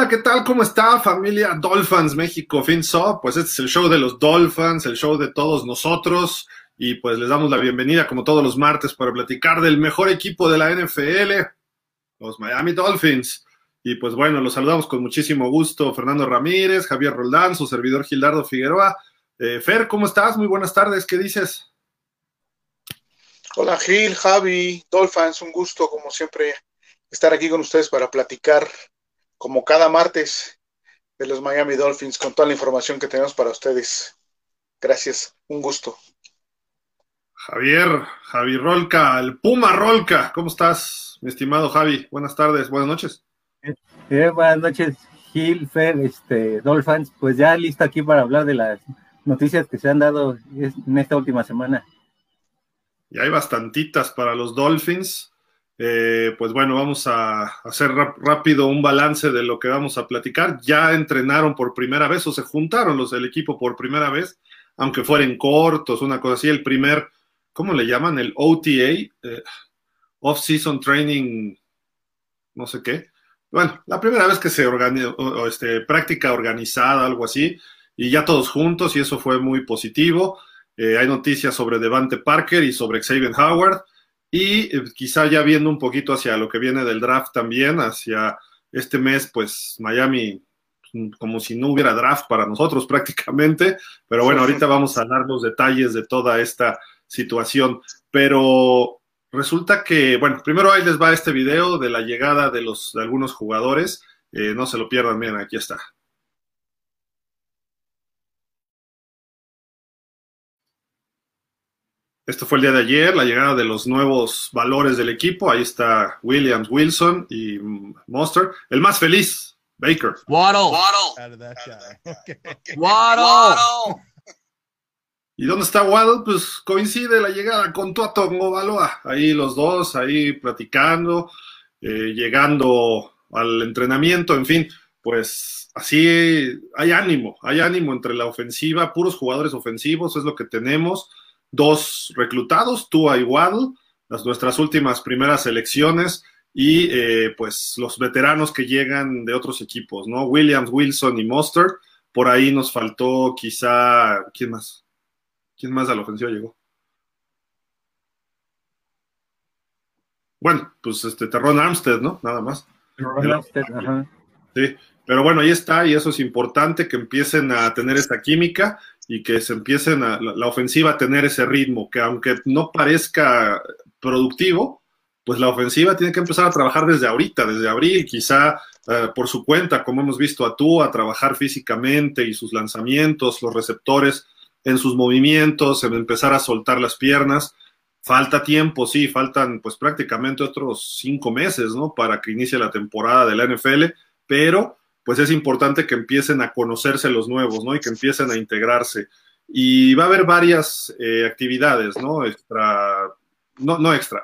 Hola, ¿qué tal? ¿Cómo está, familia Dolphins México Finso? Pues este es el show de los Dolphins, el show de todos nosotros, y pues les damos la bienvenida como todos los martes para platicar del mejor equipo de la NFL, los Miami Dolphins. Y pues bueno, los saludamos con muchísimo gusto, Fernando Ramírez, Javier Roldán, su servidor Gildardo Figueroa. Fer, ¿cómo estás? Muy buenas tardes, ¿qué dices? Hola Gil, Javi, Dolphins, un gusto como siempre estar aquí con ustedes para platicar como cada martes de los Miami Dolphins, con toda la información que tenemos para ustedes. Gracias, un gusto. Javier, Javi Rolca, el Puma Rolca, ¿cómo estás, mi estimado Javi? Buenas tardes, buenas noches. Buenas noches, Gil, Fer, Dolphins, pues ya listo aquí para hablar de las noticias que se han dado en esta última semana. Y hay bastantitas para los Dolphins. Pues bueno, vamos a hacer rápido un balance de lo que vamos a platicar. Ya entrenaron por primera vez, o se juntaron los del equipo por primera vez, aunque fueran cortos, una cosa así. El primer, ¿cómo le llaman? El OTA, Off-Season Training, no sé qué. Bueno, la primera vez que se organizó, práctica organizada, algo así, y ya todos juntos, y eso fue muy positivo. Hay noticias sobre Devante Parker y sobre Xavier Howard. Y quizá ya viendo un poquito hacia lo que viene del draft también, hacia este mes, pues Miami, como si no hubiera draft para nosotros prácticamente, pero bueno, ahorita vamos a dar los detalles de toda esta situación, pero resulta que, bueno, primero ahí les va este video de la llegada de algunos jugadores, no se lo pierdan, miren, aquí está. Esto fue el día de ayer, la llegada de los nuevos valores del equipo. Ahí está Williams, Wilson y Mostert. El más feliz, Baker. Waddle. ¿Y dónde está Waddle? Pues coincide la llegada con Tua Tagovailoa. Ahí los dos, ahí platicando, llegando al entrenamiento, en fin. Pues así hay ánimo entre la ofensiva, puros jugadores ofensivos, es lo que tenemos. Dos reclutados, Tua y Waddle, nuestras últimas primeras selecciones, y pues los veteranos que llegan de otros equipos, ¿no? Williams, Wilson y Mostert. Por ahí nos faltó quizá, ¿quién más? ¿Quién más a la ofensiva llegó? Bueno, pues Terron Armstead, ¿no? Nada más. Terron Armstead, ajá. Sí, pero bueno, ahí está, y eso es importante, que empiecen a tener esta química, y que se empiecen la ofensiva a tener ese ritmo, que aunque no parezca productivo, pues la ofensiva tiene que empezar a trabajar desde ahorita, desde abril, quizá por su cuenta, como hemos visto a Tua, a trabajar físicamente y sus lanzamientos, los receptores en sus movimientos, en empezar a soltar las piernas. Falta tiempo, sí, faltan pues prácticamente otros 5 meses, ¿no? Para que inicie la temporada de la NFL, pero pues es importante que empiecen a conocerse los nuevos, ¿no? Y que empiecen a integrarse. Y va a haber varias actividades, ¿no?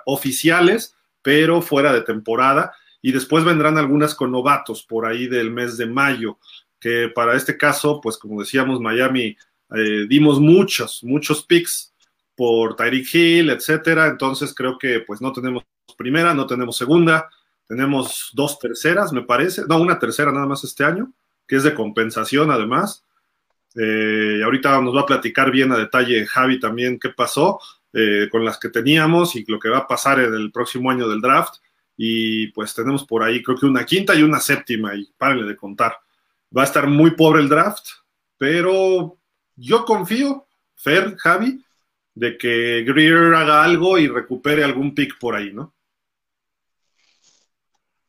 Oficiales, pero fuera de temporada. Y después vendrán algunas con novatos por ahí del mes de mayo, que para este caso, pues como decíamos, Miami dimos muchos picks por Tyreek Hill, etcétera. Entonces creo que pues no tenemos primera, no tenemos segunda. Tenemos 2 terceras, me parece. No, 1 tercera nada más este año, que es de compensación además. Ahorita nos va a platicar bien a detalle Javi también qué pasó con las que teníamos y lo que va a pasar en el próximo año del draft. Y pues tenemos por ahí creo que 1 quinta y 1 séptima, y párenle de contar. Va a estar muy pobre el draft, pero yo confío, Fer, Javi, de que Grier haga algo y recupere algún pick por ahí, ¿no?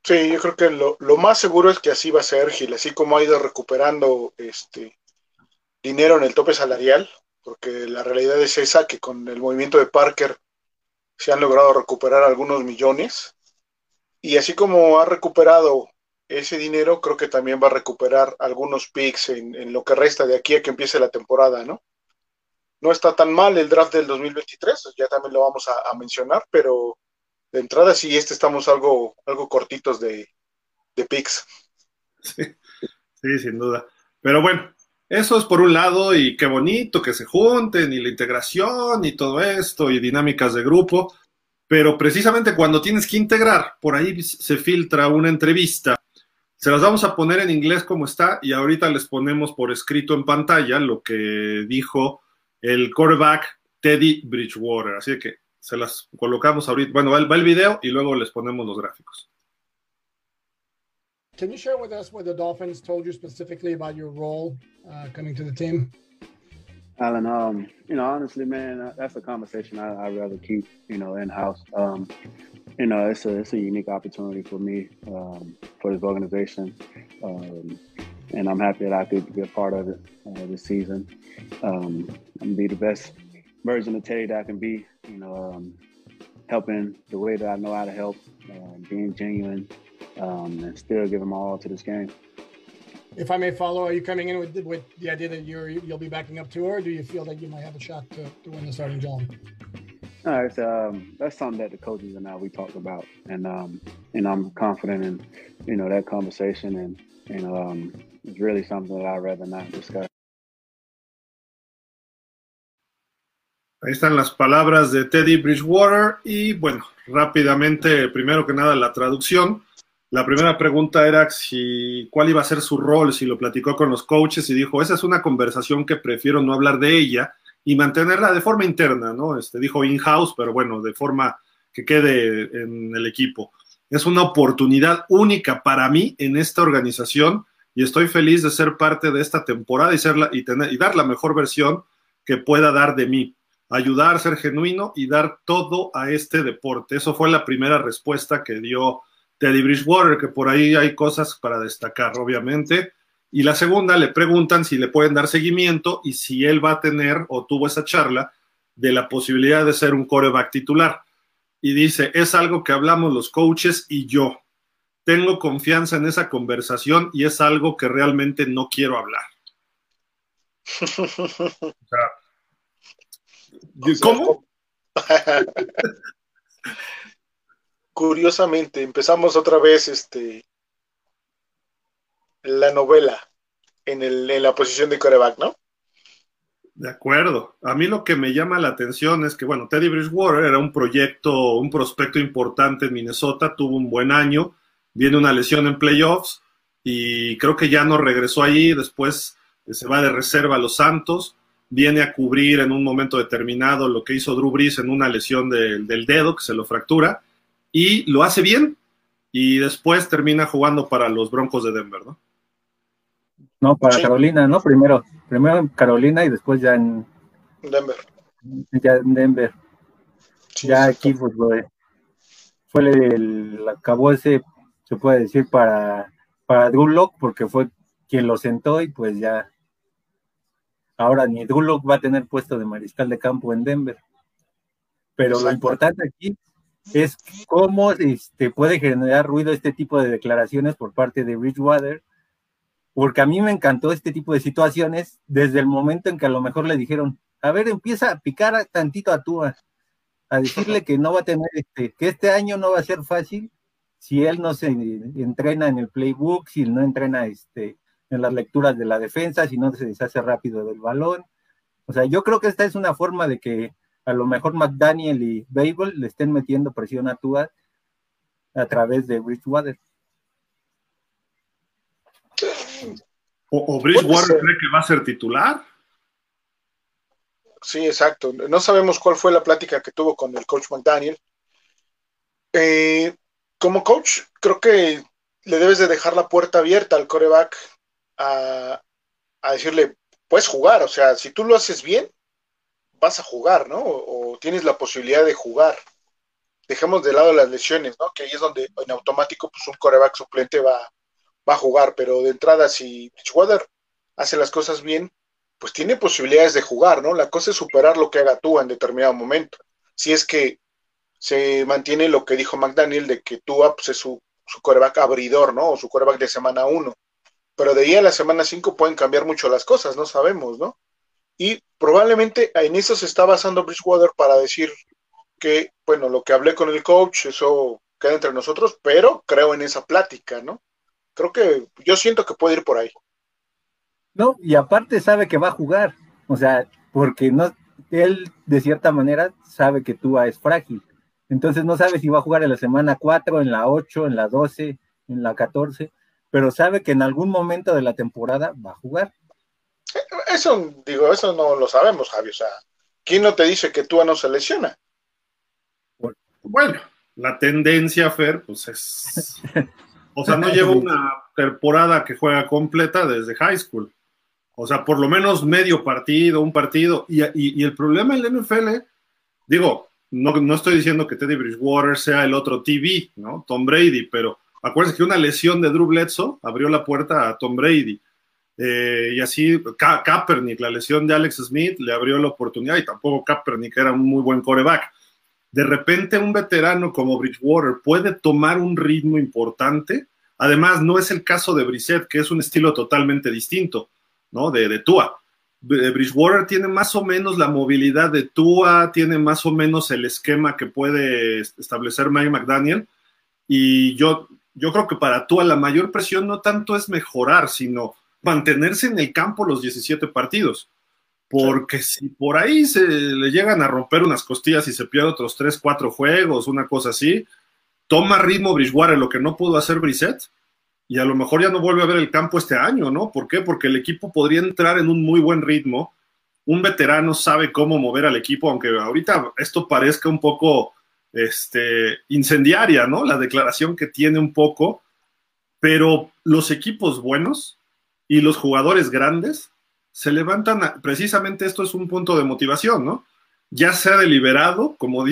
Sí, yo creo que lo más seguro es que así va a ser, Gil, así como ha ido recuperando dinero en el tope salarial, porque la realidad es esa, que con el movimiento de Parker se han logrado recuperar algunos millones, y así como ha recuperado ese dinero, creo que también va a recuperar algunos picks en lo que resta de aquí a que empiece la temporada, ¿no? No está tan mal el draft del 2023, ya también lo vamos a mencionar, pero de entrada sí, estamos algo cortitos de picks. Sí, sin duda. Pero bueno, eso es por un lado, y qué bonito que se junten, y la integración, y todo esto, y dinámicas de grupo. Pero precisamente cuando tienes que integrar, por ahí se filtra una entrevista Se las vamos a poner en inglés como está y ahorita les ponemos por escrito en pantalla lo que dijo el quarterback Teddy Bridgewater. Así que se las colocamos ahorita. Bueno, va el video y luego les ponemos los gráficos. Can you share with us what the Dolphins told you specifically about your role coming to the team? Alan, you know, honestly, man, that's a conversation I'd rather keep, you know, in-house. You know, it's a unique opportunity for me, for this organization, and I'm happy that I could be a part of it this season. I'm going to be the best version of Teddy that I can be, you know, helping the way that I know how to help, being genuine, and still giving my all to this game. If I may follow, are you coming in with the idea that you'll be backing up Tua, or do you feel that you might have a shot to win the starting job? No, it's, that's something that the coaches and I we talked about, and I'm confident in, you know, that conversation, and it's really something that I'd rather not discuss. Ahí están las palabras de Teddy Bridgewater y bueno, rápidamente, primero que nada la traducción. La primera pregunta era cuál iba a ser su rol, si lo platicó con los coaches y dijo, esa es una conversación que prefiero no hablar de ella y mantenerla de forma interna, ¿no? Dijo in-house, pero bueno, de forma que quede en el equipo. Es una oportunidad única para mí en esta organización y estoy feliz de ser parte de esta temporada y dar la mejor versión que pueda dar de mí. Ayudar, ser genuino y dar todo a este deporte. Eso fue la primera respuesta que dio Teddy Bridgewater, que por ahí hay cosas para destacar, obviamente. Y la segunda, le preguntan si le pueden dar seguimiento y si él va a tener o tuvo esa charla de la posibilidad de ser un quarterback titular. Y dice, es algo que hablamos los coaches y yo. Tengo confianza en esa conversación y es algo que realmente no quiero hablar. ¿Cómo? Curiosamente, empezamos otra vez la novela en la posición de quarterback, ¿no? De acuerdo. A mí lo que me llama la atención es que, bueno, Teddy Bridgewater era un prospecto importante en Minnesota, tuvo un buen año, viene una lesión en playoffs y creo que ya no regresó allí, después se va de reserva a los Santos, viene a cubrir en un momento determinado lo que hizo Drew Brees en una lesión del dedo que se lo fractura. Y lo hace bien, y después termina jugando para los Broncos de Denver, ¿no? No, para sí. Carolina, ¿no? Primero en Carolina y después ya en Denver. Sí, ya aquí pues, acabó ese, se puede decir, para Drew Lock, porque fue quien lo sentó y pues ya. Ahora ni Drew Lock va a tener puesto de mariscal de campo en Denver. Pero exacto. Lo importante aquí es cómo puede generar ruido este tipo de declaraciones por parte de Bridgewater, porque a mí me encantó este tipo de situaciones desde el momento en que a lo mejor le dijeron, a ver, empieza a picar tantito a Tua, a decirle que no va a tener, que este año no va a ser fácil si él no se entrena en el playbook, si no entrena en las lecturas de la defensa, si no se deshace rápido del balón. O sea, yo creo que esta es una forma de que a lo mejor McDaniel y Babel le estén metiendo presión a Tua a través de Bridgewater. ¿O Bridgewater cree que va a ser titular? Sí, exacto. No sabemos cuál fue la plática que tuvo con el coach McDaniel. Como coach, creo que le debes de dejar la puerta abierta al quarterback a decirle, puedes jugar. O sea, si tú lo haces bien, vas a jugar, ¿no? O tienes la posibilidad de jugar. Dejemos de lado las lesiones, ¿no? Que ahí es donde en automático pues un quarterback suplente va a jugar, pero de entrada si Bridgewater hace las cosas bien, pues tiene posibilidades de jugar, ¿no? La cosa es superar lo que haga Tua en determinado momento. Si es que se mantiene lo que dijo McDaniel de que Tua pues, es su quarterback abridor, ¿no? O su quarterback de semana 1. Pero de ahí a la semana 5 pueden cambiar mucho las cosas, no sabemos, ¿no? Y probablemente en eso se está basando Bridgewater para decir que, bueno, lo que hablé con el coach, eso queda entre nosotros, pero creo en esa plática, ¿no? Creo que yo siento que puede ir por ahí. No, y aparte sabe que va a jugar, o sea, porque no, él de cierta manera sabe que Tua es frágil, entonces no sabe si va a jugar en la semana 4, en la 8, en la 12, en la 14, pero sabe que en algún momento de la temporada va a jugar. Eso, digo, eso no lo sabemos, Javi, o sea, ¿quién no te dice que Tua no se lesiona? Bueno, la tendencia, Fer, pues es... O sea, no lleva una temporada que juega completa desde high school. O sea, por lo menos medio partido, un partido. Y el problema en la NFL, digo, no estoy diciendo que Teddy Bridgewater sea el otro TV, ¿no? Tom Brady, pero acuérdense que una lesión de Drew Bledsoe abrió la puerta a Tom Brady. Y así Kaepernick, la lesión de Alex Smith le abrió la oportunidad, y tampoco Kaepernick era un muy buen quarterback. De repente un veterano como Bridgewater puede tomar un ritmo importante. Además, no es el caso de Brissett, que es un estilo totalmente distinto, ¿no? De Tua. Bridgewater tiene más o menos la movilidad de Tua, tiene más o menos el esquema que puede establecer Mike McDaniel, y yo creo que para Tua la mayor presión no tanto es mejorar, sino mantenerse en el campo los 17 partidos. Porque si por ahí se le llegan a romper unas costillas y se pierde otros 3-4 juegos, una cosa así, toma ritmo Bridgewater, lo que no pudo hacer Brissett, y a lo mejor ya no vuelve a ver el campo este año, ¿no? ¿Por qué? Porque el equipo podría entrar en un muy buen ritmo, un veterano sabe cómo mover al equipo, aunque ahorita esto parezca un poco incendiaria, ¿no? La declaración que tiene un poco, pero los equipos buenos y los jugadores grandes se levantan, precisamente esto es un punto de motivación, ¿no? Ya sea deliberado, como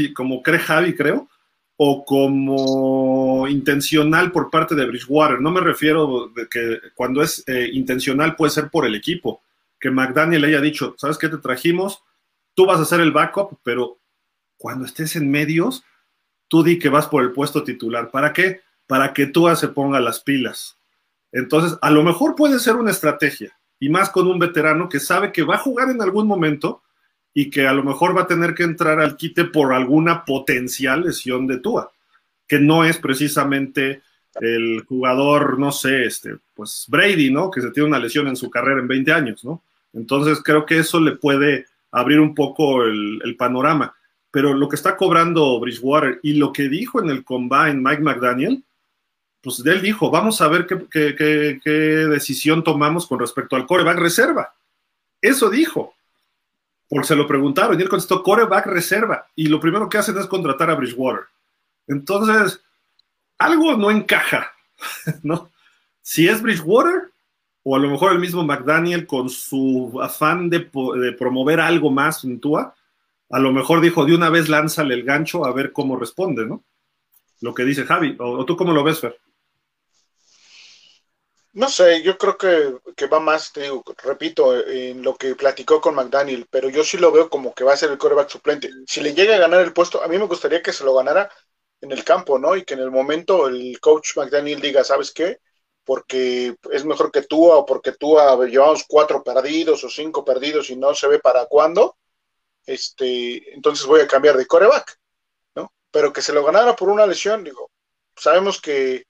cree Javi, creo, o como intencional por parte de Bridgewater. No me refiero de que cuando es intencional puede ser por el equipo, que McDaniel haya dicho, ¿sabes qué te trajimos? Tú vas a hacer el backup, pero cuando estés en medios, tú di que vas por el puesto titular. ¿Para qué? Para que tú se ponga las pilas. Entonces, a lo mejor puede ser una estrategia, y más con un veterano que sabe que va a jugar en algún momento y que a lo mejor va a tener que entrar al quite por alguna potencial lesión de Tua, que no es precisamente el jugador, no sé, pues Brady, ¿no? Que se tiene una lesión en su carrera en 20 años, ¿no? Entonces creo que eso le puede abrir un poco el panorama. Pero lo que está cobrando Bridgewater y lo que dijo en el combine Mike McDaniel, pues él dijo, vamos a ver qué decisión tomamos con respecto al quarterback reserva. Eso dijo, porque se lo preguntaron, y él contestó, quarterback reserva, y lo primero que hacen es contratar a Bridgewater. Entonces, algo no encaja, ¿no? Si es Bridgewater, o a lo mejor el mismo McDaniel con su afán de promover algo más en Tua, a lo mejor dijo, de una vez lánzale el gancho a ver cómo responde, ¿no? Lo que dice Javi, ¿o tú cómo lo ves, Fer? No sé, yo creo que va más, te digo, repito, en lo que platicó con McDaniel, pero yo sí lo veo como que va a ser el quarterback suplente. Si le llega a ganar el puesto, a mí me gustaría que se lo ganara en el campo, ¿no? Y que en el momento el coach McDaniel diga, ¿sabes qué? Porque es mejor que Tua, o porque Tua llevamos 4 perdidos o 5 perdidos y no se ve para cuándo, entonces voy a cambiar de quarterback, ¿no? Pero que se lo ganara por una lesión, digo, sabemos que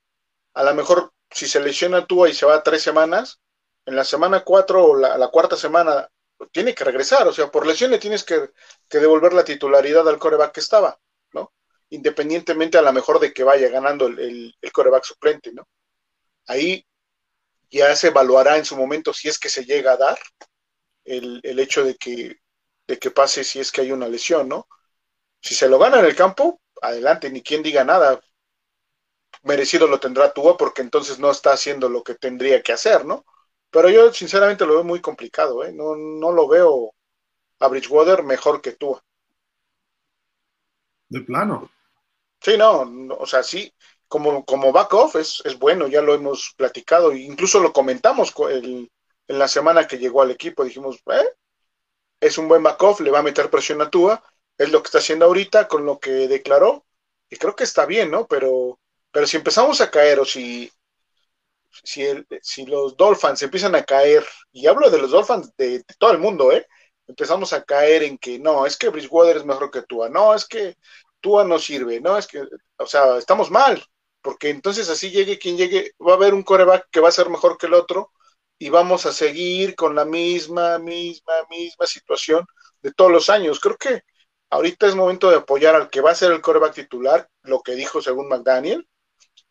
a lo mejor... Si se lesiona Tua y se va 3 semanas, en la semana 4 o la cuarta semana tiene que regresar, o sea, por lesión le tienes que devolver la titularidad al quarterback que estaba, ¿no? Independientemente a lo mejor de que vaya ganando el quarterback suplente, ¿no? Ahí ya se evaluará en su momento si es que se llega a dar el hecho de que pase si es que hay una lesión, ¿no? Si se lo gana en el campo, adelante, ni quien diga nada. Merecido lo tendrá Tua, porque entonces no está haciendo lo que tendría que hacer, ¿no? Pero yo sinceramente lo veo muy complicado, ¿eh? No lo veo a Bridgewater mejor que Tua. ¿De plano? Sí, no, o sea, sí, como back-off es bueno, ya lo hemos platicado, incluso lo comentamos en la semana que llegó al equipo, dijimos, es un buen back-off, le va a meter presión a Tua, es lo que está haciendo ahorita con lo que declaró, y creo que está bien, ¿no? Pero si empezamos a caer, o si los Dolphins empiezan a caer, y hablo de los Dolphins de todo el mundo, empezamos a caer en que no, es que Bridgewater es mejor que Tua, no, es que Tua no sirve, no, es que, o sea, estamos mal, porque entonces así llegue quien llegue, va a haber un quarterback que va a ser mejor que el otro, y vamos a seguir con la misma situación de todos los años. Creo que ahorita es momento de apoyar al que va a ser el quarterback titular, lo que dijo según McDaniel,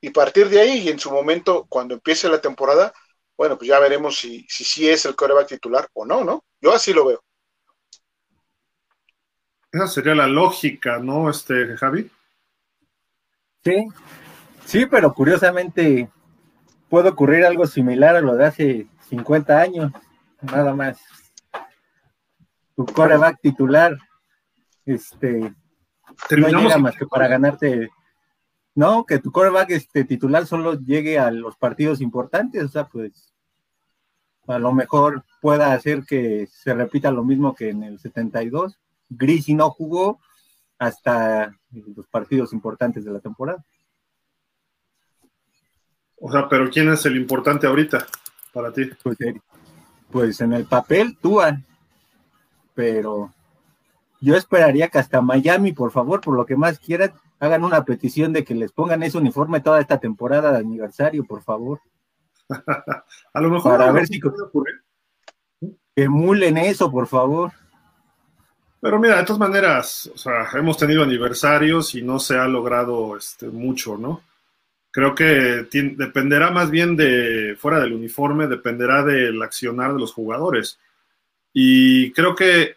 y partir de ahí, y en su momento, cuando empiece la temporada, bueno, pues ya veremos si es el quarterback titular o no, ¿no? Yo así lo veo. Esa sería la lógica, ¿no, Javi? Sí, sí, pero curiosamente puede ocurrir algo similar a lo de hace 50 años, nada más. Tu quarterback titular, no llega más que para ganarte... No, que tu quarterback titular solo llegue a los partidos importantes, o sea, pues a lo mejor pueda hacer que se repita lo mismo que en el 72. Grisi no jugó hasta los partidos importantes de la temporada. O sea, pero ¿quién es el importante ahorita para ti? Pues en el papel, Tua. Pero yo esperaría que hasta Miami, por favor, por lo que más quieran, hagan una petición de que les pongan ese uniforme toda esta temporada de aniversario, por favor. A lo mejor para ver si emulen eso, por favor. Pero mira, de todas maneras, o sea, hemos tenido aniversarios y no se ha logrado mucho, ¿no? Creo que dependerá más bien de, fuera del uniforme, dependerá del accionar de los jugadores. Y creo que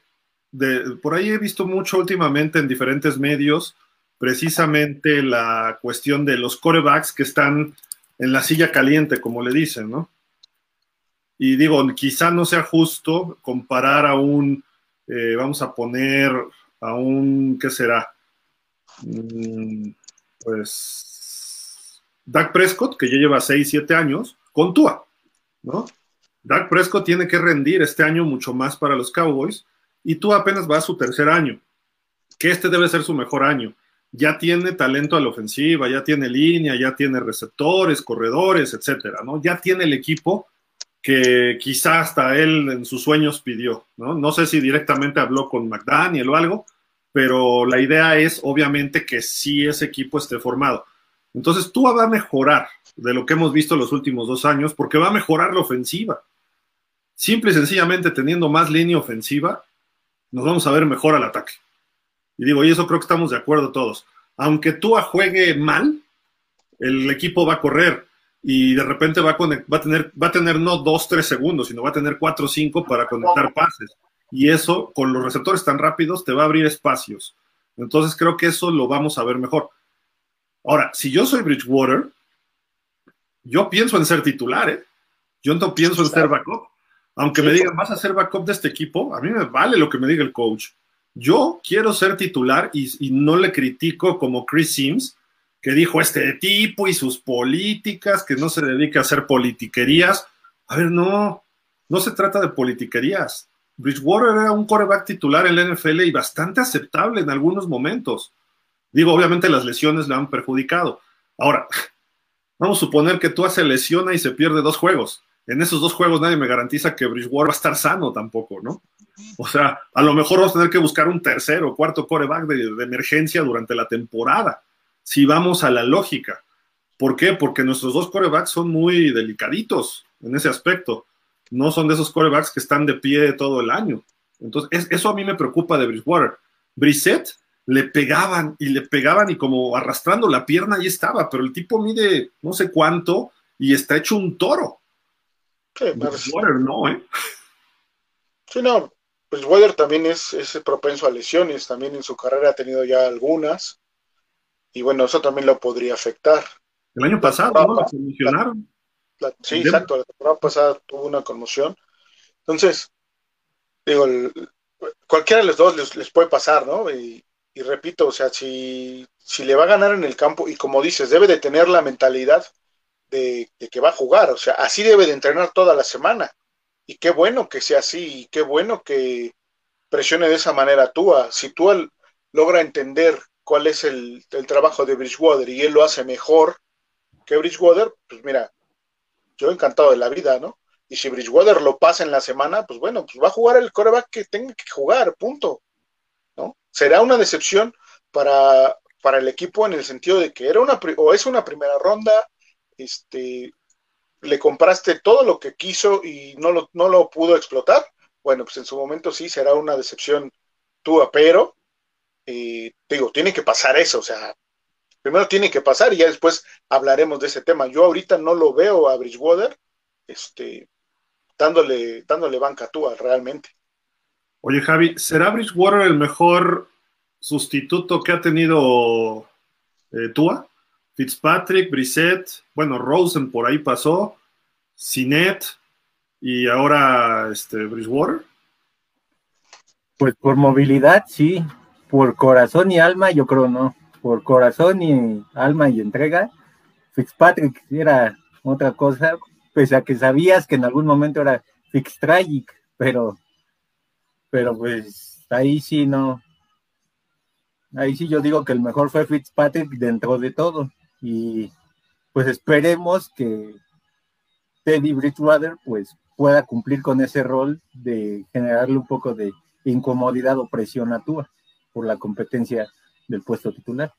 por ahí he visto mucho últimamente en diferentes medios precisamente la cuestión de los quarterbacks que están en la silla caliente, como le dicen, ¿no? Y digo, quizá no sea justo comparar a un, vamos a poner a un, ¿qué será? Pues Dak Prescott, que ya lleva 6, 7 años, con Tua, ¿no? Dak Prescott tiene que rendir este año mucho más para los Cowboys, y Tua apenas va a su tercer año, que este debe ser su mejor año. Ya tiene talento a la ofensiva, ya tiene línea, ya tiene receptores, corredores, etcétera, ¿no? Ya tiene el equipo que quizá hasta él en sus sueños pidió, ¿no? No sé si directamente habló con McDaniel o algo, pero la idea es, obviamente, que sí ese equipo esté formado. Entonces, Tua va a mejorar de lo que hemos visto los últimos 2 años, porque va a mejorar la ofensiva. Simple y sencillamente, teniendo más línea ofensiva, nos vamos a ver mejor al ataque. Y digo, y eso creo que estamos de acuerdo todos. Aunque Tua juegue mal, el equipo va a correr y de repente va a tener no 2, 3 segundos, sino va a tener 4 o 5 para conectar pases. Y eso, con los receptores tan rápidos, te va a abrir espacios. Entonces creo que eso lo vamos a ver mejor. Ahora, si yo soy Bridgewater, yo pienso en ser titular, ¿eh? Yo no pienso en ser backup. Aunque me digan, vas a ser backup de este equipo, a mí me vale lo que me diga el coach. Yo quiero ser titular y no le critico como Chris Sims, que dijo este tipo y sus políticas, que no se dedica a hacer politiquerías. A ver, no se trata de politiquerías. Bridgewater era un quarterback titular en la NFL y bastante aceptable en algunos momentos. Digo, obviamente las lesiones le han perjudicado. Ahora, vamos a suponer que Tua se lesiona y se pierde 2 juegos. En esos 2 juegos nadie me garantiza que Bridgewater va a estar sano tampoco, ¿no? O sea, a lo mejor vamos a tener que buscar un tercer o cuarto quarterback de emergencia durante la temporada, si vamos a la lógica. ¿Por qué? Porque nuestros 2 quarterbacks son muy delicaditos en ese aspecto. No son de esos quarterbacks que están de pie todo el año. Entonces, eso a mí me preocupa de Bridgewater. Brissett le pegaban y como arrastrando la pierna ahí estaba, pero el tipo mide no sé cuánto y está hecho un toro. ¿Qué? Bridgewater no, ¿eh? Sí, no. Pues Bridgewater también es propenso a lesiones, también en su carrera ha tenido ya algunas, y bueno, eso también lo podría afectar. El año pasado, ¿no? La conmocionaron. Sí, exacto, la temporada pasada tuvo una conmoción. Entonces, digo, cualquiera de los dos les puede pasar, ¿no? Y repito, o sea, si le va a ganar en el campo, y como dices, debe de tener la mentalidad de que va a jugar, o sea, así debe de entrenar toda la semana. Y qué bueno que sea así, y qué bueno que presione de esa manera a Tua. Si Tua logra entender cuál es el trabajo de Bridgewater y él lo hace mejor que Bridgewater, pues mira, yo encantado de la vida, ¿no? Y si Bridgewater lo pasa en la semana, pues bueno, pues va a jugar el quarterback que tenga que jugar, punto, ¿no? Será una decepción para el equipo en el sentido de que es una primera ronda, le compraste todo lo que quiso y no lo pudo explotar. Bueno, pues en su momento sí será una decepción Tua, pero digo, tiene que pasar eso, o sea, primero tiene que pasar y ya después hablaremos de ese tema. Yo ahorita no lo veo a Bridgewater dándole banca a Tua realmente. Oye, Javi, ¿será Bridgewater el mejor sustituto que ha tenido Tua? Fitzpatrick, Brissett, bueno, Rosen por ahí pasó, Sinet y ahora Bridgewater. Pues por movilidad sí, por corazón y alma yo creo no, por corazón y alma y entrega. Fitzpatrick era otra cosa, pese a que sabías que en algún momento era Fitztragic, pero pues ahí sí no. Ahí sí yo digo que el mejor fue Fitzpatrick dentro de todo. Y pues esperemos que Teddy Bridgewater pues pueda cumplir con ese rol de generarle un poco de incomodidad o presión a Tua por la competencia del puesto titular.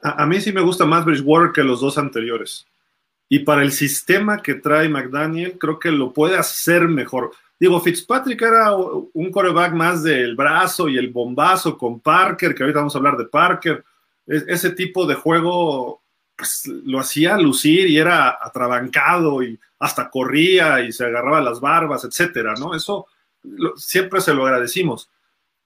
A mí sí me gusta más Bridgewater que los dos anteriores. Y para el sistema que trae McDaniel, creo que lo puede hacer mejor. Digo, Fitzpatrick era un quarterback más del brazo y el bombazo con Parker, que ahorita vamos a hablar de Parker. Ese tipo de juego pues, lo hacía lucir y era atrabancado y hasta corría y se agarraba las barbas, etcétera, ¿no? Eso siempre se lo agradecimos.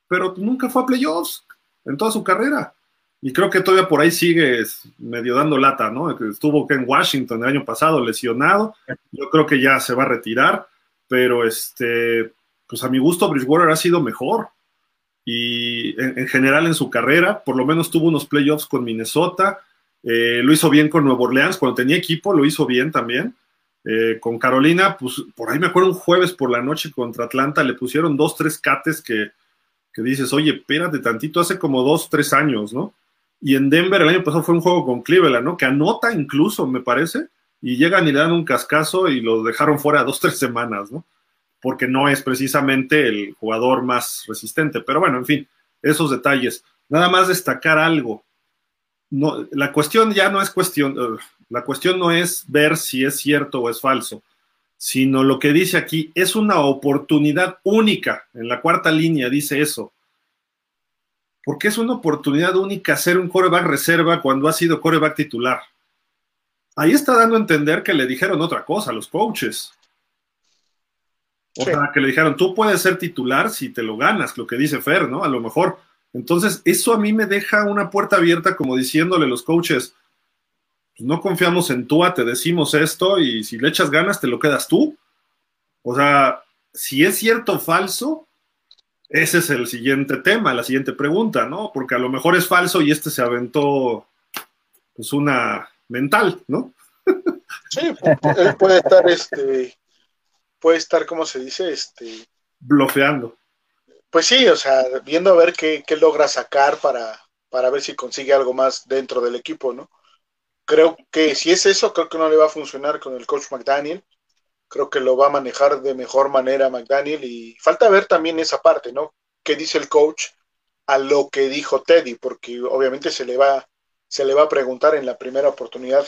Pero nunca fue a playoffs en toda su carrera. Y creo que todavía por ahí sigue medio dando lata, ¿no? Estuvo en Washington el año pasado lesionado. Yo creo que ya se va a retirar. Pero pues a mi gusto Bridgewater ha sido mejor y en general en su carrera, por lo menos tuvo unos playoffs con Minnesota, lo hizo bien con Nueva Orleans, cuando tenía equipo lo hizo bien también, con Carolina, pues por ahí me acuerdo un jueves por la noche contra Atlanta, le pusieron 2-3 cates que dices, oye, espérate tantito, hace como 2-3 años, ¿no? Y en Denver el año pasado fue un juego con Cleveland, ¿no? Que anota incluso, me parece, y llegan y le dan un cascazo y los dejaron fuera 2-3 semanas, ¿no? Porque no es precisamente el jugador más resistente. Pero bueno, en fin, esos detalles. Nada más destacar algo. No, la cuestión no es ver si es cierto o es falso, sino lo que dice aquí es una oportunidad única. En la cuarta línea dice eso. Porque es una oportunidad única ser un quarterback reserva cuando ha sido quarterback titular. Ahí está dando a entender que le dijeron otra cosa a los coaches. O sí. Sea, que le dijeron, tú puedes ser titular si te lo ganas, lo que dice Fer, ¿no? A lo mejor. Entonces, eso a mí me deja una puerta abierta como diciéndole a los coaches, pues no confiamos en Tua, te decimos esto y si le echas ganas te lo quedas tú. O sea, si es cierto o falso, ese es el siguiente tema, la siguiente pregunta, ¿no? Porque a lo mejor es falso y se aventó pues una... mental, ¿no? Sí, él puede estar, ¿cómo se dice? Bloqueando. Pues sí, o sea, viendo a ver qué logra sacar para ver si consigue algo más dentro del equipo, ¿no? Creo que si es eso, creo que no le va a funcionar con el coach McDaniel. Creo que lo va a manejar de mejor manera McDaniel y falta ver también esa parte, ¿no? ¿Qué dice el coach a lo que dijo Teddy? Porque obviamente se le va a preguntar en la primera oportunidad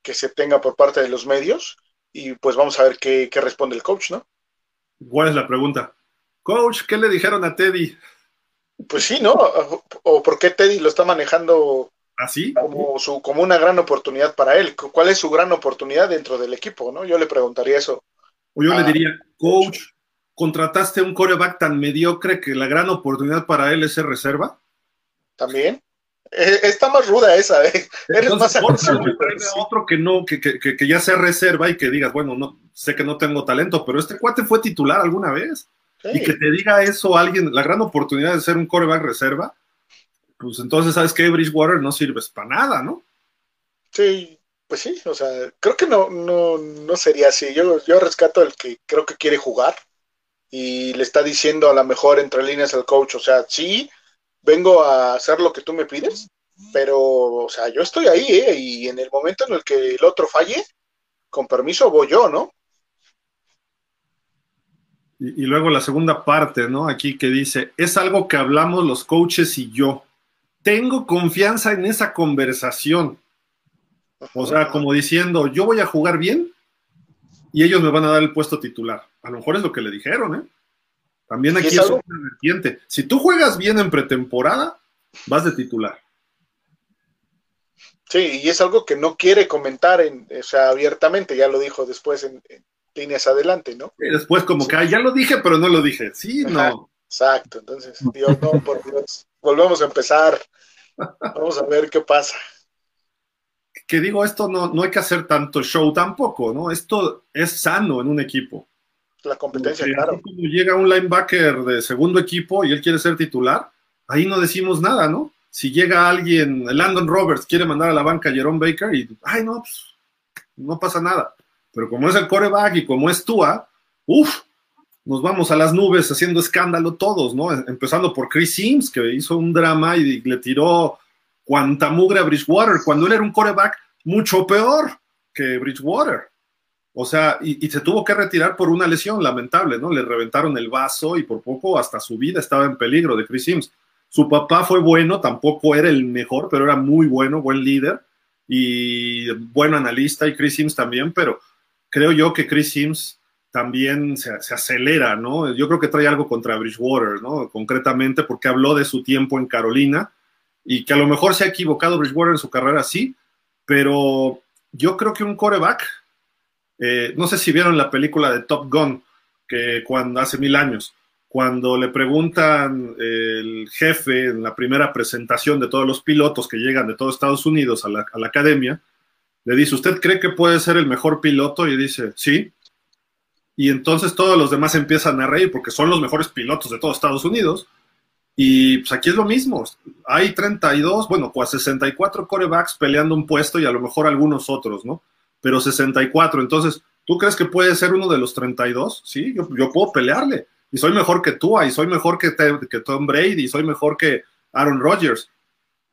que se tenga por parte de los medios y pues vamos a ver qué responde el coach, ¿no? ¿Cuál es la pregunta? Coach, ¿qué le dijeron a Teddy? Pues sí, ¿no? ¿O por qué Teddy lo está manejando así como una gran oportunidad para él? ¿Cuál es su gran oportunidad dentro del equipo, no? Yo le preguntaría eso. O yo le diría, coach, ¿contrataste un quarterback tan mediocre que la gran oportunidad para él es ser reserva? También. Está más ruda esa, ¿eh? Eres más agresivo. Otro que no, que ya sea reserva y que digas, bueno, no sé que no tengo talento, pero este cuate fue titular alguna vez. Sí. Y que te diga eso alguien, la gran oportunidad de ser un quarterback reserva, pues entonces, ¿sabes qué? Bridgewater no sirves para nada, ¿no? Sí, pues sí, o sea, creo que no sería así. Yo rescato el que creo que quiere jugar y le está diciendo a lo mejor entre líneas al coach, o sea, sí, vengo a hacer lo que tú me pides, pero, o sea, yo estoy ahí, y en el momento en el que el otro falle, con permiso voy yo, ¿no? Y luego la segunda parte, ¿no? Aquí que dice, es algo que hablamos los coaches y yo. Tengo confianza en esa conversación. O sea, como diciendo, yo voy a jugar bien y ellos me van a dar el puesto titular. A lo mejor es lo que le dijeron, ¿eh? También aquí es una vertiente. Si tú juegas bien en pretemporada, vas de titular. Sí, y es algo que no quiere comentar abiertamente, ya lo dijo después en líneas adelante, ¿no? Y después como sí, que ya lo dije, pero no lo dije, sí, ajá, no. Exacto, entonces, Dios, no, por Dios, volvemos a empezar, vamos a ver qué pasa. Que digo, esto no hay que hacer tanto show tampoco, ¿no? Esto es sano en un equipo. La competencia, porque claro. Cuando llega un linebacker de segundo equipo y él quiere ser titular, ahí no decimos nada, ¿no? Si llega alguien, Landon Roberts quiere mandar a la banca a Jerome Baker y, ay, no, pues, no pasa nada. Pero como es el quarterback y como es Tua, nos vamos a las nubes haciendo escándalo todos, ¿no? Empezando por Chris Sims, que hizo un drama y le tiró cuanta mugre a Bridgewater, cuando él era un quarterback mucho peor que Bridgewater. O sea, y se tuvo que retirar por una lesión lamentable, ¿no? Le reventaron el vaso y por poco hasta su vida estaba en peligro de Chris Sims. Su papá fue bueno, tampoco era el mejor, pero era muy bueno, buen líder y buen analista, y Chris Sims también, pero creo yo que Chris Sims también se acelera, ¿no? Yo creo que trae algo contra Bridgewater, ¿no? Concretamente porque habló de su tiempo en Carolina y que a lo mejor se ha equivocado Bridgewater en su carrera, sí, pero yo creo que un quarterback, no sé si vieron la película de Top Gun, que cuando hace 1000 años, cuando le preguntan el jefe en la primera presentación de todos los pilotos que llegan de todo Estados Unidos a la academia, le dice, ¿usted cree que puede ser el mejor piloto? Y dice, sí. Y entonces todos los demás empiezan a reír porque son los mejores pilotos de todo Estados Unidos. Y pues aquí es lo mismo. Hay 64 quarterbacks peleando un puesto y a lo mejor algunos otros, ¿no? Pero 64. Entonces, ¿tú crees que puede ser uno de los 32? Sí, yo puedo pelearle. Y soy mejor que Tua, y soy mejor que Tom Brady, y soy mejor que Aaron Rodgers.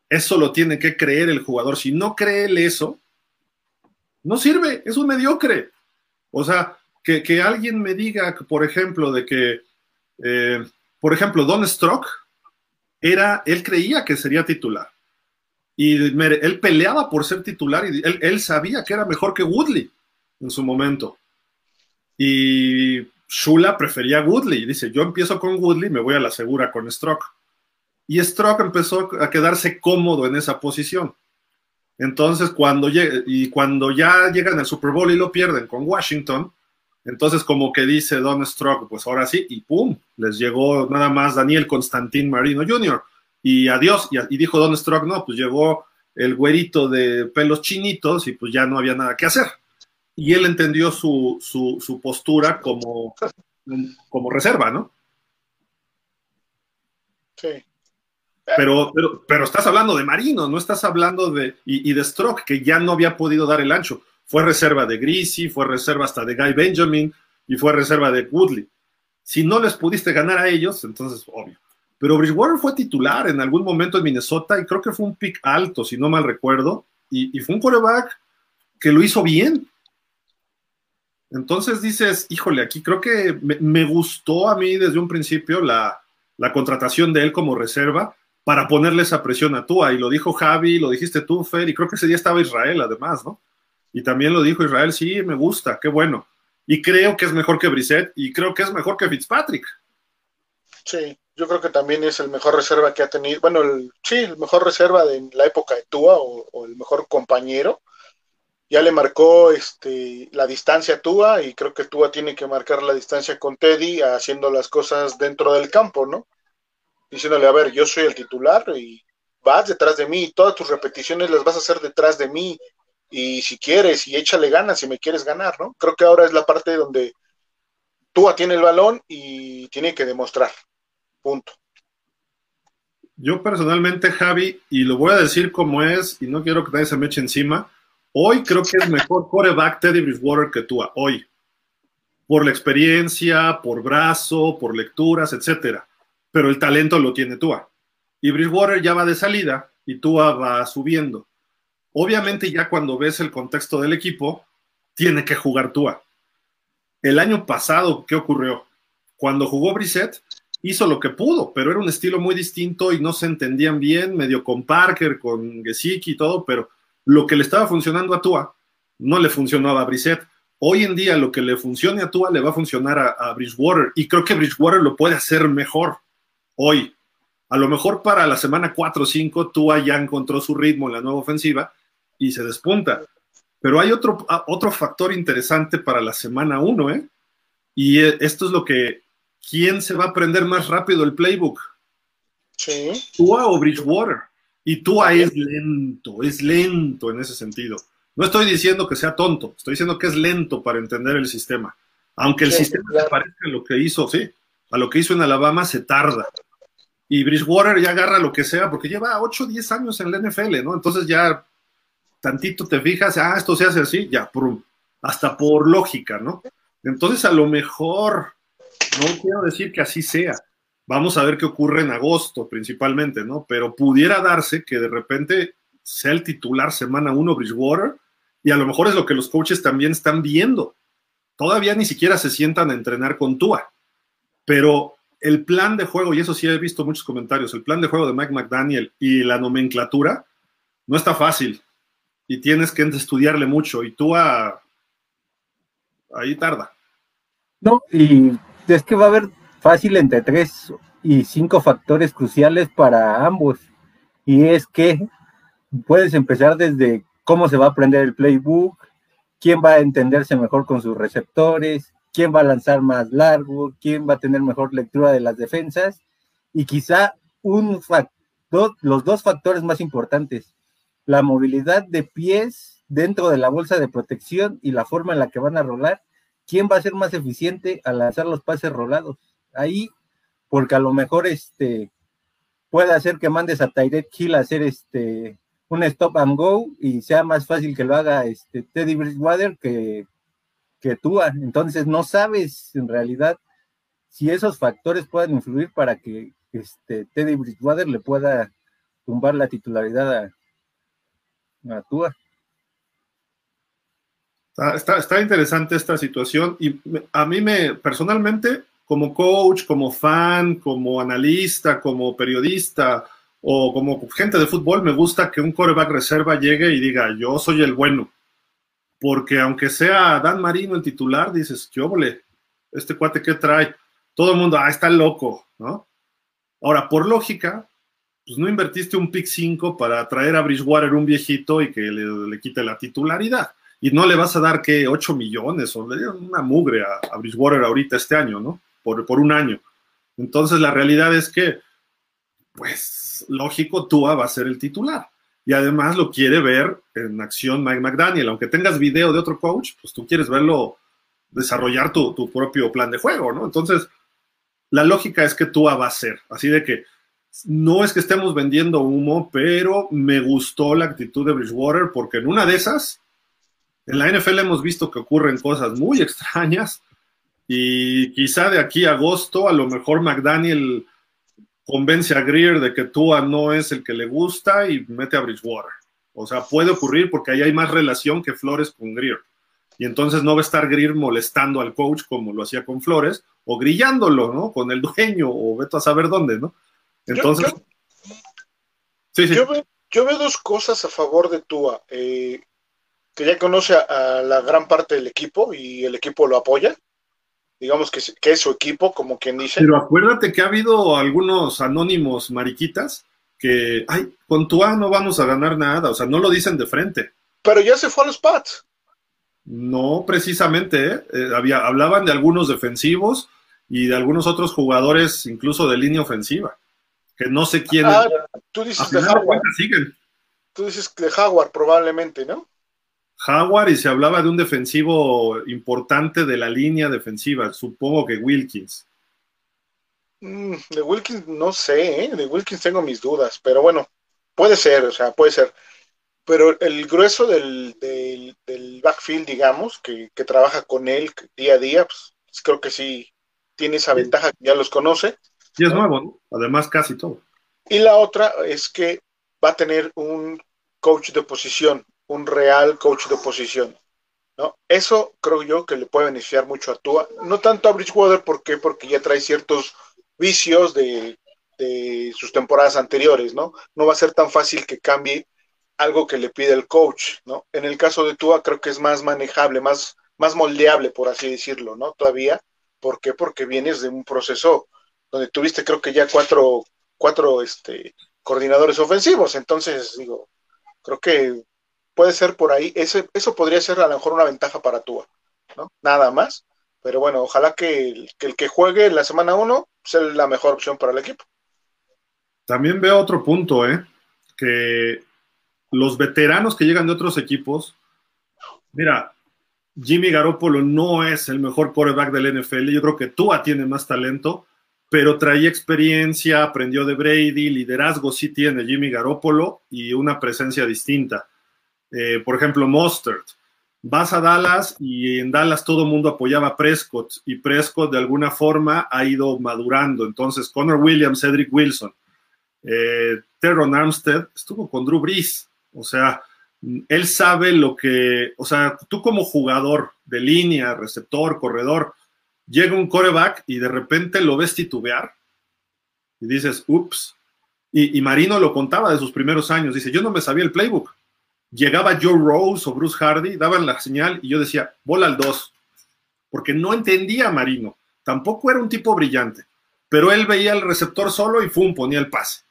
Eso lo tiene que creer el jugador. Si no cree él eso, no sirve, es un mediocre. O sea, que alguien me diga, por ejemplo, Don Strock, él creía que sería titular. Y él peleaba por ser titular, y él sabía que era mejor que Woodley en su momento. Y Shula prefería a Woodley, dice, yo empiezo con Woodley, me voy a la segura con Strock. Y Strock empezó a quedarse cómodo en esa posición. Entonces, cuando ya llegan al Super Bowl y lo pierden con Washington, entonces como que dice Don Strock, pues ahora sí, y ¡pum! Les llegó nada más Daniel Constantín Marino Jr. Y adiós, y dijo Don Strock, no, pues llegó el güerito de pelos chinitos y pues ya no había nada que hacer. Y él entendió su postura como reserva, ¿no? Sí. Pero estás hablando de Marino, no estás hablando de Strock, que ya no había podido dar el ancho. Fue reserva de Greasy, fue reserva hasta de Guy Benjamin, y fue reserva de Woodley. Si no les pudiste ganar a ellos, entonces, obvio. Pero Bridgewater fue titular en algún momento en Minnesota, y creo que fue un pick alto, si no mal recuerdo, y fue un quarterback que lo hizo bien. Entonces dices, híjole, aquí creo que me gustó a mí desde un principio la contratación de él como reserva para ponerle esa presión a Tua, y lo dijo Javi, lo dijiste tú, Fer, y creo que ese día estaba Israel además, ¿no? Y también lo dijo Israel, sí, me gusta, qué bueno, y creo que es mejor que Brissett, y creo que es mejor que Fitzpatrick. Sí, yo creo que también es el mejor reserva que ha tenido, bueno, el mejor reserva de la época de Tua, o el mejor compañero. Ya le marcó la distancia a Tua, y creo que Tua tiene que marcar la distancia con Teddy haciendo las cosas dentro del campo, ¿no? Diciéndole, a ver, yo soy el titular y vas detrás de mí, y todas tus repeticiones las vas a hacer detrás de mí, y si quieres, y échale ganas si me quieres ganar, ¿no? Creo que ahora es la parte donde Tua tiene el balón y tiene que demostrar, punto. Yo personalmente, Javi, y lo voy a decir como es, y no quiero que nadie se me eche encima, hoy creo que es mejor quarterback Teddy Bridgewater que Tua, hoy. Por la experiencia, por brazo, por lecturas, etcétera. Pero el talento lo tiene Tua. Y Bridgewater ya va de salida y Tua va subiendo. Obviamente ya cuando ves el contexto del equipo, tiene que jugar Tua. El año pasado, ¿qué ocurrió? Cuando jugó Brissett, hizo lo que pudo, pero era un estilo muy distinto y no se entendían bien, medio con Parker, con Gesicki y todo, pero lo que le estaba funcionando a Tua no le funcionaba a Brissett. Hoy en día lo que le funcione a Tua le va a funcionar a Bridgewater, y creo que Bridgewater lo puede hacer mejor hoy. A lo mejor para la semana 4 o 5 Tua ya encontró su ritmo en la nueva ofensiva y se despunta. Pero hay otro factor interesante para la semana 1, ¿eh? Y esto es lo que... ¿Quién se va a aprender más rápido el playbook? Sí. Tua o Bridgewater. Y Tua es lento en ese sentido. No estoy diciendo que sea tonto, estoy diciendo que es lento para entender el sistema. Aunque el sistema se parezca a lo que hizo, sí, a lo que hizo en Alabama, se tarda. Y Bridgewater ya agarra lo que sea, porque lleva 8 o 10 años en la NFL, ¿no? Entonces ya tantito te fijas, esto se hace así, ya, prum, hasta por lógica, ¿no? Entonces a lo mejor, no quiero decir que así sea, vamos a ver qué ocurre en agosto principalmente, ¿no? Pero pudiera darse que de repente sea el titular semana 1 Bridgewater, y a lo mejor es lo que los coaches también están viendo. Todavía ni siquiera se sientan a entrenar con Tua, pero el plan de juego, y eso sí he visto muchos comentarios, el plan de juego de Mike McDaniel y la nomenclatura no está fácil, y tienes que estudiarle mucho, y Tua ahí tarda. No, y es que va a haber fácil entre 3 y 5 factores cruciales para ambos, y es que puedes empezar desde cómo se va a aprender el playbook, quién va a entenderse mejor con sus receptores, quién va a lanzar más largo, quién va a tener mejor lectura de las defensas, y quizá los dos factores más importantes, la movilidad de pies dentro de la bolsa de protección y la forma en la que van a rolar, quién va a ser más eficiente al lanzar los pases rolados, ahí, porque a lo mejor puede hacer que mandes a Tyreek Hill a hacer un stop and go, y sea más fácil que lo haga Teddy Bridgewater que Tua. Entonces no sabes en realidad si esos factores puedan influir para que Teddy Bridgewater le pueda tumbar la titularidad a Tua. Está interesante esta situación, y a mí personalmente, como coach, como fan, como analista, como periodista, o como gente de fútbol, me gusta que un quarterback reserva llegue y diga, yo soy el bueno. Porque aunque sea Dan Marino el titular, dices, ¿qué óvole? Este cuate, ¿qué trae? Todo el mundo, está loco, ¿no? Ahora, por lógica, pues no invertiste un pick 5 para traer a Bridgewater un viejito y que le quite la titularidad. Y no le vas a dar, ¿qué? 8 millones, o le dieron una mugre a Bridgewater ahorita este año, ¿no? Por un año. Entonces, la realidad es que, pues, lógico, Tua va a ser el titular. Y además lo quiere ver en acción Mike McDaniel. Aunque tengas video de otro coach, pues tú quieres verlo desarrollar tu propio plan de juego, ¿no? Entonces, la lógica es que Tua va a ser. Así de que no es que estemos vendiendo humo, pero me gustó la actitud de Bridgewater, porque en una de esas, en la NFL hemos visto que ocurren cosas muy extrañas, y quizá de aquí a agosto a lo mejor McDaniel convence a Grier de que Tua no es el que le gusta y mete a Bridgewater. O sea, puede ocurrir, porque ahí hay más relación que Flores con Grier. Y entonces no va a estar Grier molestando al coach como lo hacía con Flores, o grillándolo, ¿no? Con el dueño, o vete a saber dónde, ¿no? Entonces... Sí. Yo veo dos cosas a favor de Tua. Que ya conoce a la gran parte del equipo, y el equipo lo apoya. Digamos que es su equipo, como quien dice. Pero acuérdate que ha habido algunos anónimos mariquitas que, con Tua no vamos a ganar nada, o sea, no lo dicen de frente. Pero ya se fue a los Pats. No, precisamente, ¿eh? Hablaban de algunos defensivos y de algunos otros jugadores, incluso de línea ofensiva, que no sé quién. Tú dices de Howard. Tú dices de Howard, probablemente, ¿no? Howard, y se hablaba de un defensivo importante de la línea defensiva, supongo que Wilkins. De Wilkins no sé, de Wilkins tengo mis dudas, pero bueno, puede ser, o sea, puede ser. Pero el grueso del backfield, digamos, que trabaja con él día a día, pues creo que sí tiene esa ventaja, que ya los conoce. Y es nuevo, ¿no? Además casi todo. Y la otra es que va a tener un coach de posición, un real coach de posición, ¿no? Eso creo yo que le puede beneficiar mucho a Tua, no tanto a Bridgewater, ¿por qué? Porque ya trae ciertos vicios de sus temporadas anteriores, ¿no? No va a ser tan fácil que cambie algo que le pide el coach, ¿no? En el caso de Tua creo que es más manejable, más moldeable, por así decirlo, ¿no? Todavía, ¿por qué? Porque vienes de un proceso donde tuviste creo que ya cuatro coordinadores ofensivos, entonces digo, creo que puede ser por ahí, eso podría ser a lo mejor una ventaja para Tua, ¿no? Nada más, pero bueno, ojalá que el que juegue la semana 1 sea la mejor opción para el equipo. También veo otro punto, que los veteranos que llegan de otros equipos, mira, Jimmy Garoppolo no es el mejor quarterback del NFL, yo creo que Tua tiene más talento, pero traía experiencia, aprendió de Brady, liderazgo sí tiene Jimmy Garoppolo y una presencia distinta. Por ejemplo, Mostert. Vas a Dallas y en Dallas todo el mundo apoyaba a Prescott y Prescott de alguna forma ha ido madurando. Entonces, Connor Williams, Cedric Wilson, Terron Armstead estuvo con Drew Brees. O sea, él sabe lo que... O sea, tú como jugador de línea, receptor, corredor, llega un quarterback y de repente lo ves titubear y dices, ups. Y Marino lo contaba de sus primeros años. Dice, yo no me sabía el playbook. Llegaba Joe Rose o Bruce Hardy, daban la señal y yo decía, bola al 2, porque no entendía a Marino, tampoco era un tipo brillante, pero él veía al receptor solo y ¡fum!, ponía el pase.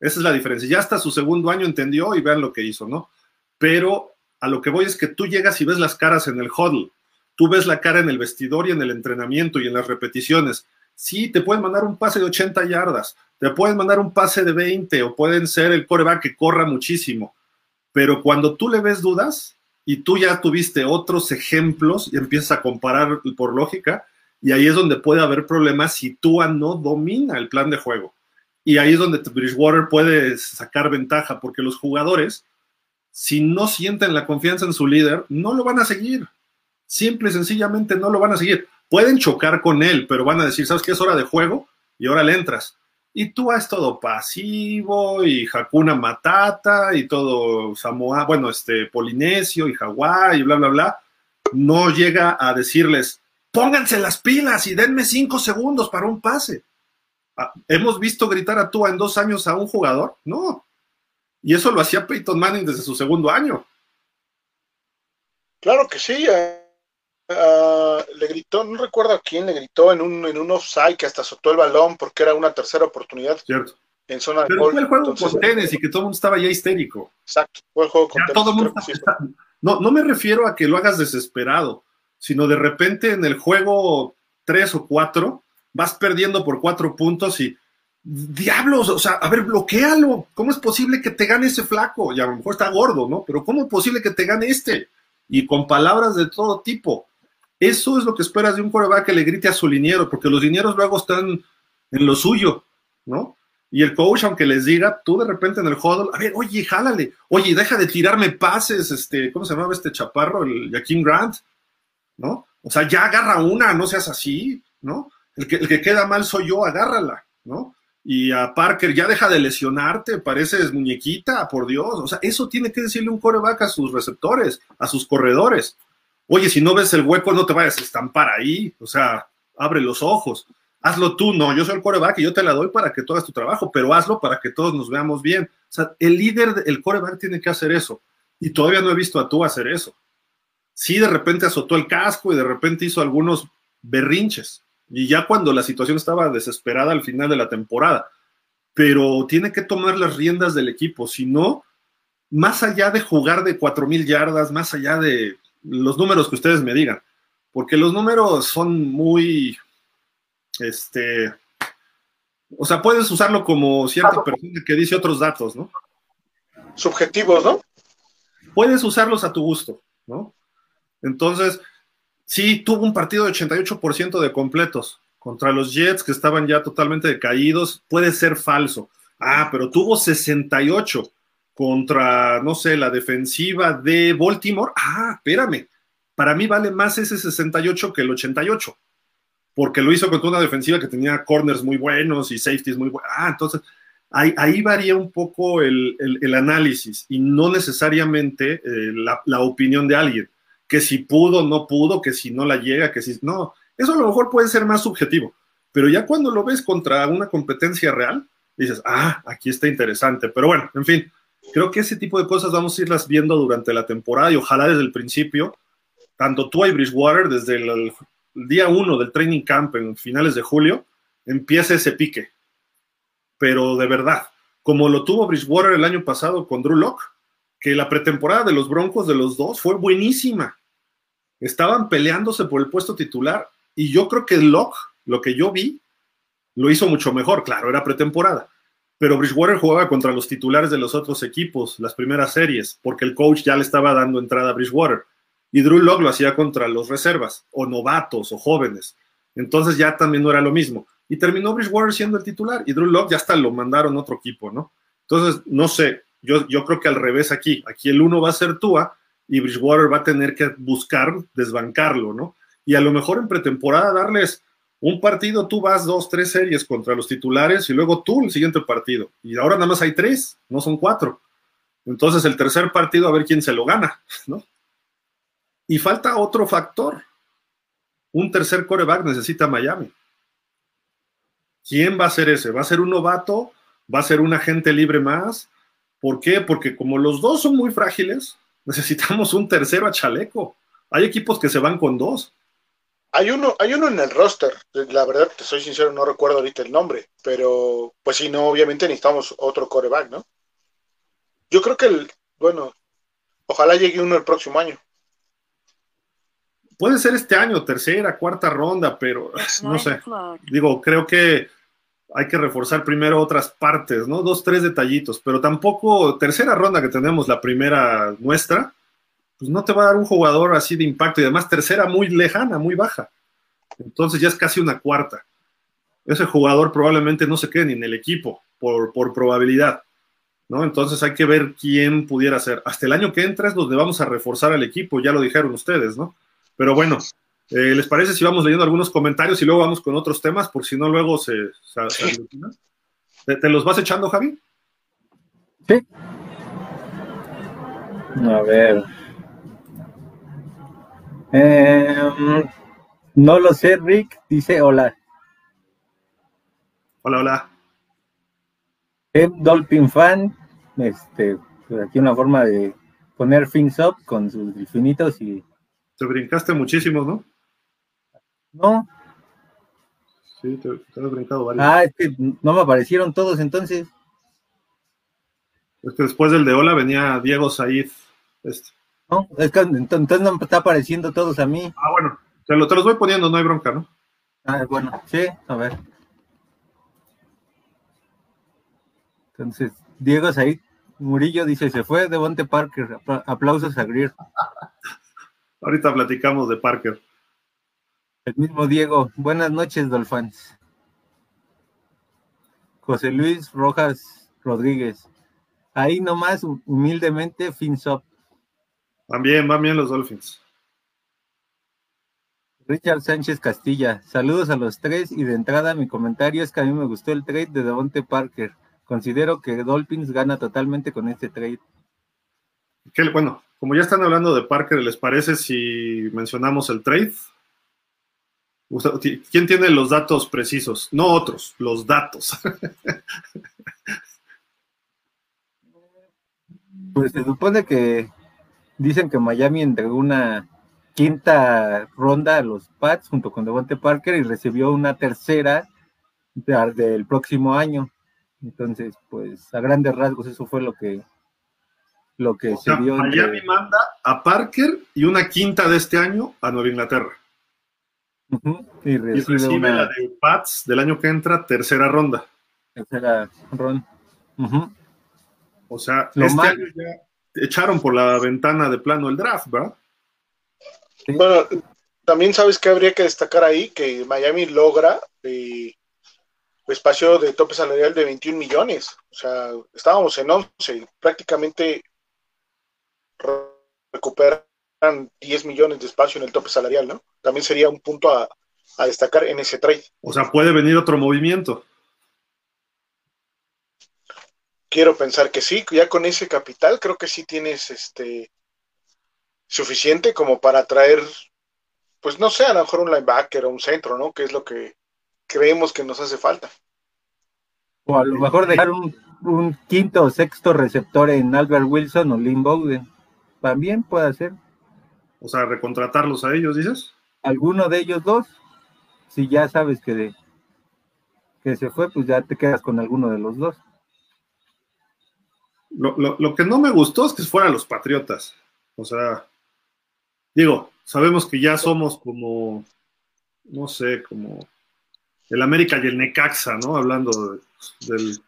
Esa es la diferencia, ya hasta su segundo año entendió y vean lo que hizo, ¿no? Pero a lo que voy es que tú llegas y ves las caras en el huddle, tú ves la cara en el vestidor y en el entrenamiento y en las repeticiones. Sí, te pueden mandar un pase de 80 yardas, te pueden mandar un pase de 20 o pueden ser el quarterback que corra muchísimo. Pero cuando tú le ves dudas y tú ya tuviste otros ejemplos y empiezas a comparar por lógica, y ahí es donde puede haber problemas si Tua no domina el plan de juego. Y ahí es donde Bridgewater puede sacar ventaja, porque los jugadores, si no sienten la confianza en su líder, no lo van a seguir. Simple y sencillamente no lo van a seguir. Pueden chocar con él, pero van a decir, ¿sabes qué? Es hora de juego y ahora le entras. Y Tua es todo pasivo, y Hakuna Matata, y todo Samoa, bueno, Polinesio, y Hawái, y bla, bla, bla. No llega a decirles, pónganse las pilas y denme 5 segundos para un pase. ¿Hemos visto gritar a Tua en 2 años a un jugador? No. Y eso lo hacía Peyton Manning desde su segundo año. Claro que sí, le gritó, no recuerdo a quién le gritó en un offside que hasta soltó el balón porque era una tercera oportunidad. Cierto. En zona de pero gol. Fue el juego con tenis y que todo el mundo estaba ya histérico. Exacto, fue el juego con tenis, todo el mundo está... No me refiero a que lo hagas desesperado, sino de repente en el juego 3 o 4 vas perdiendo por 4 puntos y diablos, o sea, a ver, bloquéalo. ¿Cómo es posible que te gane ese flaco? Y a lo mejor está gordo, ¿no? Pero ¿cómo es posible que te gane este? Y con palabras de todo tipo. Eso es lo que esperas de un quarterback, que le grite a su liniero, porque los linieros luego están en lo suyo, ¿no? Y el coach, aunque les diga, tú de repente en el huddle, a ver, oye, jálale, oye, deja de tirarme pases, ¿cómo se llamaba este chaparro? El Jakeem Grant, ¿no? O sea, ya agarra una, no seas así, ¿no? El que queda mal soy yo, agárrala, ¿no? Y a Parker, ya deja de lesionarte, pareces muñequita, por Dios. O sea, eso tiene que decirle un quarterback a sus receptores, a sus corredores. Oye, si no ves el hueco, no te vayas a estampar ahí. O sea, abre los ojos. Hazlo tú. No, yo soy el quarterback y yo te la doy para que tú hagas tu trabajo, pero hazlo para que todos nos veamos bien. O sea, el líder, el quarterback tiene que hacer eso. Y todavía no he visto a tú hacer eso. Sí, de repente azotó el casco y de repente hizo algunos berrinches. Y ya cuando la situación estaba desesperada al final de la temporada. Pero tiene que tomar las riendas del equipo. Si no, más allá de jugar de 4,000 yardas, más allá de... los números que ustedes me digan, porque los números son muy o sea, puedes usarlo como cierta persona que dice otros datos, ¿no? Subjetivos, ¿no? Puedes usarlos a tu gusto, ¿no? Entonces, sí, tuvo un partido de 88% de completos contra los Jets, que estaban ya totalmente decaídos, puede ser falso. Ah, pero tuvo 68% contra, no sé, la defensiva de Baltimore. Ah, espérame, para mí vale más ese 68 que el 88, porque lo hizo contra una defensiva que tenía corners muy buenos y safeties muy buenos. Ah, entonces, ahí varía un poco el análisis, y no necesariamente la opinión de alguien, que si pudo, no pudo, que si no la llega, que si... No, eso a lo mejor puede ser más subjetivo, pero ya cuando lo ves contra una competencia real, dices, ah, aquí está interesante. Pero bueno, en fin, creo que ese tipo de cosas vamos a irlas viendo durante la temporada, y ojalá desde el principio, tanto Tua y Bridgewater, desde el día 1 del training camp en finales de julio, empiece ese pique. Pero de verdad, como lo tuvo Bridgewater el año pasado con Drew Lock, que la pretemporada de los Broncos de los dos fue buenísima. Estaban peleándose por el puesto titular y yo creo que Locke, lo que yo vi, lo hizo mucho mejor. Claro, era pretemporada, pero Bridgewater jugaba contra los titulares de los otros equipos las primeras series, porque el coach ya le estaba dando entrada a Bridgewater, y Drew Locke lo hacía contra los reservas, o novatos, o jóvenes. Entonces ya también no era lo mismo. Y terminó Bridgewater siendo el titular, y Drew Locke ya hasta lo mandaron a otro equipo, ¿no? Entonces, no sé, yo creo que al revés aquí. Aquí el uno va a ser Tua, y Bridgewater va a tener que buscar desbancarlo, ¿no? Y a lo mejor en pretemporada darles un partido, tú vas 2, 3 series contra los titulares, y luego tú el siguiente partido. Y ahora nada más hay 3, no son 4. Entonces el tercer partido a ver quién se lo gana, ¿no? Y falta otro factor. Un tercer quarterback necesita Miami. ¿Quién va a ser ese? ¿Va a ser un novato? ¿Va a ser un agente libre más? ¿Por qué? Porque como los dos son muy frágiles, necesitamos un tercero a chaleco. Hay equipos que se van con 2. Hay uno en el roster. La verdad, te soy sincero, no recuerdo ahorita el nombre. Pero, pues si no, obviamente necesitamos otro quarterback, ¿no? Yo creo que ojalá llegue uno el próximo año. Puede ser este año, tercera, cuarta ronda, pero no sé. Digo, creo que hay que reforzar primero otras partes, ¿no? 2, 3 detallitos, pero tampoco tercera ronda que tenemos, la primera nuestra, pues no te va a dar un jugador así de impacto, y además tercera muy lejana, muy baja. Entonces ya es casi una cuarta. Ese jugador probablemente no se quede ni en el equipo, por probabilidad, ¿no? Entonces hay que ver quién pudiera ser. Hasta el año que entra es donde vamos a reforzar al equipo, ya lo dijeron ustedes, ¿no? Pero bueno, ¿les parece si vamos leyendo algunos comentarios y luego vamos con otros temas? Porque si no, luego se ¿Te los vas echando, Javi? Sí. A ver. No lo sé, Rick. Dice hola. Hola, hola. Dolphin fan. Pues aquí una forma de poner things up con sus infinitos y... Te brincaste muchísimos, ¿no? No. Sí, te has brincado varios. Es que no me aparecieron todos entonces. Es que después del de hola venía Diego Said. No, es que entonces no me está apareciendo todos a mí. Bueno, te los voy poniendo, no hay bronca, ¿no? Bueno, sí, a ver. Entonces, Diego Said Murillo dice, se fue Devante Parker, aplausos a Grier. Ahorita platicamos de Parker. El mismo Diego. Buenas noches, Dolphins. José Luis Rojas Rodríguez. Ahí nomás, humildemente, fins up. También, van bien los Dolphins. Richard Sánchez Castilla. Saludos a los tres y de entrada mi comentario es que a mí me gustó el trade de Devante Parker. Considero que Dolphins gana totalmente con este trade. Qué bueno. Como ya están hablando de Parker, ¿les parece si mencionamos el trade? ¿Quién tiene los datos precisos? No otros, los datos. Pues se supone que dicen que Miami entregó una 5ª ronda a los Pats junto con Devante Parker y recibió una 3ª del próximo año. Entonces, pues a grandes rasgos eso fue lo que se dio. Miami manda a Parker y una 5ª de este año a Nueva Inglaterra. Uh-huh. Y recibe la de Pats del año que entra, 3ª ronda. 3ª ronda. Uh-huh. O sea, año ya echaron por la ventana de plano el draft, ¿verdad? Sí. Bueno, también sabes que habría que destacar ahí que Miami logra espacio de tope salarial de 21 millones. O sea, estábamos en 11, prácticamente recuperan 10 millones de espacio en el tope salarial, ¿no? También sería un punto a destacar en ese trade. O sea, puede venir otro movimiento. Quiero pensar que sí, ya con ese capital creo que sí tienes suficiente como para traer, pues no sé, a lo mejor un linebacker o un centro, ¿no? Que es lo que creemos que nos hace falta. O a lo mejor dejar un 5º o 6º receptor en Albert Wilson o Lynn Bowden. También puede ser. O sea, recontratarlos a ellos, ¿dices? Alguno de ellos dos. Si ya sabes que se fue, pues ya te quedas con alguno de los dos. Lo que no me gustó es que fueran los Patriotas. O sea, digo, sabemos que ya somos como, no sé, como el América y el Necaxa, ¿no? Hablando del...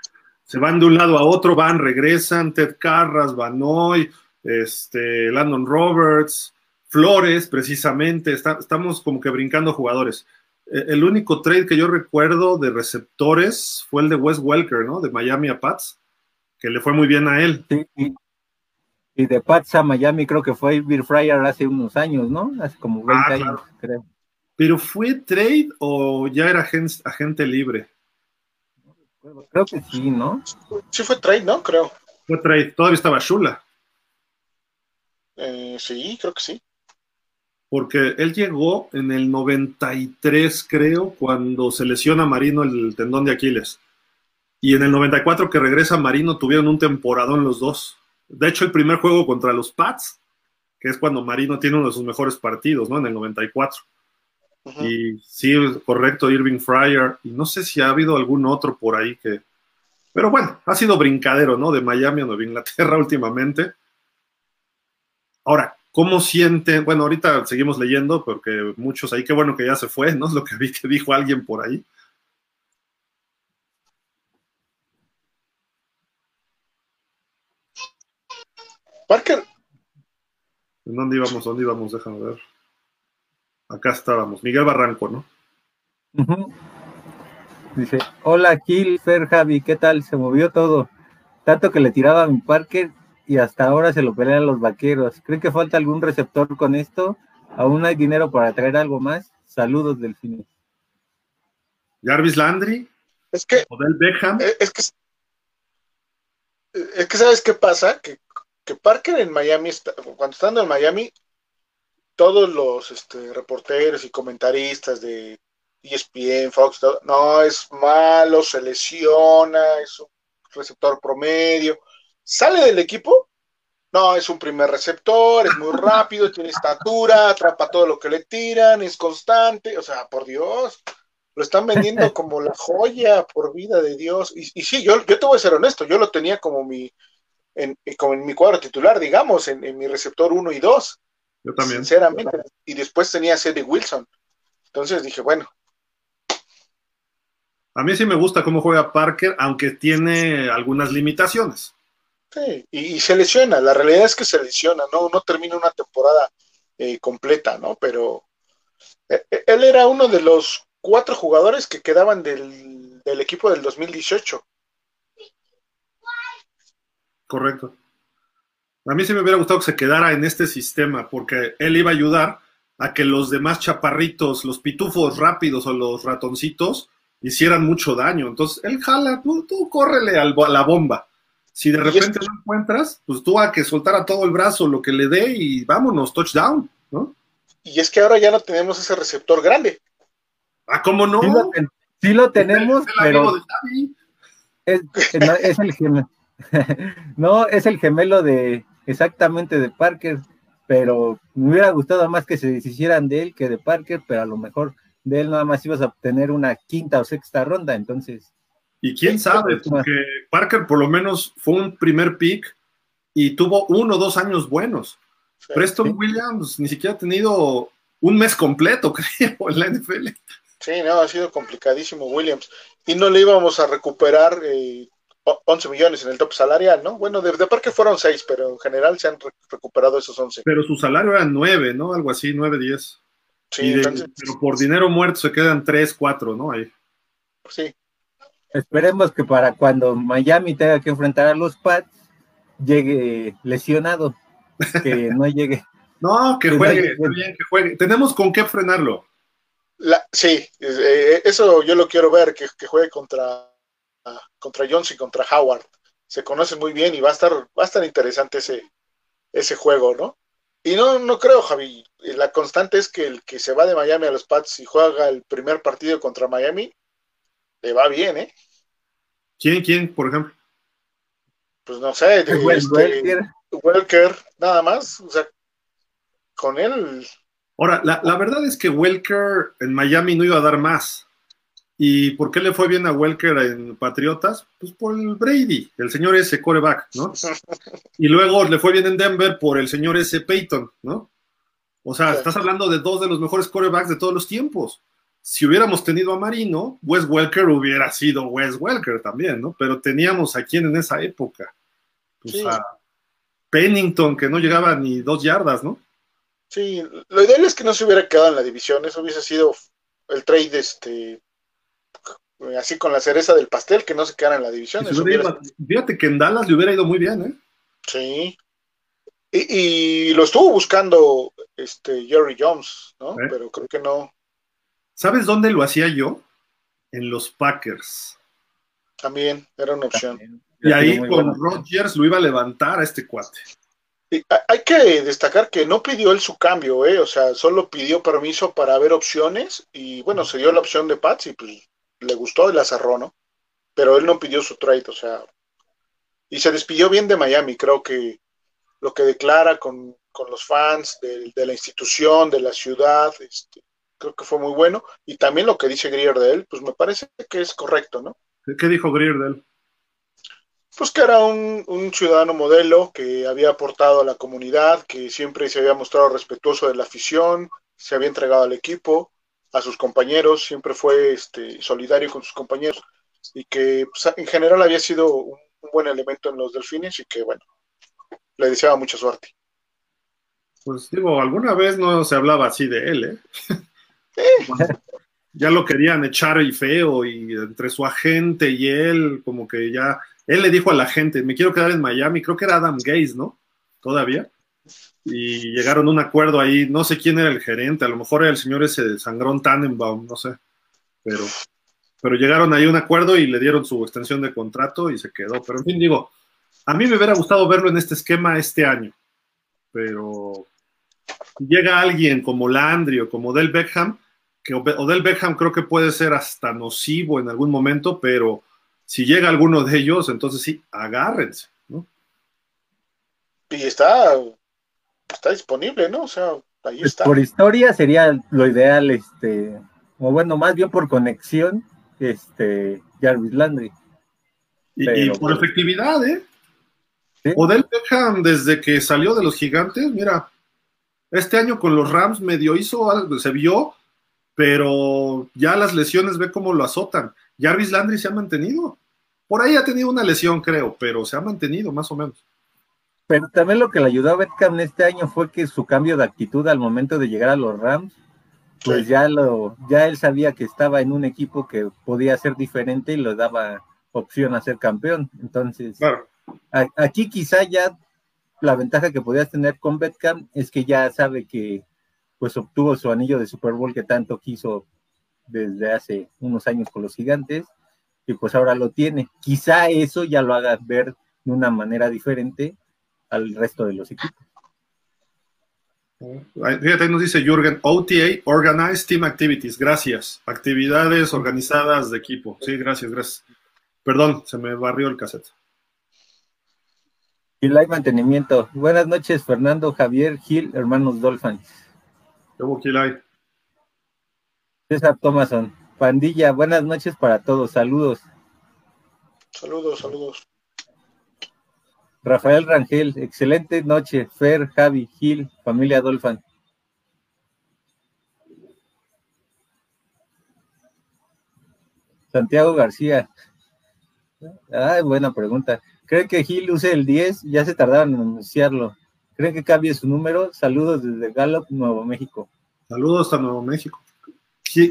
Se van de un lado a otro, van, regresan, Ted Carras, Vanoy, Landon Roberts, Flores, precisamente. Estamos como que brincando jugadores. El único trade que yo recuerdo de receptores fue el de Wes Welker, ¿no? De Miami a Pats, que le fue muy bien a él. Sí, y de Pats a Miami creo que fue Bill Fryer hace unos años, ¿no? Hace como 20 años, claro. Creo. ¿Pero fue trade o ya era agente libre? Creo que sí, ¿no? Sí fue trade, ¿no? Creo. Fue trade. Todavía estaba Shula. Sí, creo que sí. Porque él llegó en el 93, creo, cuando se lesiona Marino el tendón de Aquiles. Y en el 94 que regresa Marino tuvieron un temporadón los dos. De hecho, el primer juego contra los Pats, que es cuando Marino tiene uno de sus mejores partidos, ¿no? En el 94. Uh-huh. Y sí, correcto, Irving Fryer, y no sé si ha habido algún otro por ahí que... Pero bueno, ha sido brincadero, ¿no? De Miami a Nueva Inglaterra últimamente. Ahora, ¿cómo siente? Bueno, ahorita seguimos leyendo, porque muchos ahí, qué bueno que ya se fue, ¿no? Es lo que vi que dijo alguien por ahí. Parker. ¿En dónde íbamos? ¿Dónde íbamos? Déjame ver. Acá estábamos, Miguel Barranco, ¿no? Uh-huh. Dice, hola Gil, Fer, Javi, ¿qué tal? Se movió todo, tanto que le tiraba a mi Parker y hasta ahora se lo pelean los Vaqueros. ¿Creen que falta algún receptor con esto? ¿Aún hay dinero para traer algo más? Saludos, Delfines. ¿Jarvis Landry? Es que... ¿Odell Beckham? Es que ¿sabes qué pasa? Que Parker en Miami, cuando estando en Miami... Todos los reporteros y comentaristas de ESPN, Fox, todo, no, es malo, se lesiona, es un receptor promedio. ¿Sale del equipo? No, es un primer receptor, es muy rápido, tiene estatura, atrapa todo lo que le tiran, es constante. O sea, por Dios, lo están vendiendo como la joya, por vida de Dios. Y sí, yo te voy a ser honesto, yo lo tenía como en mi cuadro titular, digamos, en mi receptor 1 y 2. Yo también. Sinceramente. Y después tenía a Cedric Wilson. Entonces dije, bueno. A mí sí me gusta cómo juega Parker, aunque tiene algunas limitaciones. Sí, y se lesiona. La realidad es que se lesiona, ¿no? No termina una temporada completa, ¿no? Pero él era uno de los 4 jugadores que quedaban del equipo del 2018. Correcto. A mí sí me hubiera gustado que se quedara en este sistema, porque él iba a ayudar a que los demás chaparritos, los pitufos rápidos o los ratoncitos, hicieran mucho daño. Entonces, él jala, tú córrele a la bomba. Si de repente no encuentras, pues tú a que soltara todo el brazo, lo que le dé y vámonos, touchdown, ¿no? Y es que ahora ya no tenemos ese receptor grande. Ah, ¿cómo no? Sí lo tenemos, pero... Es el gemelo. No, es el gemelo de... Exactamente, de Parker, pero me hubiera gustado más que se deshicieran de él que de Parker, pero a lo mejor de él nada más ibas a obtener una 5ª o 6ª ronda, entonces... Y quién sabe, porque Parker por lo menos fue un primer pick y tuvo 1 o 2 años buenos. Sí, Preston Williams ni siquiera ha tenido un mes completo, creo, en la NFL. Sí, no, ha sido complicadísimo Williams. Y no le íbamos a recuperar... 11 millones en el top salarial, ¿no? Bueno, de Parker fueron 6, pero en general se han recuperado esos 11. Pero su salario era 9, ¿no? Algo así, 9, 10. Sí, entonces... Pero por dinero muerto se quedan 3, 4, ¿no? Ahí. Sí. Esperemos que para cuando Miami tenga que enfrentar a los Pats, llegue lesionado. Que no llegue. No, que juegue, no bien, que juegue. Tenemos con qué frenarlo. Sí, eso yo lo quiero ver, que juegue contra Jones y contra Howard. Se conocen muy bien y va a estar interesante ese juego, ¿no? Y no creo, Javi, la constante es que el que se va de Miami a los Pats y juega el primer partido contra Miami, le va bien, ¿eh? ¿Quién, por ejemplo? Pues no sé, Welker, nada más, o sea, con él... Ahora, la verdad es que Welker en Miami no iba a dar más. ¿Y por qué le fue bien a Welker en Patriotas? Pues por el Brady, el señor ese quarterback, ¿no? Y luego le fue bien en Denver por el señor ese Peyton, ¿no? O sea, estás hablando de dos de los mejores quarterbacks de todos los tiempos. Si hubiéramos tenido a Marino, Wes Welker hubiera sido Wes Welker también, ¿no? Pero teníamos a quién en esa época. Pues sí. A Pennington, que no llegaba ni 2 yardas, ¿no? Sí, lo ideal es que no se hubiera quedado en la división. Eso hubiese sido el trade, así con la cereza del pastel, que no se quedara en la división. Eso hubiera... Fíjate que en Dallas le hubiera ido muy bien, ¿eh? Sí. Y lo estuvo buscando Jerry Jones, ¿no? ¿Eh? Pero creo que no. ¿Sabes dónde lo hacía yo? En los Packers. También, era una opción. También. Y ahí con Rodgers lo iba a levantar a este cuate. Hay que destacar que no pidió él su cambio, o sea, solo pidió permiso para ver opciones y bueno, se dio la opción de Pats y pues le gustó y la cerró, ¿no? Pero él no pidió su trade, o sea, y se despidió bien de Miami, creo que lo que declara con los fans de la institución, de la ciudad, creo que fue muy bueno, y también lo que dice Grier de él, pues me parece que es correcto, ¿no? ¿Qué dijo Grier de él? Pues que era un ciudadano modelo que había aportado a la comunidad, que siempre se había mostrado respetuoso de la afición, se había entregado al equipo, a sus compañeros, siempre fue solidario con sus compañeros y que pues, en general había sido un buen elemento en los Delfines y que bueno, le deseaba mucha suerte. Pues digo, alguna vez no se hablaba así de él, ¿eh? ¿Eh? Ya lo querían echar y feo y entre su agente y él como que ya... Él le dijo a la gente, me quiero quedar en Miami, creo que era Adam Gase, ¿no? Todavía. Y llegaron a un acuerdo ahí, no sé quién era el gerente, a lo mejor era el señor ese Sangrón Tannenbaum, no sé. Pero llegaron ahí a un acuerdo y le dieron su extensión de contrato y se quedó. Pero en fin, digo, a mí me hubiera gustado verlo en este esquema este año. Pero llega alguien como Landry o como Odell Beckham, que Odell Beckham creo que puede ser hasta nocivo en algún momento, pero... Si llega alguno de ellos, entonces sí, agárrense, ¿no? Y está disponible, ¿no? O sea, ahí está. Por historia sería lo ideal, o bueno, más bien por conexión, Jarvis Landry. Y por efectividad, ¿eh? ¿Sí? Odell Beckham, desde que salió de los Gigantes, mira, este año con los Rams medio hizo algo, se vio, pero ya las lesiones ve cómo lo azotan. Jarvis Landry se ha mantenido. Por ahí ha tenido una lesión, creo, pero se ha mantenido, más o menos. Pero también lo que le ayudó a Beckham este año fue que su cambio de actitud al momento de llegar a los Rams, pues sí. Ya él sabía que estaba en un equipo que podía ser diferente y le daba opción a ser campeón. Entonces, claro. Aquí quizá ya la ventaja que podías tener con Beckham es que ya sabe que pues obtuvo su anillo de Super Bowl que tanto quiso desde hace unos años con los Gigantes y pues ahora lo tiene. Quizá eso ya lo haga ver de una manera diferente al resto de los equipos. Fíjate, nos dice Jürgen, OTA, Organized Team Activities, gracias, actividades organizadas de equipo. Sí, gracias, perdón, se me barrió el cassette. Y live mantenimiento, buenas noches Fernando, Javier, Gil, hermanos Dolphins. Luego Gil hay César Thomason, pandilla, buenas noches para todos, saludos. Saludos. Rafael Rangel, excelente noche, Fer, Javi, Gil, familia Dolphin. Santiago García, buena pregunta. ¿Creen que Gil use el 10? Ya se tardaron en anunciarlo. ¿Creen que cambie su número? Saludos desde Gallup, Nuevo México. Saludos a Nuevo México.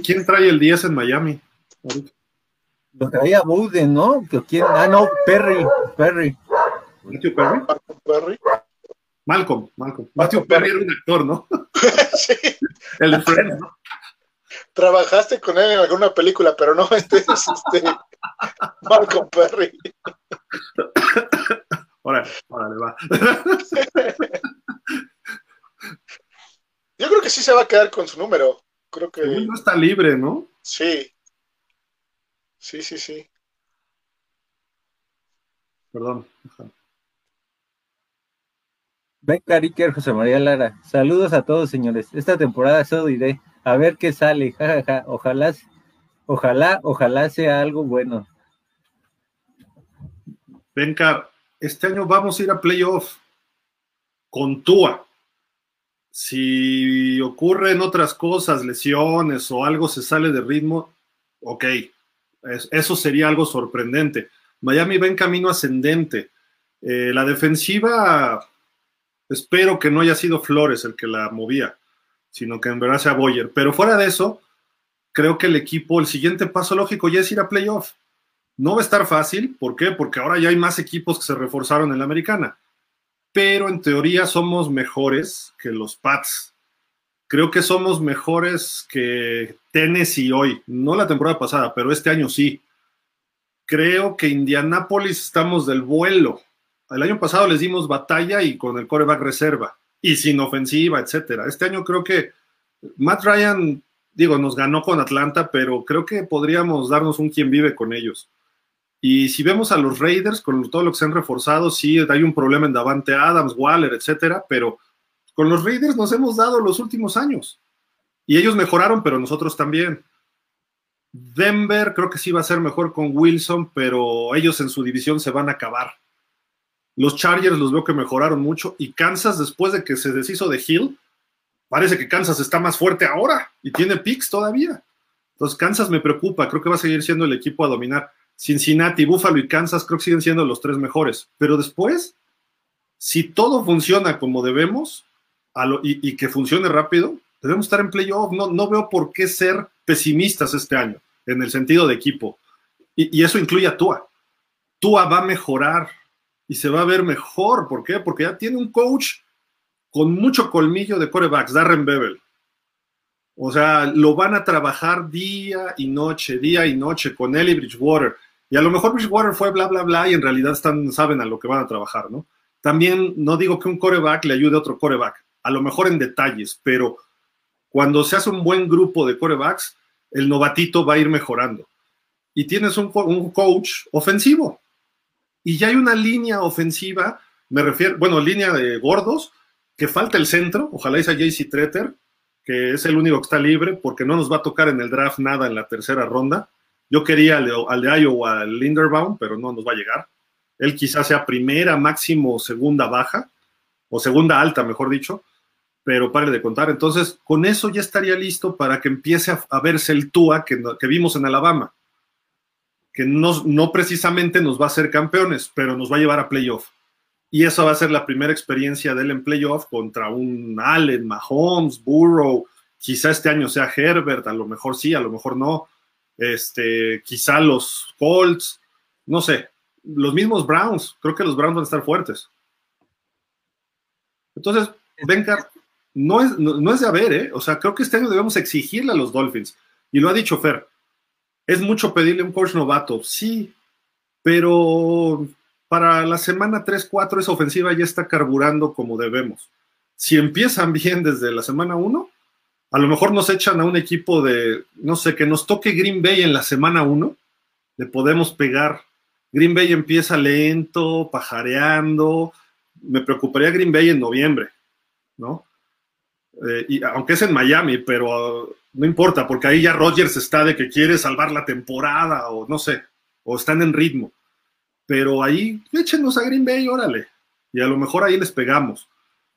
¿Quién trae el 10 en Miami? Lo traía Bowden, ¿no? ¿Quién? Ah, no, Perry. ¿Matthew Perry? Malcolm. Matthew Perry era un actor, ¿no? Sí. El de Friends, ¿no? Trabajaste con él en alguna película, pero no, Malcolm Perry. Órale, va. Yo creo que sí se va a quedar con su número. Creo que él no está libre, ¿no? Sí. Perdón. Beca Ricker, José María Lara. Saludos a todos, señores. Esta temporada solo diré a ver qué sale. Ojalá Ojalá sea algo bueno. Venga, este año vamos a ir a playoff con Tua. Si ocurren otras cosas, lesiones o algo se sale de ritmo, ok, eso sería algo sorprendente. Miami va en camino ascendente. La defensiva, espero que no haya sido Flores el que la movía, sino que en verdad sea Boyer. Pero fuera de eso, creo que el equipo, el siguiente paso lógico ya es ir a playoff. No va a estar fácil, ¿por qué? Porque ahora ya hay más equipos que se reforzaron en la americana. Pero en teoría somos mejores que los Pats. Creo que somos mejores que Tennessee hoy. No la temporada pasada, pero este año sí. Creo que Indianápolis estamos del vuelo. El año pasado les dimos batalla y con el quarterback reserva. Y sin ofensiva, etcétera. Este año creo que Matt Ryan, nos ganó con Atlanta, pero creo que podríamos darnos un quien vive con ellos. Y si vemos a los Raiders, con todo lo que se han reforzado, sí, hay un problema en Davante Adams, Waller, etcétera, pero con los Raiders nos hemos dado los últimos años. Y ellos mejoraron, pero nosotros también. Denver creo que sí va a ser mejor con Wilson, pero ellos en su división se van a acabar. Los Chargers los veo que mejoraron mucho. Y Kansas, después de que se deshizo de Hill, parece que Kansas está más fuerte ahora y tiene picks todavía. Entonces Kansas me preocupa, creo que va a seguir siendo el equipo a dominar. Cincinnati, Buffalo y Kansas creo que siguen siendo los tres mejores, pero después, si todo funciona como debemos y que funcione rápido, debemos estar en playoff. No veo por qué ser pesimistas este año, en el sentido de equipo, y eso incluye a Tua. Tua va a mejorar y se va a ver mejor, ¿por qué? Porque ya tiene un coach con mucho colmillo de quarterbacks, Darren Bevel. O sea, lo van a trabajar día y noche con él y Bridgewater. Y a lo mejor Bridgewater fue bla, bla, bla, y en realidad saben a lo que van a trabajar, ¿no? También no digo que un quarterback le ayude a otro quarterback, a lo mejor en detalles, pero cuando se hace un buen grupo de quarterbacks, el novatito va a ir mejorando. Y tienes un coach ofensivo. Y ya hay una línea ofensiva, línea de gordos, que falta el centro, ojalá sea JC Tretter, que es el único que está libre, porque no nos va a tocar en el draft nada en la tercera ronda. Yo quería al de Iowa, al Linderbaum, pero no nos va a llegar. Él quizás sea primera, máximo segunda baja, o segunda alta, mejor dicho, pero pare de contar. Entonces, con eso ya estaría listo para que empiece a verse el Tua que vimos en Alabama, que no precisamente nos va a hacer campeones, pero nos va a llevar a playoff. Y esa va a ser la primera experiencia de él en playoff contra un Allen, Mahomes, Burrow. Quizá este año sea Herbert, a lo mejor sí, a lo mejor no. Quizá los Colts, no sé. Los mismos Browns, creo que los Browns van a estar fuertes. Entonces, venga, no es de haber, ¿eh? O sea, creo que este año debemos exigirle a los Dolphins. Y lo ha dicho Fer, es mucho pedirle a un coach novato. Sí, pero para la semana 3-4 esa ofensiva ya está carburando como debemos. Si empiezan bien desde la semana 1, a lo mejor nos echan a un equipo que nos toque Green Bay en la semana 1, le podemos pegar. Green Bay empieza lento, pajareando. Me preocuparía Green Bay en noviembre, ¿no? Y aunque es en Miami, pero no importa, porque ahí ya Rodgers está de que quiere salvar la temporada, o no sé, o están en ritmo. Pero ahí, échenos a Green Bay, órale. Y a lo mejor ahí les pegamos.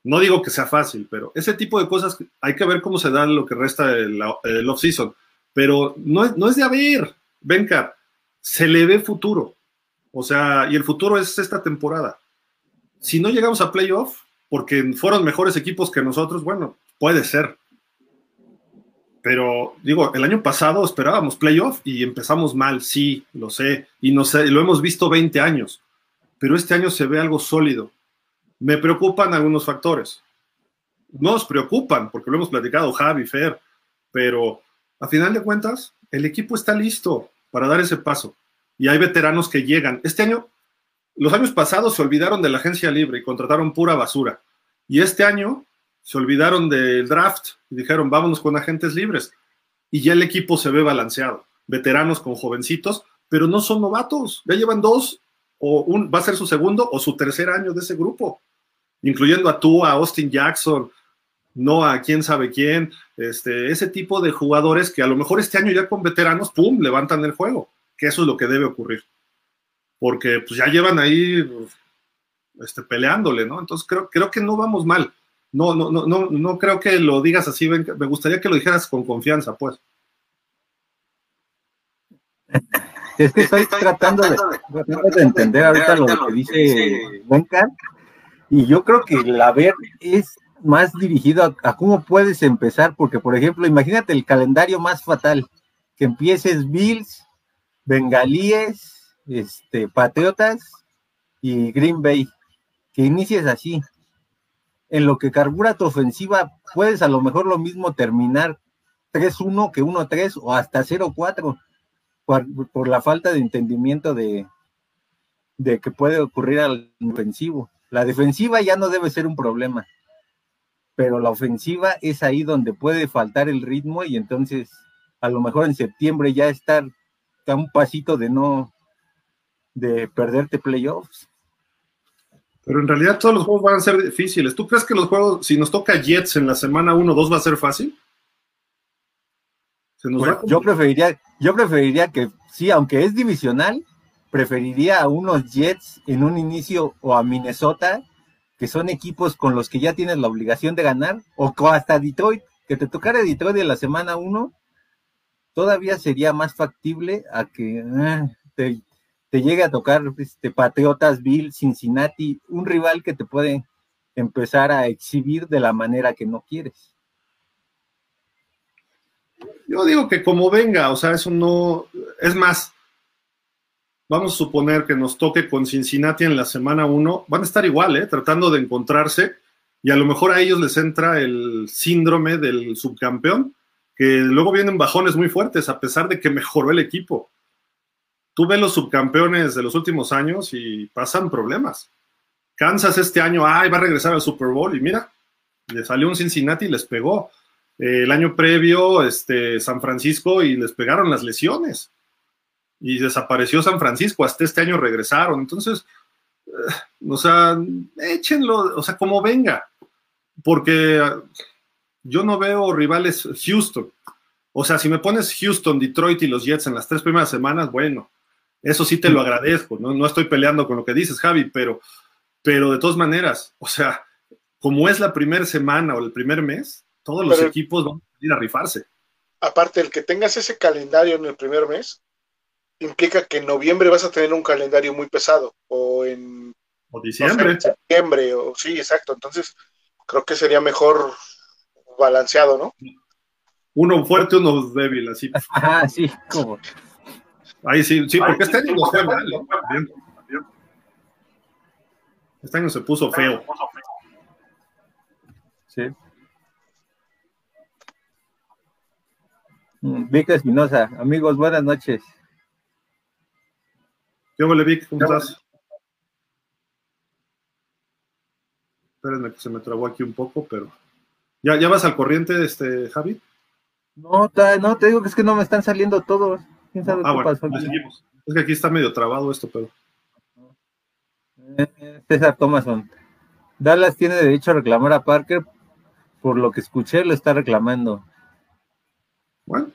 No digo que sea fácil, pero ese tipo de cosas hay que ver cómo se da lo que resta del off-season. Pero no es de haber. Venga, se le ve futuro. O sea, y el futuro es esta temporada. Si no llegamos a playoff, porque fueron mejores equipos que nosotros, bueno, puede ser. Pero, el año pasado esperábamos playoff y empezamos mal, sí, lo sé, y no sé, lo hemos visto 20 años, pero este año se ve algo sólido. Me preocupan algunos factores. Nos preocupan, porque lo hemos platicado, Javi, Fer, pero a final de cuentas, el equipo está listo para dar ese paso, y hay veteranos que llegan. Este año, los años pasados se olvidaron de la agencia libre y contrataron pura basura, y este año se olvidaron del draft y dijeron, vámonos con agentes libres. Y ya el equipo se ve balanceado. Veteranos con jovencitos, pero no son novatos. Ya llevan dos, va a ser su segundo o su tercer año de ese grupo, incluyendo a Tua, a Austin Jackson, no a quién sabe quién, ese tipo de jugadores que a lo mejor este año ya con veteranos, ¡pum!, levantan el juego, que eso es lo que debe ocurrir, porque pues ya llevan ahí peleándole, ¿no? Entonces creo que no vamos mal, no creo que lo digas así, me gustaría que lo dijeras con confianza, pues. Es que estoy tratando de entender ahorita lo que dice Duncan, y yo creo que el haber es más dirigido a cómo puedes empezar, porque, por ejemplo, imagínate el calendario más fatal, que empieces Bills, Bengalíes, Patriotas y Green Bay, que inicies así. En lo que carbura tu ofensiva, puedes a lo mejor lo mismo terminar 3-1 que 1-3 o hasta 0-4, por la falta de entendimiento de que puede ocurrir al ofensivo. La defensiva ya no debe ser un problema, pero la ofensiva es ahí donde puede faltar el ritmo, y entonces a lo mejor en septiembre ya estar a un pasito de perderte playoffs. Pero en realidad todos los juegos van a ser difíciles. ¿Tú crees que los juegos, si nos toca Jets en la semana 1 o 2, va a ser fácil? Bueno, yo preferiría que, sí, aunque es divisional, preferiría a unos Jets en un inicio o a Minnesota, que son equipos con los que ya tienes la obligación de ganar, o hasta Detroit, que te tocara Detroit en la semana 1, todavía sería más factible a que te llegue a tocar Patriotas, Bills, Cincinnati, un rival que te puede empezar a exhibir de la manera que no quieres. Yo digo que como venga, o sea, eso no... Es más, vamos a suponer que nos toque con Cincinnati en la semana 1, van a estar igual, tratando de encontrarse, y a lo mejor a ellos les entra el síndrome del subcampeón, que luego vienen bajones muy fuertes, a pesar de que mejoró el equipo. Tú ves los subcampeones de los últimos años y pasan problemas. Kansas este año, va a regresar al Super Bowl, y mira, le salió un Cincinnati y les pegó. El año previo, San Francisco, y les pegaron las lesiones. Y desapareció San Francisco, hasta este año regresaron. Entonces, échenlo, como venga. Porque yo no veo rivales Houston. O sea, si me pones Houston, Detroit y los Jets en las 3 primeras semanas, bueno, eso sí te lo agradezco. No estoy peleando con lo que dices, Javi, pero de todas maneras, o sea, como es la primera semana o el primer mes, Todos los equipos van a ir a rifarse. Aparte, el que tengas ese calendario en el primer mes, implica que en noviembre vas a tener un calendario muy pesado, o diciembre. No sé, en septiembre, o sí, exacto. Entonces, creo que sería mejor balanceado, ¿no? Uno fuerte, uno débil, así. Ah, sí, ¿cómo? Ahí sí, porque este año no fue mal. Este año se puso feo. Sí. Vic Espinosa, amigos, buenas noches. ¿Qué vale, Vic? ¿Cómo estás? Espérenme que se me trabó aquí un poco, pero... ¿Ya vas al corriente, Javi? No, te digo que es que no me están saliendo todos. ¿Quién sabe qué pasó? Seguimos. Es que aquí está medio trabado esto, pero... César Thomason. Dallas tiene derecho a reclamar a Parker. Por lo que escuché, lo está reclamando. Bueno,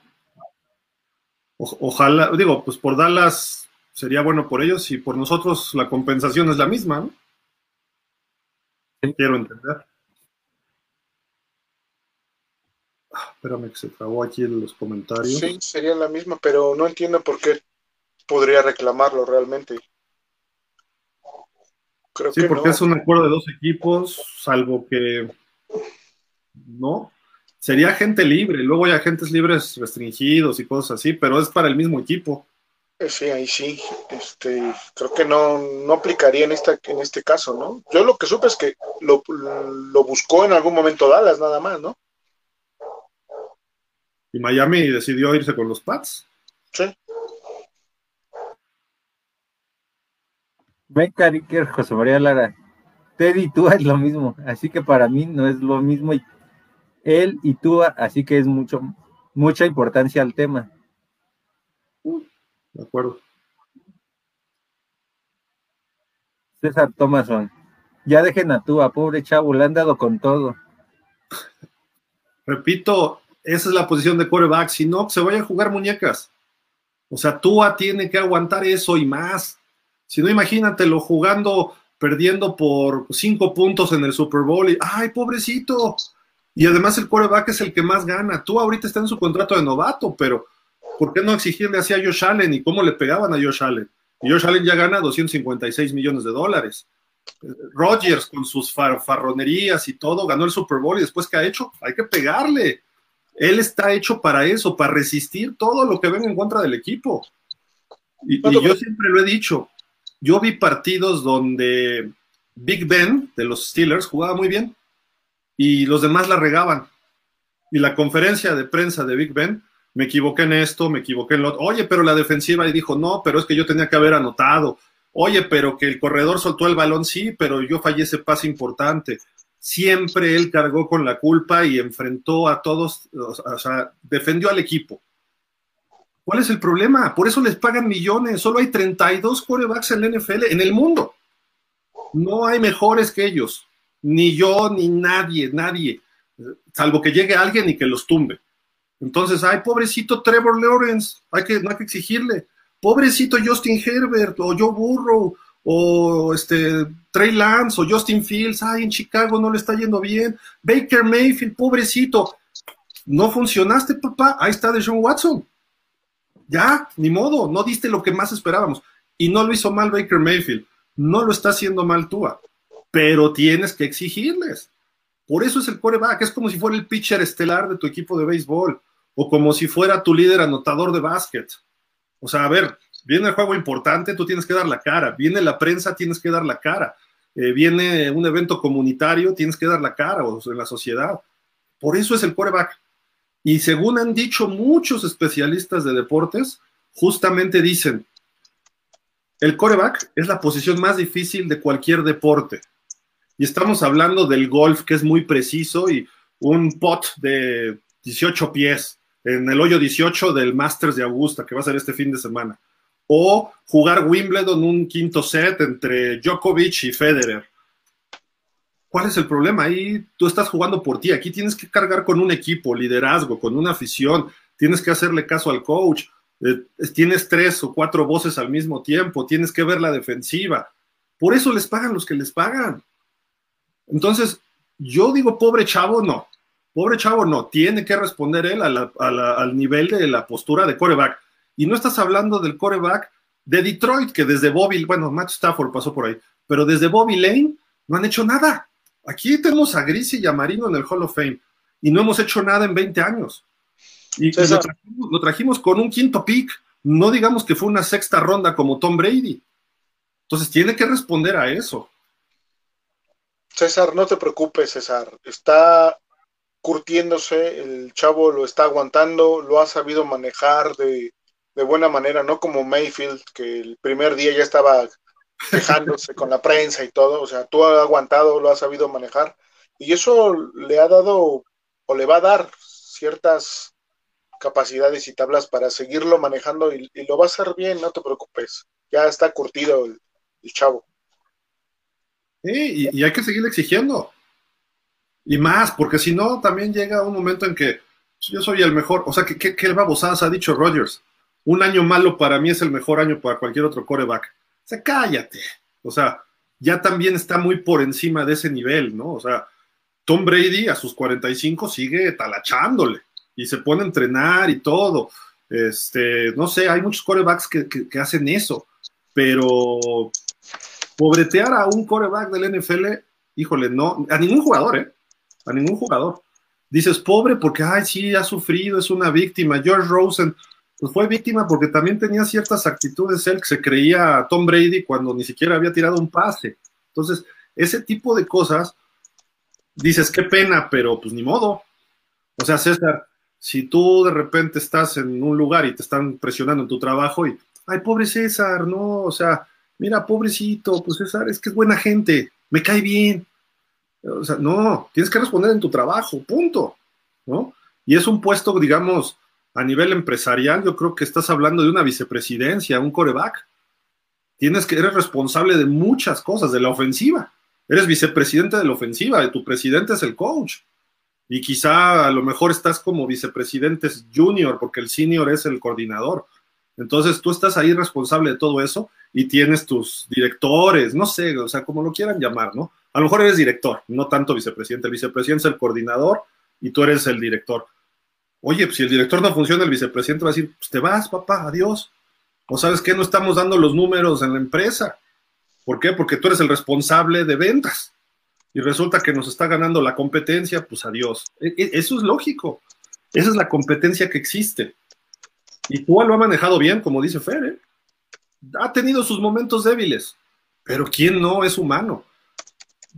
ojalá, digo, pues por Dallas sería bueno por ellos, y por nosotros la compensación es la misma, ¿no? Sí. Quiero entender. Espérame que se trabó aquí en los comentarios. Sí, sería la misma, pero no entiendo por qué podría reclamarlo realmente. Creo sí, que porque no. Es un acuerdo de 2 equipos, salvo que no. Sería gente libre, luego hay agentes libres restringidos y cosas así, pero es para el mismo equipo. Sí, ahí sí. Creo que no aplicaría en este caso, ¿no? Yo lo que supe es que lo buscó en algún momento Dallas, nada más, ¿no? Y Miami decidió irse con los Pats. Sí. Mike Cariker, José María Lara. Teddy, tú es lo mismo, así que para mí no es lo mismo y él y tú, así que es mucha importancia al tema. De acuerdo. César Thomason, ya dejen a Tua, pobre chavo, le han dado con todo. Repito, esa es la posición de quarterback. Si no, se vayan a jugar muñecas. O sea, Tua tiene que aguantar eso y más. Si no, imagínatelo jugando, perdiendo por 5 puntos en el Super Bowl. Y, ¡ay, pobrecito! Y además el quarterback es el que más gana. Tua ahorita está en su contrato de novato, pero ¿por qué no exigirle así a Josh Allen? ¿Y cómo le pegaban a Josh Allen? Y Josh Allen ya gana $256 millones. Rodgers, con sus farronerías y todo, ganó el Super Bowl y después, ¿qué ha hecho? Hay que pegarle. Él está hecho para eso, para resistir todo lo que venga en contra del equipo. Y yo siempre lo he dicho. Yo vi partidos donde Big Ben, de los Steelers, jugaba muy bien y los demás la regaban. Y la conferencia de prensa de Big Ben, me equivoqué en esto, me equivoqué en lo otro. Oye, pero la defensiva, y dijo, no, pero es que yo tenía que haber anotado. Oye, pero que el corredor soltó el balón, sí, pero yo fallé ese pase importante. Siempre él cargó con la culpa y enfrentó a todos, o sea, defendió al equipo. ¿Cuál es el problema? Por eso les pagan millones. Solo hay 32 quarterbacks en la NFL, en el mundo. No hay mejores que ellos. Ni yo, ni nadie. Salvo que llegue alguien y que los tumbe. Entonces, ay, pobrecito Trevor Lawrence, no hay que exigirle. Pobrecito Justin Herbert, o Joe Burrow, o Trey Lance, o Justin Fields, ay, en Chicago no le está yendo bien. Baker Mayfield, pobrecito. No funcionaste, papá, ahí está Deshaun Watson. Ya, ni modo, no diste lo que más esperábamos. Y no lo hizo mal Baker Mayfield, no lo está haciendo mal Tua, pero tienes que exigirles. Por eso es el quarterback, es como si fuera el pitcher estelar de tu equipo de béisbol, o como si fuera tu líder anotador de básquet. O sea, a ver, viene el juego importante, tú tienes que dar la cara. Viene la prensa, tienes que dar la cara. Viene un evento comunitario, tienes que dar la cara, o en la sociedad. Por eso es el quarterback. Y según han dicho muchos especialistas de deportes, justamente dicen, el quarterback es la posición más difícil de cualquier deporte. Y estamos hablando del golf, que es muy preciso, y un putt de 18 pies. En el hoyo 18 del Masters de Augusta, que va a ser este fin de semana, o jugar Wimbledon un 5º set entre Djokovic y Federer. ¿Cuál es el problema? Ahí tú estás jugando por ti, aquí tienes que cargar con un equipo, liderazgo, con una afición, tienes que hacerle caso al coach, tienes 3 o 4 voces al mismo tiempo, tienes que ver la defensiva, por eso les pagan los que les pagan. Entonces, yo digo, pobre chavo no, tiene que responder él al nivel de la postura de quarterback. Y no estás hablando del quarterback de Detroit, que desde Matt Stafford pasó por ahí, pero desde Bobby Lane no han hecho nada. Aquí tenemos a Grissi y a Marino en el Hall of Fame, y no hemos hecho nada en 20 años. Y lo trajimos con un 5º pick, no digamos que fue una 6ª ronda como Tom Brady. Entonces tiene que responder a eso. César, no te preocupes, César. Está curtiéndose, el chavo lo está aguantando, lo ha sabido manejar de buena manera, no como Mayfield, que el primer día ya estaba quejándose con la prensa y todo. O sea, tú has aguantado, lo has sabido manejar, y eso le ha dado, o le va a dar, ciertas capacidades y tablas para seguirlo manejando, y lo va a hacer bien, no te preocupes, ya está curtido el chavo. Sí, y hay que seguirle exigiendo. Y más, porque si no, también llega un momento en que yo soy el mejor. O sea, que el babosadas ha dicho Rodgers. Un año malo para mí es el mejor año para cualquier otro quarterback. O sea, cállate. O sea, ya también está muy por encima de ese nivel, ¿no? O sea, Tom Brady a sus 45 sigue talachándole y se pone a entrenar y todo. No sé, hay muchos quarterbacks que hacen eso, pero pobretear a un quarterback del NFL, híjole, no, a ningún jugador, a ningún jugador. Dices, pobre, porque, ay, sí, ha sufrido, es una víctima. George Rosen, pues fue víctima porque también tenía ciertas actitudes, él que se creía a Tom Brady cuando ni siquiera había tirado un pase. Entonces, ese tipo de cosas, dices, qué pena, pero pues ni modo. O sea, César, si tú de repente estás en un lugar y te están presionando en tu trabajo y, ay, pobre César, no, o sea, mira, pobrecito, pues César, es que es buena gente, me cae bien. O sea, no, tienes que responder en tu trabajo, punto, ¿no? Y es un puesto, digamos, a nivel empresarial, yo creo que estás hablando de una vicepresidencia, un quarterback. Eres responsable de muchas cosas, de la ofensiva. Eres vicepresidente de la ofensiva, tu presidente es el coach. y quizá a lo mejor estás como vicepresidentes junior, porque el senior es el coordinador. Entonces tú estás ahí responsable de todo eso y tienes tus directores, no sé, o sea, como lo quieran llamar, ¿no? A lo mejor eres director, no tanto vicepresidente. El vicepresidente es el coordinador y tú eres el director. Oye, pues si el director no funciona, el vicepresidente va a decir, pues te vas, papá, adiós. O sabes qué, no estamos dando los números en la empresa. ¿Por qué? Porque tú eres el responsable de ventas. Y resulta que nos está ganando la competencia, pues adiós. Eso es lógico. Esa es la competencia que existe. Y Tua lo ha manejado bien, como dice Fer, ¿eh? Ha tenido sus momentos débiles, pero ¿quién no es humano?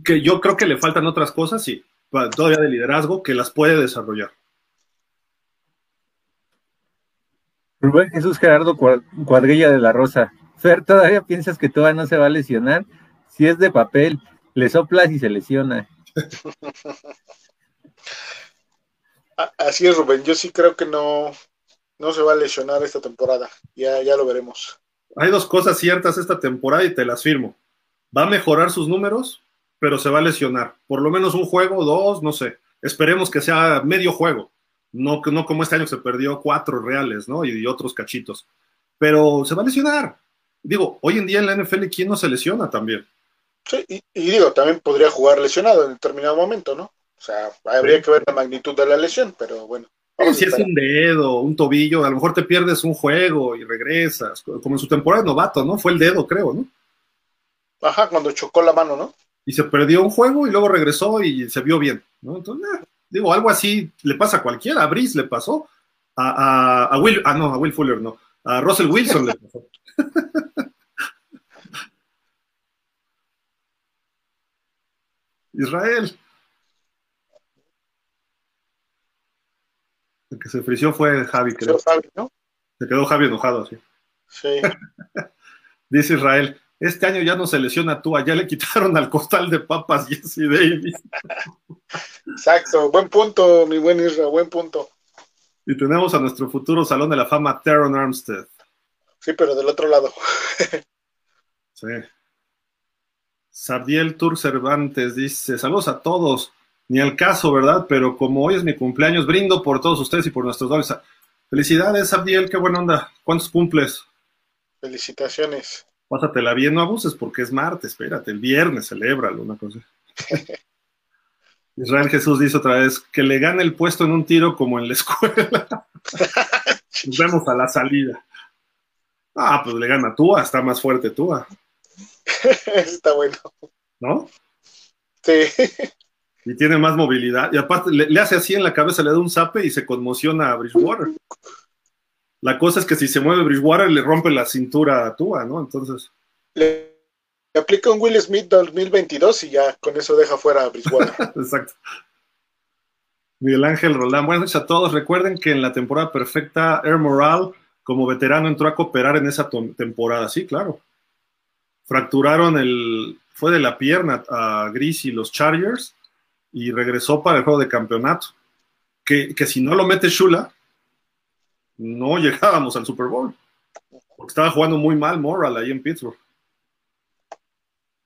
Que yo creo que le faltan otras cosas, sí, todavía de liderazgo, que las puede desarrollar. Rubén Jesús Gerardo Cuadrilla de la Rosa. Fer, ¿todavía piensas que Tua no se va a lesionar? Si es de papel, le soplas y se lesiona. Así es, Rubén, yo sí creo que no se va a lesionar esta temporada, ya lo veremos. Hay dos cosas ciertas esta temporada y te las firmo. Va a mejorar sus números, pero se va a lesionar. Por lo menos un juego, dos, no sé. Esperemos que sea medio juego. No como este año se perdió 4 reales, ¿no? Y otros cachitos. Pero se va a lesionar. Digo, hoy en día en la NFL, ¿quién no se lesiona también? Sí, y digo, también podría jugar lesionado en determinado momento, ¿no? O sea, habría que ver la magnitud de la lesión, pero bueno. Si es un dedo, un tobillo, a lo mejor te pierdes un juego y regresas, como en su temporada de novato, ¿no? Fue el dedo, creo, ¿no? Ajá, cuando chocó la mano, ¿no? Y se perdió un juego y luego regresó y se vio bien, ¿no? Entonces, digo, algo así le pasa a cualquiera. A Brice le pasó, a Will Fuller no, a Russell Wilson le pasó. Israel. El que se frició fue Javi, creo. Javi, ¿no? Se quedó Javi enojado, sí. Sí. Dice Israel, este año ya no se lesiona Tua, ya le quitaron al costal de papas Jesse Davis. Exacto, buen punto, mi buen Israel, buen punto. Y tenemos a nuestro futuro Salón de la Fama, Terron Armstead. Sí, pero del otro lado. Sí. Sardiel Tur Cervantes dice, saludos a todos. Ni al caso, ¿verdad? Pero como hoy es mi cumpleaños, brindo por todos ustedes y por nuestros dones. Felicidades, Abdiel, qué buena onda. ¿Cuántos cumples? Felicitaciones. Pásatela bien, no abuses porque es martes, espérate, el viernes, celébralo, una cosa. Israel Jesús dice otra vez, que le gane el puesto en un tiro como en la escuela. Nos vemos a la salida. Ah, pues le gana Tua, está más fuerte Tua. Está bueno. ¿No? Sí. Y tiene más movilidad. Y aparte, le hace así en la cabeza, le da un zape y se conmociona a Bridgewater. La cosa es que si se mueve Bridgewater, le rompe la cintura a Tua, ¿no? Entonces... Le aplica un Will Smith 2022 y ya con eso deja fuera a Bridgewater. Exacto. Miguel Ángel Roldán. Buenas noches a todos. Recuerden que en la temporada perfecta, Air Morale, como veterano, entró a cooperar en esa temporada. Sí, claro. Fracturaron fue de la pierna a Gris y los Chargers, y regresó para el juego de campeonato, que si no lo mete Shula, no llegábamos al Super Bowl, porque estaba jugando muy mal Morale ahí en Pittsburgh.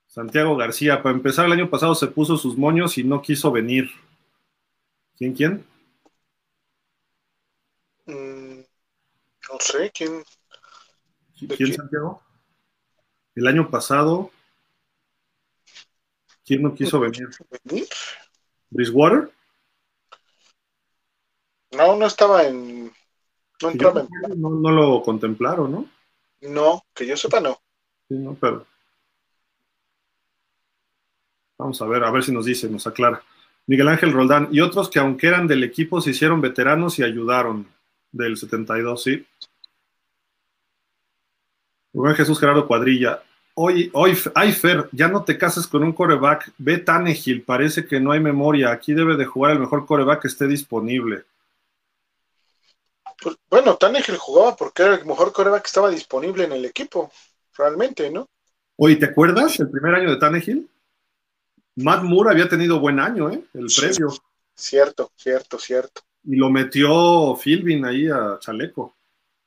Santiago García, para empezar, el año pasado se puso sus moños y no quiso venir. ¿Quién? No sé, ¿quién? ¿Quién, Santiago? El año pasado, ¿quién no quiso venir? ¿Bridgewater? No estaba en... No entraba en... No lo contemplaron, ¿no? No, que yo sepa no. Sí, no, pero... Vamos a ver si nos dice, nos aclara. Miguel Ángel Roldán, y otros que aunque eran del equipo se hicieron veteranos y ayudaron del 72, sí. Rubén Jesús Gerardo Cuadrilla. Hoy, ay Fer, ya no te cases con un quarterback, ve Tannehill, parece que no hay memoria, aquí debe de jugar el mejor quarterback que esté disponible. Pues, bueno, Tannehill jugaba porque era el mejor quarterback que estaba disponible en el equipo, realmente, ¿no? Oye, ¿te acuerdas el primer año de Tannehill? Matt Moore había tenido buen año, ¿eh? El previo. Cierto. Y lo metió Philbin ahí a chaleco.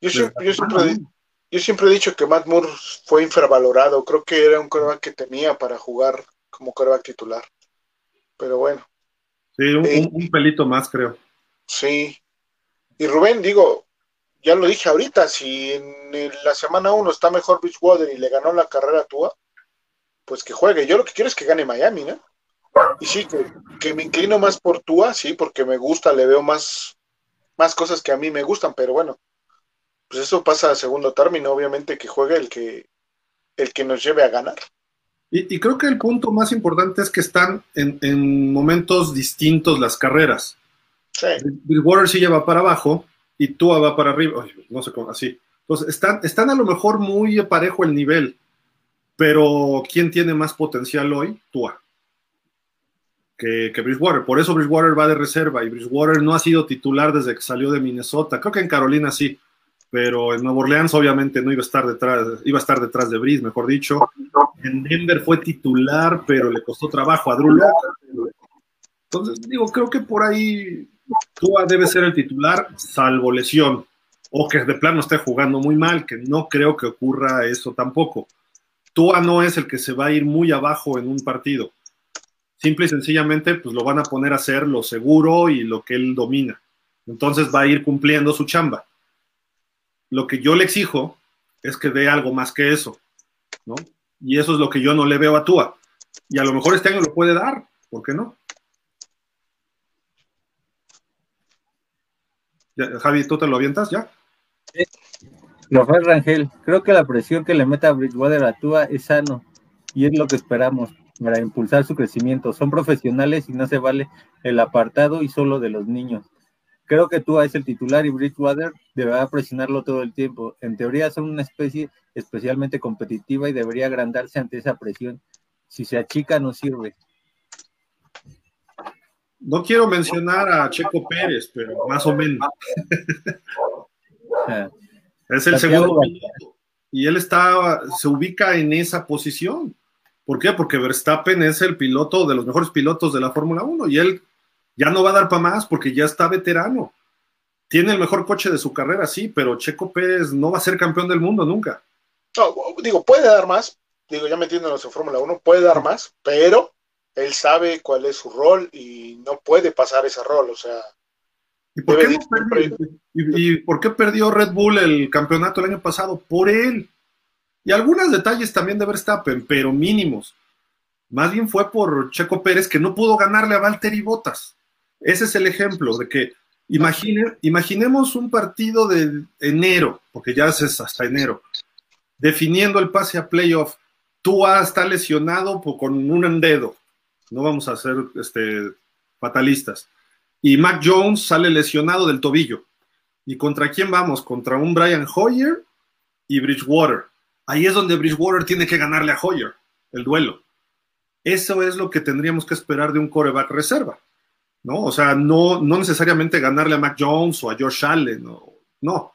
Yo siempre he dicho que Matt Moore fue infravalorado. Creo que era un quarterback que tenía para jugar como quarterback titular. Pero bueno. Sí, un pelito más, creo. Sí. Y Rubén, digo, ya lo dije ahorita, si en la semana 1 está mejor Bridgewater y le ganó la carrera a Tua, pues que juegue. Yo lo que quiero es que gane Miami, ¿no? Y sí, que me inclino más por Tua, sí, porque me gusta, le veo más cosas que a mí me gustan, pero bueno, pues eso pasa a segundo término, obviamente que juegue el que nos lleve a ganar. Y creo que el punto más importante es que están en momentos distintos las carreras. Sí. Bridgewater sí lleva para abajo y Tua va para arriba, ay, no sé cómo, así. Entonces están a lo mejor muy parejo el nivel, pero ¿quién tiene más potencial hoy? Tua. Que Bridgewater, por eso Bridgewater va de reserva, y Bridgewater no ha sido titular desde que salió de Minnesota, creo que en Carolina sí, pero en Nueva Orleans obviamente no iba a estar detrás de Brees, mejor dicho. En Denver fue titular, pero le costó trabajo a Drew Lock. Entonces, digo, creo que por ahí Tua debe ser el titular, salvo lesión, o que de plano esté jugando muy mal, que no creo que ocurra eso tampoco. Tua no es el que se va a ir muy abajo en un partido. Simple y sencillamente, pues lo van a poner a hacer lo seguro y lo que él domina. Entonces va a ir cumpliendo su chamba. Lo que yo le exijo es que dé algo más que eso, ¿no? Y eso es lo que yo no le veo a Tua. Y a lo mejor este año lo puede dar, ¿por qué no? Ya, Javi, ¿tú te lo avientas ya? Lo fue Rangel. Creo que la presión que le meta a Bridgewater a Tua es sano y es lo que esperamos para impulsar su crecimiento. Son profesionales y no se vale el apartado y solo de los niños. Creo que Tua es el titular y Bridgewater deberá presionarlo todo el tiempo. En teoría son una especie especialmente competitiva y debería agrandarse ante esa presión. Si se achica no sirve. No quiero mencionar a Checo Pérez, pero más o menos. Es el segundo y él se ubica en esa posición. ¿Por qué? Porque Verstappen es el piloto de los mejores pilotos de la Fórmula 1 y él ya no va a dar para más porque ya está veterano. Tiene el mejor coche de su carrera, sí, pero Checo Pérez no va a ser campeón del mundo nunca. No, digo, puede dar más, ya metiéndonos en Fórmula 1, puede dar más, pero él sabe cuál es su rol y no puede pasar ese rol, o sea... ¿Y por qué perdió Red Bull el campeonato el año pasado? Por él. Y algunos detalles también de Verstappen, pero mínimos. Más bien fue por Checo Pérez, que no pudo ganarle a Valtteri Bottas. Ese es el ejemplo de que, imaginemos un partido de enero, porque ya es hasta enero, definiendo el pase a playoff. Tua está lesionado con un dedo. No vamos a ser fatalistas. Y Mac Jones sale lesionado del tobillo. ¿Y contra quién vamos? Contra un Brian Hoyer y Bridgewater. Ahí es donde Bridgewater tiene que ganarle a Hoyer, el duelo. Eso es lo que tendríamos que esperar de un quarterback reserva, ¿no? O sea, no necesariamente ganarle a Mac Jones o a Josh Allen, no.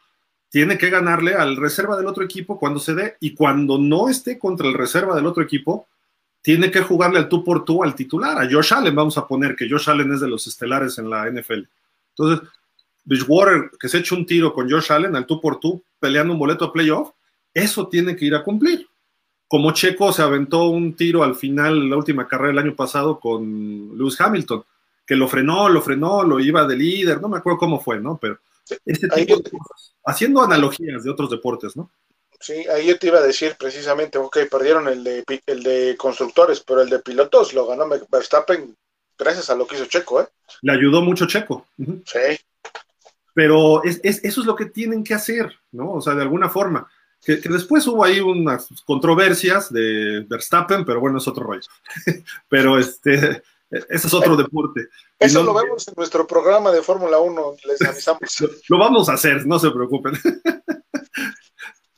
Tiene que ganarle al reserva del otro equipo cuando se dé, y cuando no esté contra el reserva del otro equipo, tiene que jugarle al tú por tú al titular, a Josh Allen vamos a poner, que Josh Allen es de los estelares en la NFL. Entonces, Bridgewater, que se eche un tiro con Josh Allen al tú por tú, peleando un boleto a playoff, eso tiene que ir a cumplir. Como Checo se aventó un tiro al final, la última carrera del año pasado con Lewis Hamilton, que lo frenó, lo iba de líder, no me acuerdo cómo fue, ¿no? Pero este tipo de cosas, haciendo analogías de otros deportes, ¿no? Sí, ahí yo te iba a decir precisamente, ok, perdieron el de constructores, pero el de pilotos lo ganó Verstappen gracias a lo que hizo Checo, ¿eh? Le ayudó mucho Checo. Uh-huh. Sí. Pero eso es lo que tienen que hacer, ¿no? O sea, de alguna forma. Que después hubo ahí unas controversias de Verstappen, pero bueno, es otro rollo. Pero ese es otro deporte. Eso lo vemos en nuestro programa de Fórmula 1, les avisamos. Lo vamos a hacer, no se preocupen.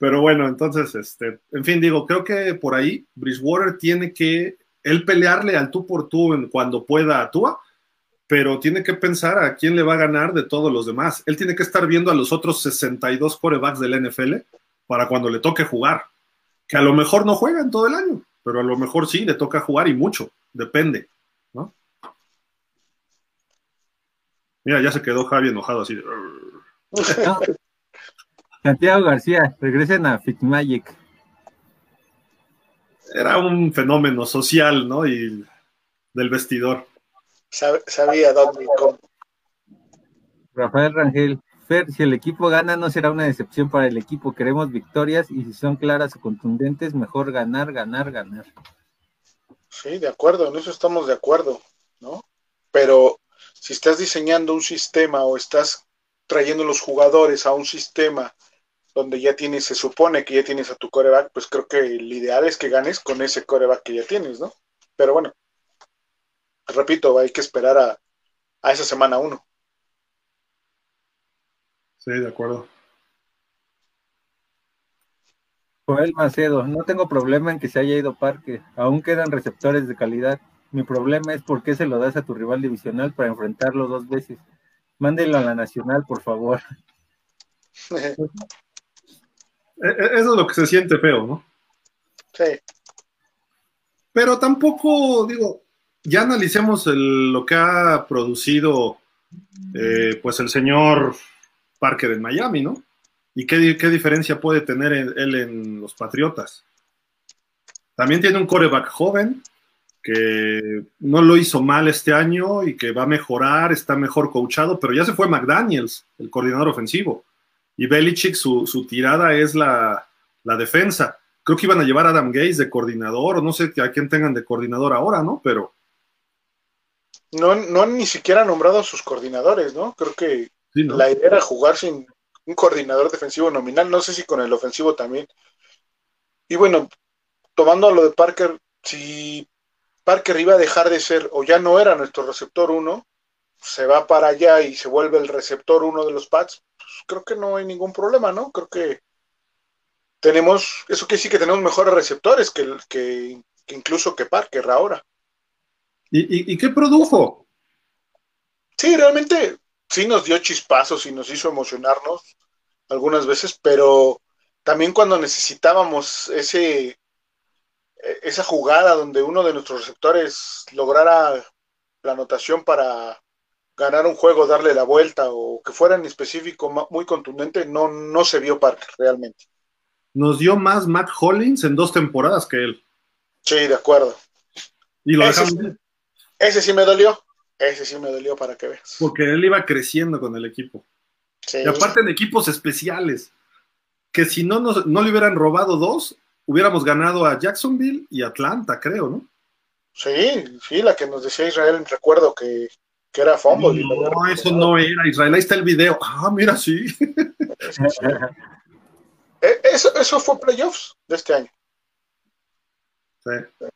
Pero bueno, entonces, en fin, digo, creo que por ahí Bridgewater tiene que él pelearle al tú por tú cuando pueda a Tua, pero tiene que pensar a quién le va a ganar de todos los demás. Él tiene que estar viendo a los otros 62 quarterbacks del NFL para cuando le toque jugar, que a lo mejor no juegan todo el año, pero a lo mejor sí le toca jugar y mucho, depende, ¿no? Mira, ya se quedó Javi enojado así. No. Santiago García, regresen a Fitzmagic. Era un fenómeno social, ¿no? Y del vestidor. Sabía dónde y cómo. Rafael Rangel, Fer, si el equipo gana no será una decepción para el equipo, queremos victorias y si son claras o contundentes, mejor ganar. Sí, de acuerdo, en eso estamos de acuerdo, ¿no? Pero si estás diseñando un sistema o estás trayendo los jugadores a un sistema donde ya tienes, se supone que ya tienes a tu quarterback, pues creo que el ideal es que ganes con ese quarterback que ya tienes, ¿no? Pero bueno, repito, hay que esperar a esa semana 1. Sí, de acuerdo. Joel Macedo, no tengo problema en que se haya ido Parker, aún quedan receptores de calidad. Mi problema es por qué se lo das a tu rival divisional para enfrentarlo dos veces. Mándelo a la nacional, por favor. Eso es lo que se siente feo, ¿no? Sí. Pero tampoco, digo, ya analicemos lo que ha producido pues el señor Parker en Miami, ¿no? ¿Y qué diferencia puede tener él en los Patriotas? También tiene un quarterback joven que no lo hizo mal este año y que va a mejorar, está mejor coachado, pero ya se fue McDaniels, el coordinador ofensivo. Y Belichick, su tirada es la defensa. Creo que iban a llevar a Adam Gase de coordinador, o no sé a quién tengan de coordinador ahora, ¿no? Pero no han ni siquiera nombrado a sus coordinadores, ¿no? Creo que sí, ¿no? La idea era jugar sin un coordinador defensivo nominal, no sé si con el ofensivo también. Y bueno, tomando lo de Parker, si Parker iba a dejar de ser, o ya no era nuestro receptor 1, se va para allá y se vuelve el receptor 1 de los Pats, pues creo que no hay ningún problema, ¿no? Creo que tenemos, eso quiere decir que tenemos mejores receptores que incluso que Parker ahora. ¿Y qué produjo? Sí, realmente sí nos dio chispazos y nos hizo emocionarnos algunas veces, pero también cuando necesitábamos esa jugada donde uno de nuestros receptores lograra la anotación para ganar un juego, darle la vuelta o que fuera en específico muy contundente, no se vio Parker realmente. Nos dio más Matt Hollins en 2 temporadas que él. Sí, de acuerdo. Y lo dejamos. Ese sí me dolió. Ese sí me dolió, para que veas. Porque él iba creciendo con el equipo. Sí. Y aparte en equipos especiales. Que si no le hubieran robado 2, hubiéramos ganado a Jacksonville y Atlanta, creo, ¿no? Sí, la que nos decía Israel, recuerdo que era fumble. No, eso no era, Israel, ahí está el video. Ah, mira, sí. Eso fue playoffs de este año. Sí.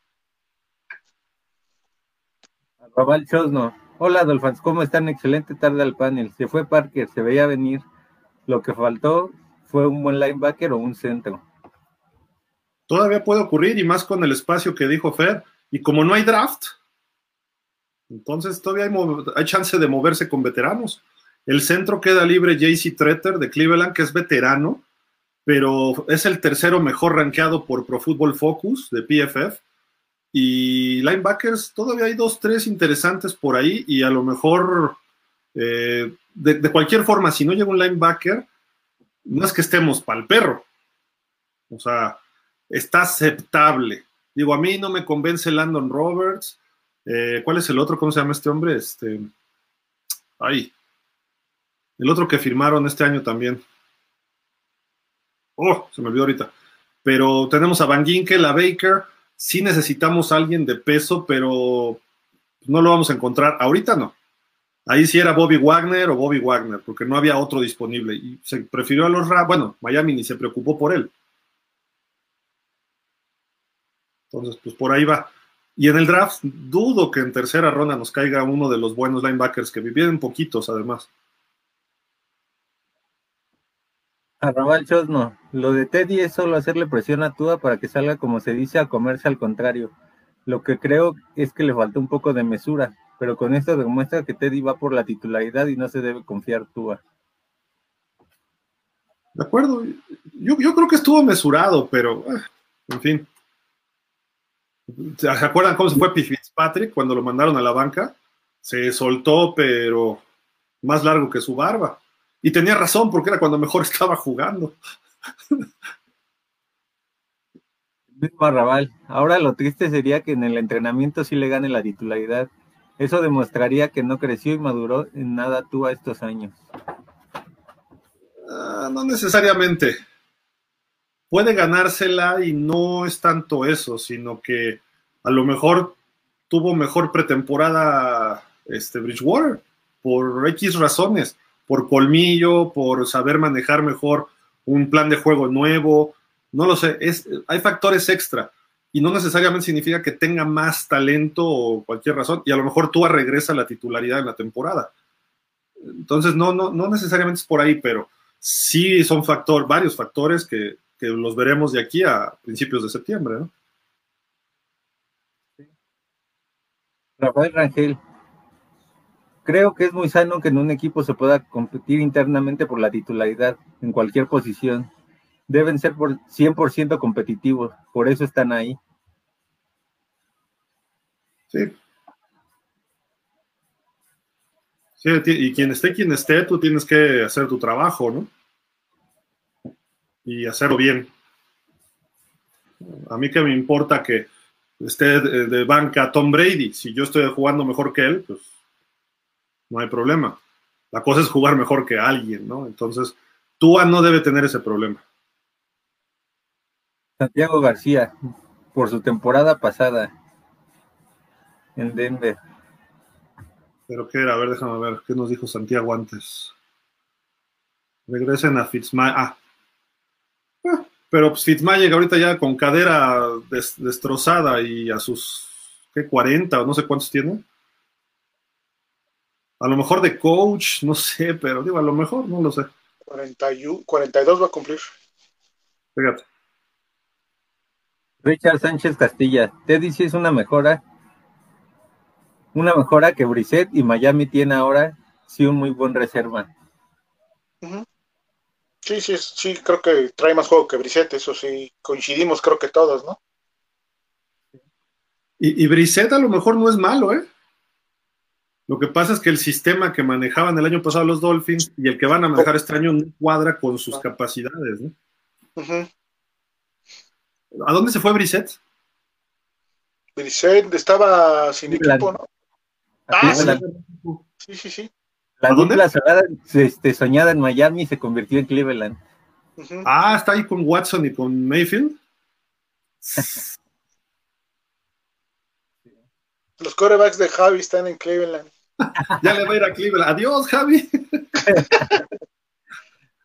Raval Chosno, hola Dolphins, ¿cómo están? Excelente tarde al panel. Se fue Parker, se veía venir. Lo que faltó fue un buen linebacker o un centro. Todavía puede ocurrir, y más con el espacio que dijo Fer, y como no hay draft, entonces todavía hay chance de moverse con veteranos. El centro queda libre, JC Tretter de Cleveland, que es veterano, pero es el tercero mejor rankeado por Pro Football Focus de PFF. Y linebackers, todavía hay 2-3 interesantes por ahí, y a lo mejor, de cualquier forma, si no llega un linebacker, no es que estemos pa'l perro. O sea, está aceptable. Digo, a mí no me convence Landon Roberts. ¿Cuál es el otro? ¿Cómo se llama este hombre? El otro que firmaron este año también. Oh, se me olvidó ahorita. Pero tenemos a Van Ginkel, a Baker. Sí necesitamos a alguien de peso, pero no lo vamos a encontrar. Ahorita no. Ahí sí era Bobby Wagner, porque no había otro disponible. Y se prefirió a los Rams. Bueno, Miami ni se preocupó por él. Entonces, pues por ahí va. Y en el draft, dudo que en tercera ronda nos caiga uno de los buenos linebackers, que vivían poquitos, además. Arrabal Chosno, lo de Teddy es solo hacerle presión a Tua para que salga, como se dice, a comerse al contrario. Lo que creo es que le faltó un poco de mesura, pero con esto demuestra que Teddy va por la titularidad y no se debe confiar Tua. De acuerdo, yo creo que estuvo mesurado, pero en fin. ¿Se acuerdan cómo se fue Fitzpatrick cuando lo mandaron a la banca? Se soltó, pero más largo que su barba. Y tenía razón, porque era cuando mejor estaba jugando. Luis Barrabal, ahora lo triste sería que en el entrenamiento sí le gane la titularidad, Eso demostraría que no creció y maduró en nada Tua estos años. No necesariamente. Puede ganársela y no es tanto eso, sino que a lo mejor tuvo mejor pretemporada Bridgewater por X razones, por colmillo, por saber manejar mejor un plan de juego nuevo, no lo sé, hay factores extra y no necesariamente significa que tenga más talento o cualquier razón, y a lo mejor Tua regresa a la titularidad en la temporada. Entonces no necesariamente es por ahí, pero sí son varios factores que los veremos de aquí a principios de septiembre, ¿no? Rafael Rangel, creo que es muy sano que en un equipo se pueda competir internamente por la titularidad en cualquier posición. Deben ser por 100% competitivos, por eso están ahí. Sí. Sí, y quien esté, tú tienes que hacer tu trabajo, ¿no? Y hacerlo bien. A mí que me importa que esté de banca Tom Brady, si yo estoy jugando mejor que él, pues no hay problema. La cosa es jugar mejor que alguien, ¿no? Entonces, Tua no debe tener ese problema. Santiago García, por su temporada pasada en Denver. ¿Pero qué era? A ver, déjame ver. ¿Qué nos dijo Santiago antes? Regresen a Fitzmagic. Pero Fitzmagic ahorita ya con cadera destrozada y a sus, ¿qué? 40 o no sé cuántos tiene. A lo mejor de coach, no sé, pero digo, a lo mejor, no lo sé. 42 va a cumplir. Fíjate. Richard Sánchez Castilla, Teddy sí es una mejora. Una mejora que Brissett y Miami tiene ahora, sí, un muy buen reserva. Uh-huh. Sí, creo que trae más juego que Brissett, eso sí, coincidimos creo que todos, ¿no? Y Brissett a lo mejor no es malo, ¿eh? Lo que pasa es que el sistema que manejaban el año pasado los Dolphins y el que van a manejar este año no cuadra con sus capacidades, ¿no? Uh-huh. ¿A dónde se fue Brissett? Brissett estaba sin equipo, ¿no? Sí. La dupla soñada en Miami se convirtió en Cleveland. Uh-huh. Está ahí con Watson y con Mayfield. Los quarterbacks de Javi están en Cleveland. Ya le va a ir a Cleveland. Adiós, Javi.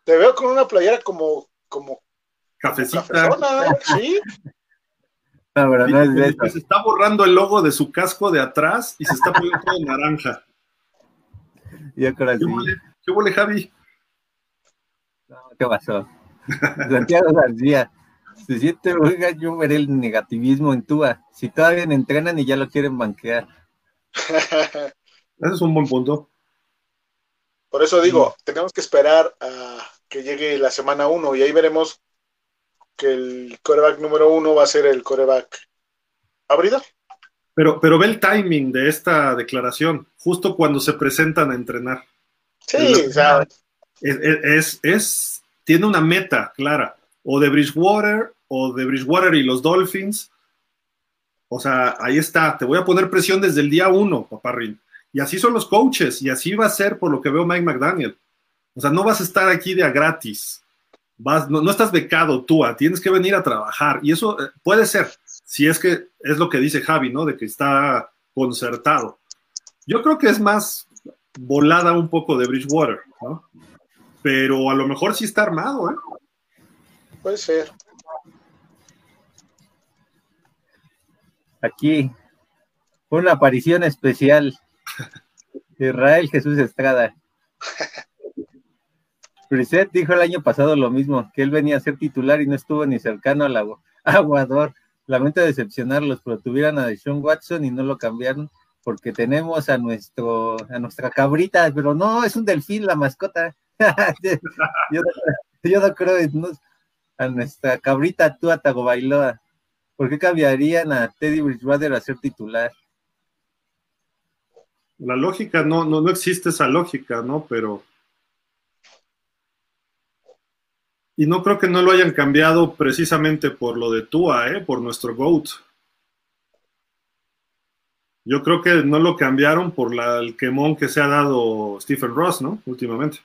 Te veo con una playera como cafecita. Cafezona, ¿sí? No, pero no es eso. Se está borrando el logo de su casco de atrás y se está poniendo todo naranja. Yo creo así. ¿Qué huele, Javi? No, ¿qué pasó? Santiago García, se siente muy gallo ver el negativismo en Tua. Si todavía no entrenan y ya lo quieren banquear. Ese es un buen punto. Por eso digo, tenemos que esperar a que llegue la semana 1 y ahí veremos que el quarterback número 1 va a ser el quarterback abridor. Pero ve el timing de esta declaración, justo cuando se presentan a entrenar. Sí, sabes. Tiene una meta clara, o de Bridgewater y los Dolphins. O sea, ahí está, te voy a poner presión desde el día 1, paparrín. Y así son los coaches, y así va a ser por lo que veo Mike McDaniel. O sea, no vas a estar aquí de a gratis. No estás becado, Tua, tienes que venir a trabajar. Y eso puede ser, si es que es lo que dice Javi, ¿no? De que está concertado. Yo creo que es más volada un poco de Bridgewater, ¿no? Pero a lo mejor sí está armado, ¿eh? Puede ser. Aquí, una aparición especial. Israel Jesús Estrada. Brissett dijo el año pasado lo mismo, que él venía a ser titular y no estuvo ni cercano al aguador. Lamento decepcionarlos, pero tuvieron a Deshaun Watson y no lo cambiaron, porque tenemos a nuestra cabrita, pero no, es un delfín la mascota. yo no creo, no, a nuestra cabrita Tua Tagovailoa. ¿Por qué cambiarían a Teddy Bridgewater a ser titular? La lógica, no existe esa lógica, ¿no? Pero... Y no creo que no lo hayan cambiado precisamente por lo de Tua, por nuestro GOAT. Yo creo que no lo cambiaron por el quemón que se ha dado Stephen Ross, ¿no? Últimamente.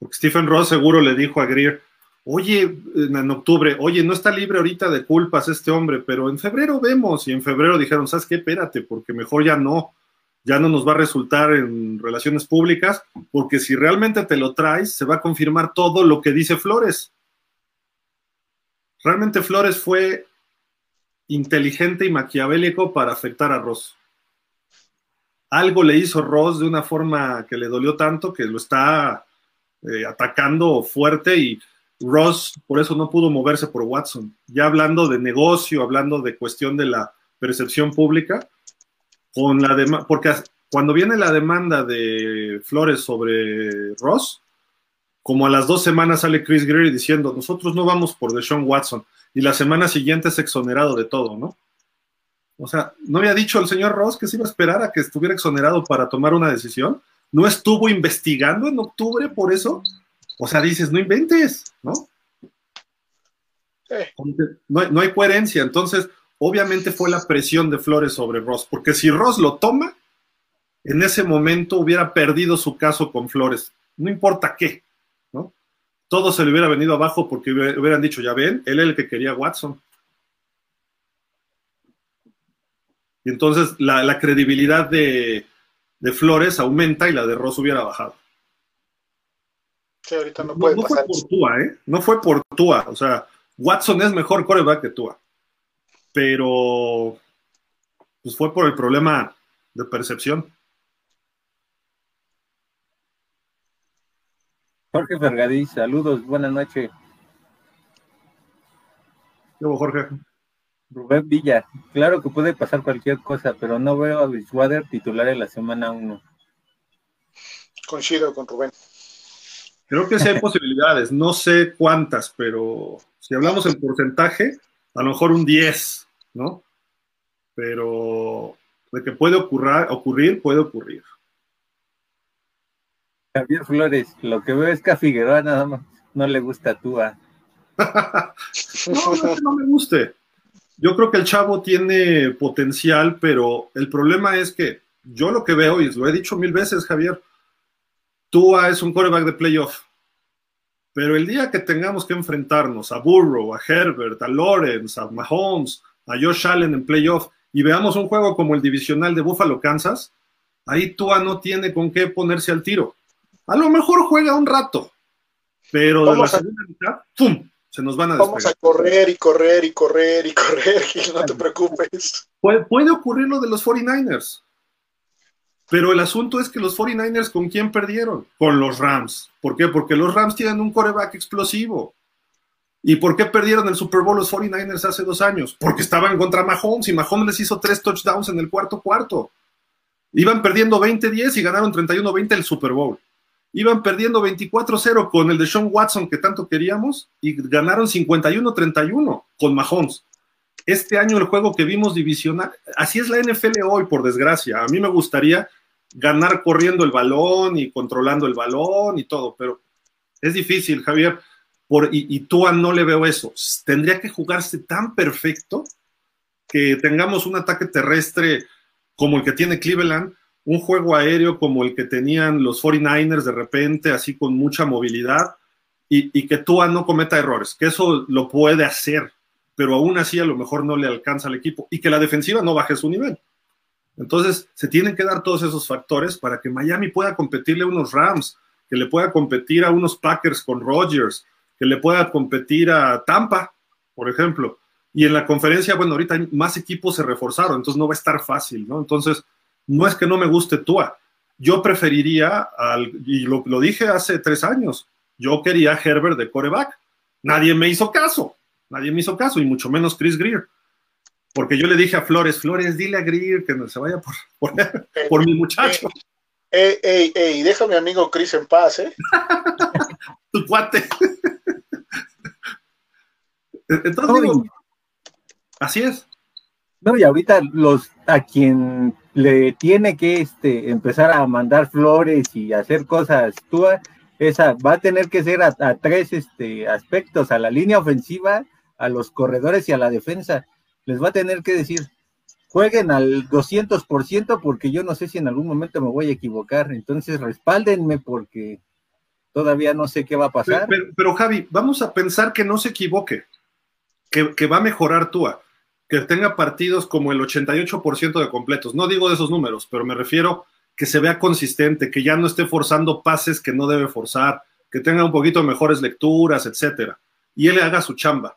Porque Stephen Ross seguro le dijo a Grier, oye, en octubre, oye, no está libre ahorita de culpas este hombre, pero en febrero vemos, y en febrero dijeron, ¿sabes qué? Espérate, porque mejor ya no nos va a resultar en relaciones públicas, porque si realmente te lo traes, se va a confirmar todo lo que dice Flores. Realmente Flores fue inteligente y maquiavélico para afectar a Ross. Algo le hizo Ross de una forma que le dolió tanto que lo está atacando fuerte, y Ross por eso no pudo moverse por Watson. Ya hablando de negocio, hablando de cuestión de la percepción pública, con la porque cuando viene la demanda de Flores sobre Ross, como a las 2 semanas sale Chris Grier diciendo, nosotros no vamos por Deshaun Watson, y la semana siguiente es exonerado de todo, ¿no? O sea, ¿no había dicho el señor Ross que se iba a esperar a que estuviera exonerado para tomar una decisión? ¿No estuvo investigando en octubre por eso? O sea, dices, no inventes, ¿no? Sí. No hay coherencia. Entonces, obviamente fue la presión de Flores sobre Ross, porque si Ross lo toma, en ese momento hubiera perdido su caso con Flores, no importa qué, ¿no? Todo se le hubiera venido abajo porque hubieran dicho, ya ven, él es el que quería Watson. Y entonces la credibilidad de Flores aumenta y la de Ross hubiera bajado. Sí, ahorita no puede pasar. No fue por Tua, ¿eh? No fue por Tua. O sea, Watson es mejor quarterback que Tua. Pero pues fue por el problema de percepción. Jorge Fergadís, saludos, buenas noches. ¿Qué hubo, Jorge? Rubén Villa, claro que puede pasar cualquier cosa, pero no veo a Bridgewater titular en la semana 1. Coincido con Rubén. Creo que sí hay posibilidades, no sé cuántas, pero si hablamos en porcentaje, a lo mejor un 10, ¿no? Pero de que puede ocurrir, puede ocurrir. Javier Flores, lo que veo es que a Figueroa nada más no le gusta Tua. No, no me guste. Yo creo que el chavo tiene potencial, pero el problema es que yo lo que veo, y lo he dicho 1000 veces, Javier, Tua es un quarterback de playoff. Pero el día que tengamos que enfrentarnos a Burrow, a Herbert, a Lawrence, a Mahomes, a Josh Allen en playoff, y veamos un juego como el divisional de Buffalo, Kansas, ahí Tua no tiene con qué ponerse al tiro. A lo mejor juega un rato, pero de la segunda mitad, ¡pum!, se nos van a despegar. Vamos a correr y correr y correr y correr, y no te preocupes. Puede ocurrir lo de los 49ers, pero el asunto es que los 49ers, ¿con quién perdieron? Con los Rams. ¿Por qué? Porque los Rams tienen un quarterback explosivo. ¿Y por qué perdieron el Super Bowl los 49ers hace 2 años? Porque estaban contra Mahomes, y Mahomes les hizo 3 touchdowns en el cuarto cuarto. Iban perdiendo 20-10 y ganaron 31-20 el Super Bowl. Iban perdiendo 24-0 con el Deshaun Watson que tanto queríamos, y ganaron 51-31 con Mahomes. Este año el juego que vimos divisional, así es la NFL hoy, por desgracia. A mí me gustaría ganar corriendo el balón y controlando el balón y todo, pero es difícil, Javier, y Tua no le veo eso. Tendría que jugarse tan perfecto que tengamos un ataque terrestre como el que tiene Cleveland, un juego aéreo como el que tenían los 49ers de repente, así con mucha movilidad, y que Tua no cometa errores, que eso lo puede hacer, pero aún así a lo mejor no le alcanza al equipo, y que la defensiva no baje su nivel. Entonces se tienen que dar todos esos factores para que Miami pueda competirle a unos Rams, que le pueda competir a unos Packers con Rodgers, que le pueda competir a Tampa, por ejemplo. Y en la conferencia, bueno, ahorita más equipos se reforzaron, entonces no va a estar fácil, ¿no? Entonces, no es que no me guste Tua. Yo preferiría, y lo dije hace 3 años, yo quería Herbert de quarterback. Nadie me hizo caso, y mucho menos Chris Grier. Porque yo le dije a Flores, dile a Grier que no se vaya por mi muchacho. Ey, deja a mi amigo Chris en paz, ¿eh? Tu cuate. Entonces, digo, así es. No, y ahorita a quien le tiene que empezar a mandar flores y hacer cosas, Tua, esa va a tener que ser a 3 aspectos, a la línea ofensiva, a los corredores y a la defensa. Les va a tener que decir, jueguen al 200% porque yo no sé si en algún momento me voy a equivocar, entonces respáldenme porque todavía no sé qué va a pasar. Pero Javi, vamos a pensar que no se equivoque, que va a mejorar Tua, que tenga partidos como el 88% de completos, no digo de esos números, pero me refiero que se vea consistente, que ya no esté forzando pases que no debe forzar, que tenga un poquito mejores lecturas, etcétera, y él haga su chamba.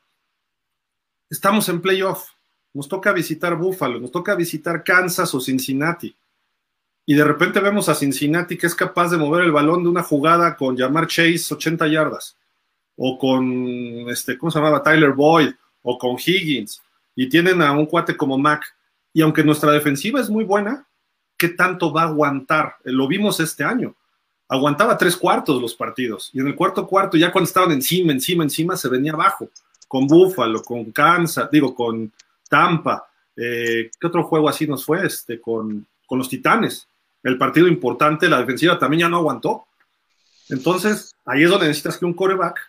Estamos en playoff, nos toca visitar Buffalo, nos toca visitar Kansas o Cincinnati, y de repente vemos a Cincinnati que es capaz de mover el balón de una jugada con Jamar Chase 80 yardas, o con, ¿cómo se llamaba? Tyler Boyd, o con Higgins, y tienen a un cuate como Mac, y aunque nuestra defensiva es muy buena, ¿qué tanto va a aguantar? Lo vimos este año, aguantaba 3 cuartos los partidos, y en el cuarto cuarto, ya cuando estaban encima, se venía abajo, con Buffalo, con Kansas, con Tampa, ¿qué otro juego así nos fue? Con los Titanes, el partido importante, la defensiva también ya no aguantó. Entonces, ahí es donde necesitas que un quarterback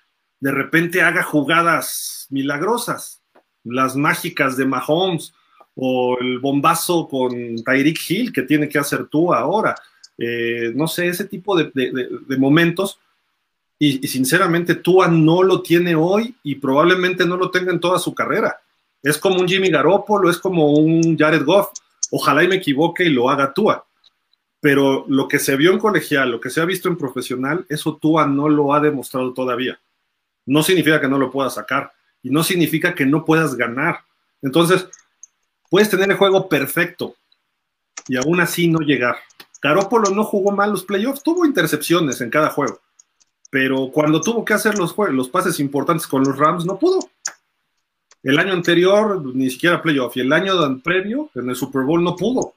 de repente haga jugadas milagrosas, las mágicas de Mahomes, o el bombazo con Tyreek Hill que tiene que hacer tú ahora, no sé, ese tipo de momentos. Y sinceramente Tua no lo tiene hoy y probablemente no lo tenga en toda su carrera. Es como un Jimmy Garoppolo, es como un Jared Goff. Ojalá y me equivoque y lo haga Tua. Pero lo que se vio en colegial, lo que se ha visto en profesional, eso Tua no lo ha demostrado todavía. No significa que no lo puedas sacar y no significa que no puedas ganar. Entonces, puedes tener el juego perfecto y aún así no llegar. Garoppolo no jugó mal los playoffs, tuvo intercepciones en cada juego. Pero cuando tuvo que hacer los pases importantes con los Rams, no pudo. El año anterior, ni siquiera playoff, y el año previo, en el Super Bowl, no pudo.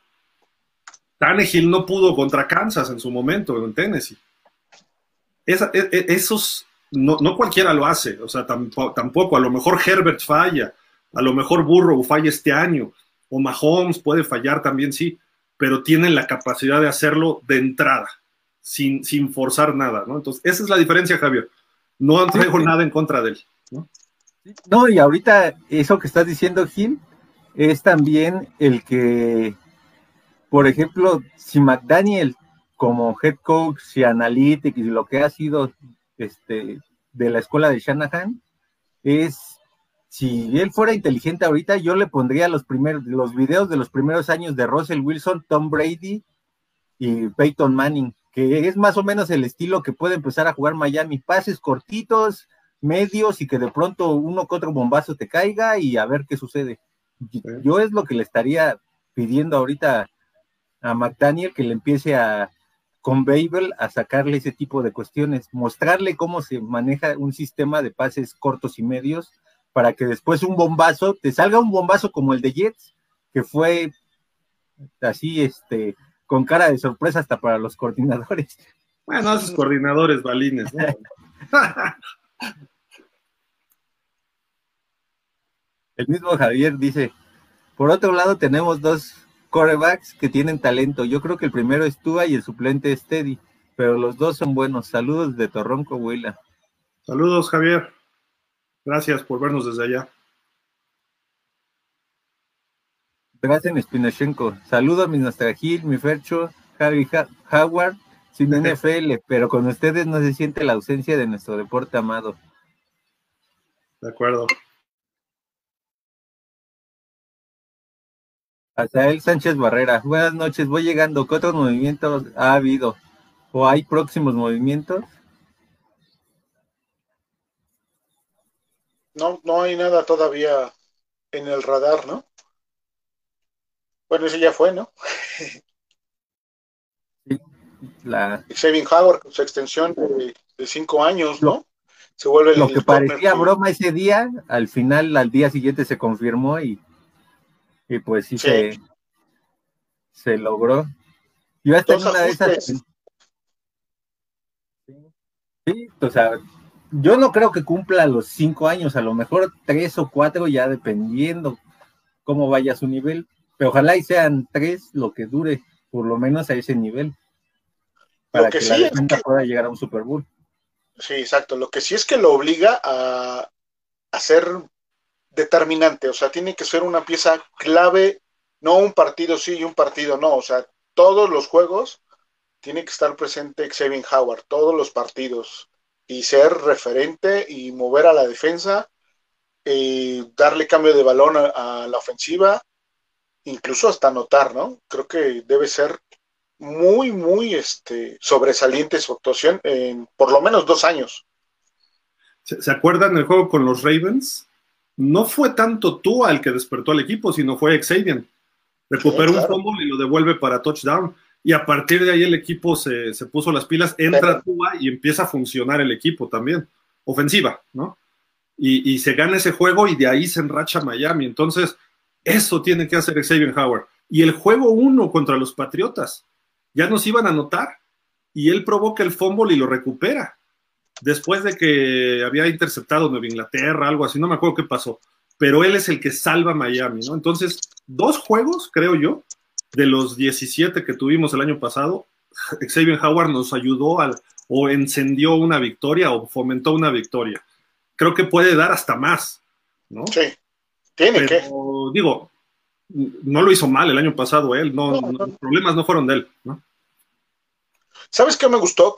Tannehill no pudo contra Kansas en su momento, en Tennessee. Esos, no cualquiera lo hace, o sea, tampoco. A lo mejor Herbert falla, a lo mejor Burrow falla este año, o Mahomes puede fallar también, sí, pero tienen la capacidad de hacerlo de entrada. Sin forzar nada, ¿no? Entonces, esa es la diferencia, Javier. No traigo nada en contra de él, ¿no? No, y ahorita eso que estás diciendo, Gil, es también el que, por ejemplo, si McDaniel, como head coach y analytics y lo que ha sido de la escuela de Shanahan, si él fuera inteligente ahorita, yo le pondría los videos de los primeros años de Russell Wilson, Tom Brady y Peyton Manning, que es más o menos el estilo que puede empezar a jugar Miami, pases cortitos, medios, y que de pronto uno que otro bombazo te caiga y a ver qué sucede. Yo es lo que le estaría pidiendo ahorita a McDaniel, que le empiece con Babel a sacarle ese tipo de cuestiones, mostrarle cómo se maneja un sistema de pases cortos y medios, para que después te salga un bombazo como el de Jets, que fue así, con cara de sorpresa hasta para los coordinadores. Bueno, esos coordinadores balines, ¿no? El mismo Javier dice, por otro lado tenemos 2 quarterbacks que tienen talento. Yo creo que el primero es Tua y el suplente es Teddy, pero los dos son buenos. Saludos de Torreón, Coahuila. Saludos, Javier. Gracias por vernos desde allá. Gracias, Spinachenko. Saludos a mi Nostra Gil, mi Fercho, Harry Howard, sin NFL, pero con ustedes no se siente la ausencia de nuestro deporte amado. De acuerdo. Azael Sánchez Barrera, buenas noches, voy llegando. ¿Qué otros movimientos ha habido? ¿O hay próximos movimientos? No hay nada todavía en el radar, ¿no? Bueno, ese ya fue, ¿no? Xavier Howard con su extensión de 5 años, ¿no? Se vuelve lo que parecía broma ese día, al día siguiente se confirmó y pues sí. Se logró. Yo hasta en una de esas. Sí, o sea, yo no creo que cumpla los 5 años, a lo mejor 3 o 4, ya dependiendo cómo vaya su nivel. Pero ojalá y sean 3 lo que dure, por lo menos a ese nivel, para que la defensa pueda llegar a un Super Bowl. Sí, exacto. Lo que sí es que lo obliga a ser determinante, o sea, tiene que ser una pieza clave no un partido sí y un partido no, o sea, todos los juegos tiene que estar presente Xavier Howard, todos los partidos, y ser referente y mover a la defensa, darle cambio de balón a la ofensiva, incluso hasta anotar, ¿no? Creo que debe ser muy, muy sobresaliente su actuación en por lo menos 2 años. ¿Se acuerdan el juego con los Ravens? No fue tanto Tua el que despertó al equipo, sino fue Xavier. Recuperó un fumble y lo devuelve para touchdown. Y a partir de ahí el equipo se puso las pilas, entra Tua y empieza a funcionar el equipo también. Ofensiva, ¿no? Y se gana ese juego y de ahí se enracha Miami. Entonces, eso tiene que hacer Xavier Howard. Y el juego 1 contra los Patriotas, ya nos iban a anotar. Y él provoca el fumble y lo recupera. Después de que había interceptado Nueva Inglaterra, algo así, no me acuerdo qué pasó, pero él es el que salva a Miami, ¿no? Entonces, 2 juegos, creo yo, de los 17 que tuvimos el año pasado, Xavier Howard nos ayudó o encendió una victoria o fomentó una victoria. Creo que puede dar hasta más, ¿no? Sí, tiene pero, que. Digo, no lo hizo mal el año pasado él, no, los problemas no fueron de él, ¿no? ¿Sabes qué me gustó?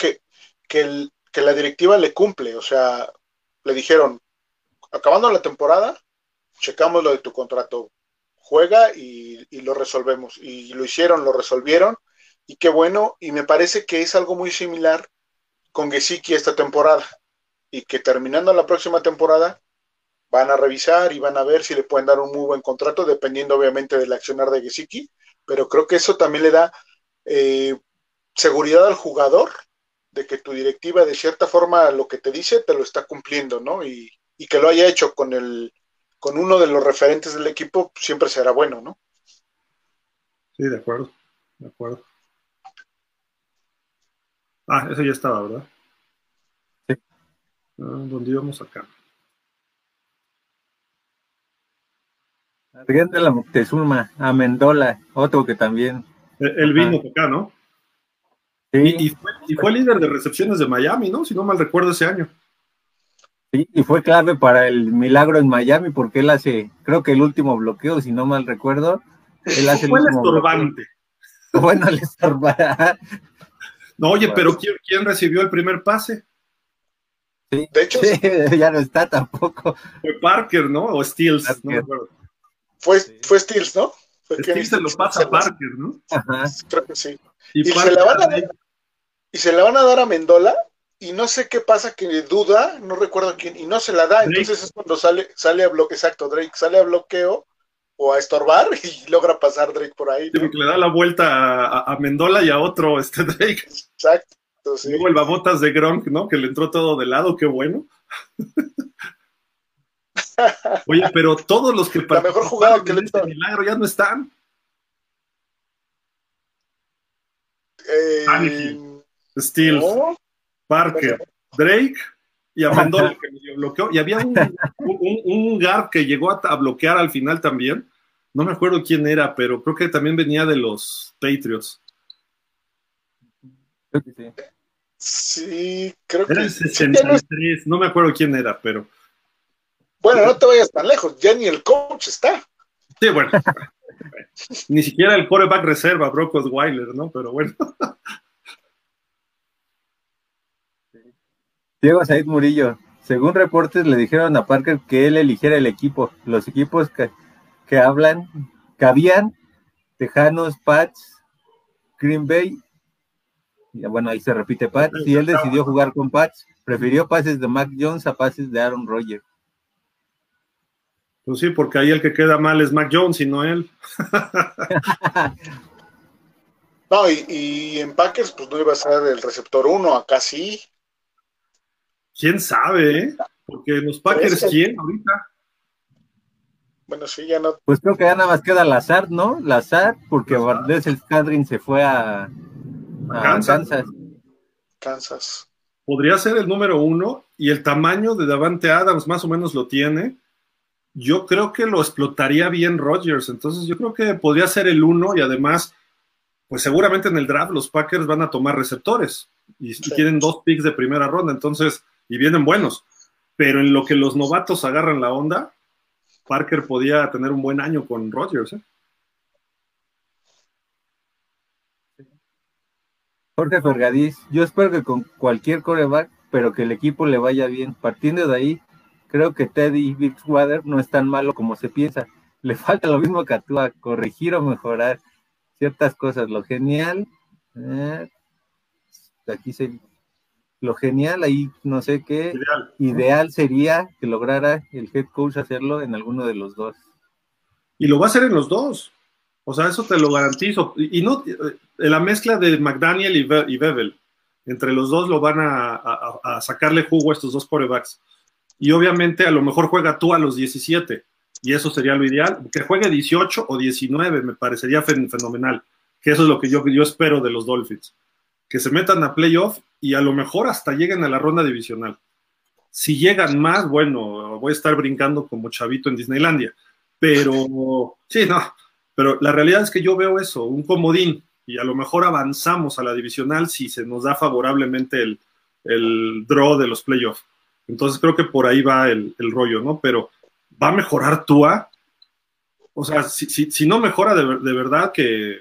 Que la directiva le cumple, o sea, le dijeron, acabando la temporada, checamos lo de tu contrato, juega y lo resolvemos, y lo hicieron, lo resolvieron, y qué bueno, y me parece que es algo muy similar con Gesicki esta temporada, y que terminando la próxima temporada, van a revisar y van a ver si le pueden dar un muy buen contrato, dependiendo obviamente del accionar de Gesicki, pero creo que eso también le da seguridad al jugador, de que tu directiva de cierta forma lo que te dice te lo está cumpliendo, ¿no? Y que lo haya hecho con uno de los referentes del equipo siempre será bueno, ¿no? Sí, de acuerdo. Ah, eso ya estaba, ¿verdad? Sí. ¿Dónde íbamos acá? Arriendo la Moctezuma, Amendola, otro que también. Él vino acá, ¿no? Sí. Y fue líder de recepciones de Miami, ¿no? Si no mal recuerdo ese año. Sí, y fue clave para el milagro en Miami porque él hace, creo que el último bloqueo, si no mal recuerdo. Él hace fue el estorbante. Bloqueo. Bueno, el estorbante. No, oye, pero ¿quién recibió el primer pase? Sí. De hecho, sí, ya no está tampoco. Fue Parker, ¿no? O Steels, Parker. No me acuerdo. Fue Steels, ¿no? Steels se lo pasa a Parker, ¿no? Ajá. Creo que sí. Y Parker, se la van a dar a Mendola, y no sé qué pasa, que duda, no recuerdo quién, y no se la da, Drake. Entonces es cuando sale a bloqueo, exacto, Drake sale a bloqueo, o a estorbar, y logra pasar Drake por ahí, ¿no? Sí, le da la vuelta a Mendola y a otro Drake. Exacto, sí. Luego el babotas de Gronk, ¿no? Que le entró todo de lado, qué bueno. Oye, pero todos los que la mejor jugada que le hizo milagro ya no están. Steels, ¿no? Parker, Drake y Amendola que me bloqueó, y había un guard que llegó a bloquear al final también, no me acuerdo quién era, pero creo que también venía de los Patriots. Sí, creo que era el 63, no me acuerdo quién era, pero bueno, no te vayas tan lejos, ya ni el coach está. Sí, bueno. Ni siquiera el quarterback reserva, Brock Osweiler, ¿no? Pero bueno. Diego Said Murillo, según reportes le dijeron a Parker que él eligiera el equipo. Los equipos que hablan, que habían, Tejanos, Pats, Green Bay, y bueno, ahí se repite Pats, y él decidió jugar con Pats, prefirió pases de Mac Jones a pases de Aaron Rodgers. Pues sí, porque ahí el que queda mal es Mac Jones y no él. No, y en Packers pues no iba a ser el receptor 1, acá sí. ¿Quién sabe, eh? Porque en los Packers, pues ¿quién ahorita? Bueno, sí, ya no. Pues creo que ya nada más queda Lazard, ¿no? Lazard, porque Valdez el Scantling se fue a Kansas. Podría ser el número 1 y el tamaño de Davante Adams más o menos lo tiene. Yo creo que lo explotaría bien Rodgers, entonces yo creo que podría ser el 1 y además, pues seguramente en el draft los Packers van a tomar receptores y sí. Tienen 2 picks de primera ronda, entonces, y vienen buenos, pero en lo que los novatos agarran la onda, Parker podía tener un buen año con Rodgers, ¿eh? Jorge Fergadís, yo espero que con cualquier quarterback, pero que el equipo le vaya bien. Partiendo de ahí, creo que Teddy Bridgewater no es tan malo como se piensa. Le falta lo mismo que a Tua, corregir o mejorar ciertas cosas. Lo genial, aquí se... Lo genial, ahí no sé qué, ideal sería que lograra el head coach hacerlo en alguno de los dos. Y lo va a hacer en los dos. O sea, eso te lo garantizo. Y no, la mezcla de McDaniel y Bebel, entre los dos lo van a sacarle jugo a estos dos quarterbacks. Y obviamente a lo mejor juega tú a los 17, y eso sería lo ideal. Que juegue 18 o 19 me parecería fenomenal. Que eso es lo que yo espero de los Dolphins. Que se metan a playoff y a lo mejor hasta lleguen a la ronda divisional. Si llegan más, bueno, voy a estar brincando como chavito en Disneylandia. Pero, sí, no, pero la realidad es que yo veo eso, un comodín, y a lo mejor avanzamos a la divisional si se nos da favorablemente el draw de los playoffs. Entonces creo que por ahí va el rollo, ¿no? Pero, ¿va a mejorar Tua? O sea, si no mejora de verdad, que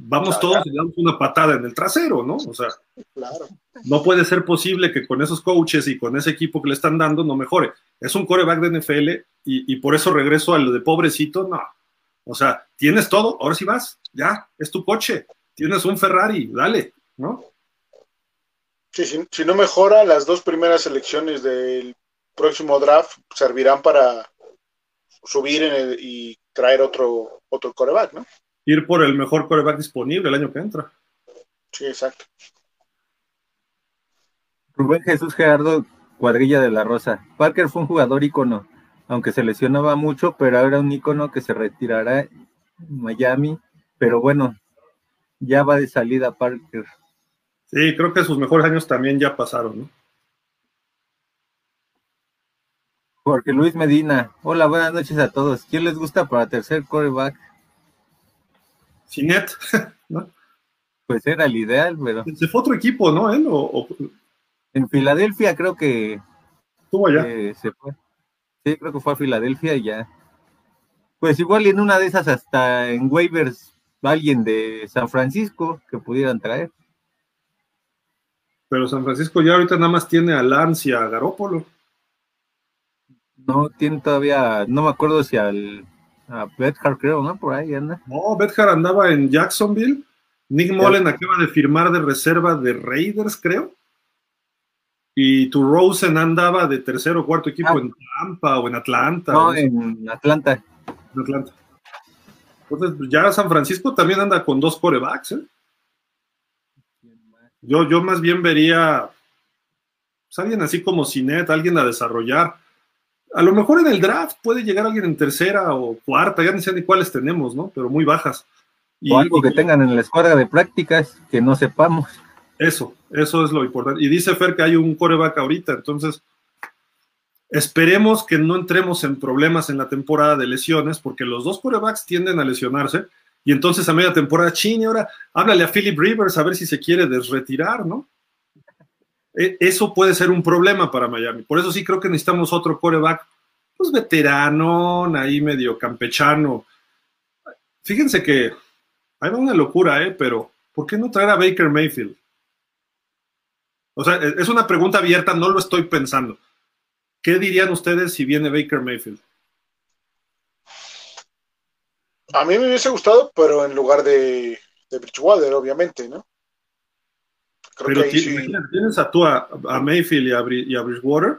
vamos claro, todos y damos una patada en el trasero, ¿no? O sea, claro. No puede ser posible que con esos coaches y con ese equipo que le están dando no mejore. Es un quarterback de NFL y por eso regreso a lo de pobrecito, no. O sea, tienes todo, ahora sí vas, ya, es tu coche, tienes un Ferrari, dale, ¿no? Sí, si no mejora, las dos primeras selecciones del próximo draft servirán para subir y traer otro quarterback, ¿no? Ir por el mejor quarterback disponible el año que entra. Sí, exacto. Rubén Jesús Gerardo Cuadrilla de la Rosa. Parker fue un jugador ícono, aunque se lesionaba mucho, pero ahora un ícono que se retirará en Miami. Pero bueno, ya va de salida Parker. Sí, creo que sus mejores años también ya pasaron, ¿no? Porque Luis Medina, hola, buenas noches a todos. ¿Quién les gusta para tercer quarterback? Sinet, ¿no? Pues era el ideal, pero... Se fue otro equipo, ¿no? Él En Filadelfia creo que... Estuvo allá. Se fue. Sí, creo que fue a Filadelfia y ya. Pues igual en una de esas hasta en waivers alguien de San Francisco que pudieran traer. Pero San Francisco ya ahorita nada más tiene a Lance y a Garoppolo. No, tiene todavía, no me acuerdo si a Bedhar, creo, ¿no? Por ahí anda. No, Bedhar andaba en Jacksonville. Nick Mullen acaba de firmar de reserva de Raiders, creo. Y tu Rosen andaba de tercero o cuarto equipo en Tampa o en Atlanta. No, en Atlanta. En Atlanta. Entonces, ya San Francisco también anda con dos quarterbacks, ¿eh? Yo más bien vería, pues, alguien así como Sinet, alguien a desarrollar. A lo mejor en el draft puede llegar alguien en tercera o cuarta, ya ni sé ni cuáles tenemos, ¿no? Pero muy bajas. O algo que tengan en la escuadra de prácticas que no sepamos. Eso es lo importante. Y dice Fer que hay un quarterback ahorita, entonces esperemos que no entremos en problemas en la temporada de lesiones, porque los dos quarterbacks tienden a lesionarse, y entonces a media temporada, chine, ahora háblale a Philip Rivers a ver si se quiere desretirar, ¿no? Eso puede ser un problema para Miami. Por eso sí creo que necesitamos otro quarterback, pues veterano, ahí medio campechano. Fíjense que hay una locura, pero ¿por qué no traer a Baker Mayfield? O sea, es una pregunta abierta, no lo estoy pensando. ¿Qué dirían ustedes si viene Baker Mayfield? A mí me hubiese gustado, pero en lugar de Bridgewater, obviamente, ¿no? Creo pero tienes a tú a Mayfield y a Bridgewater.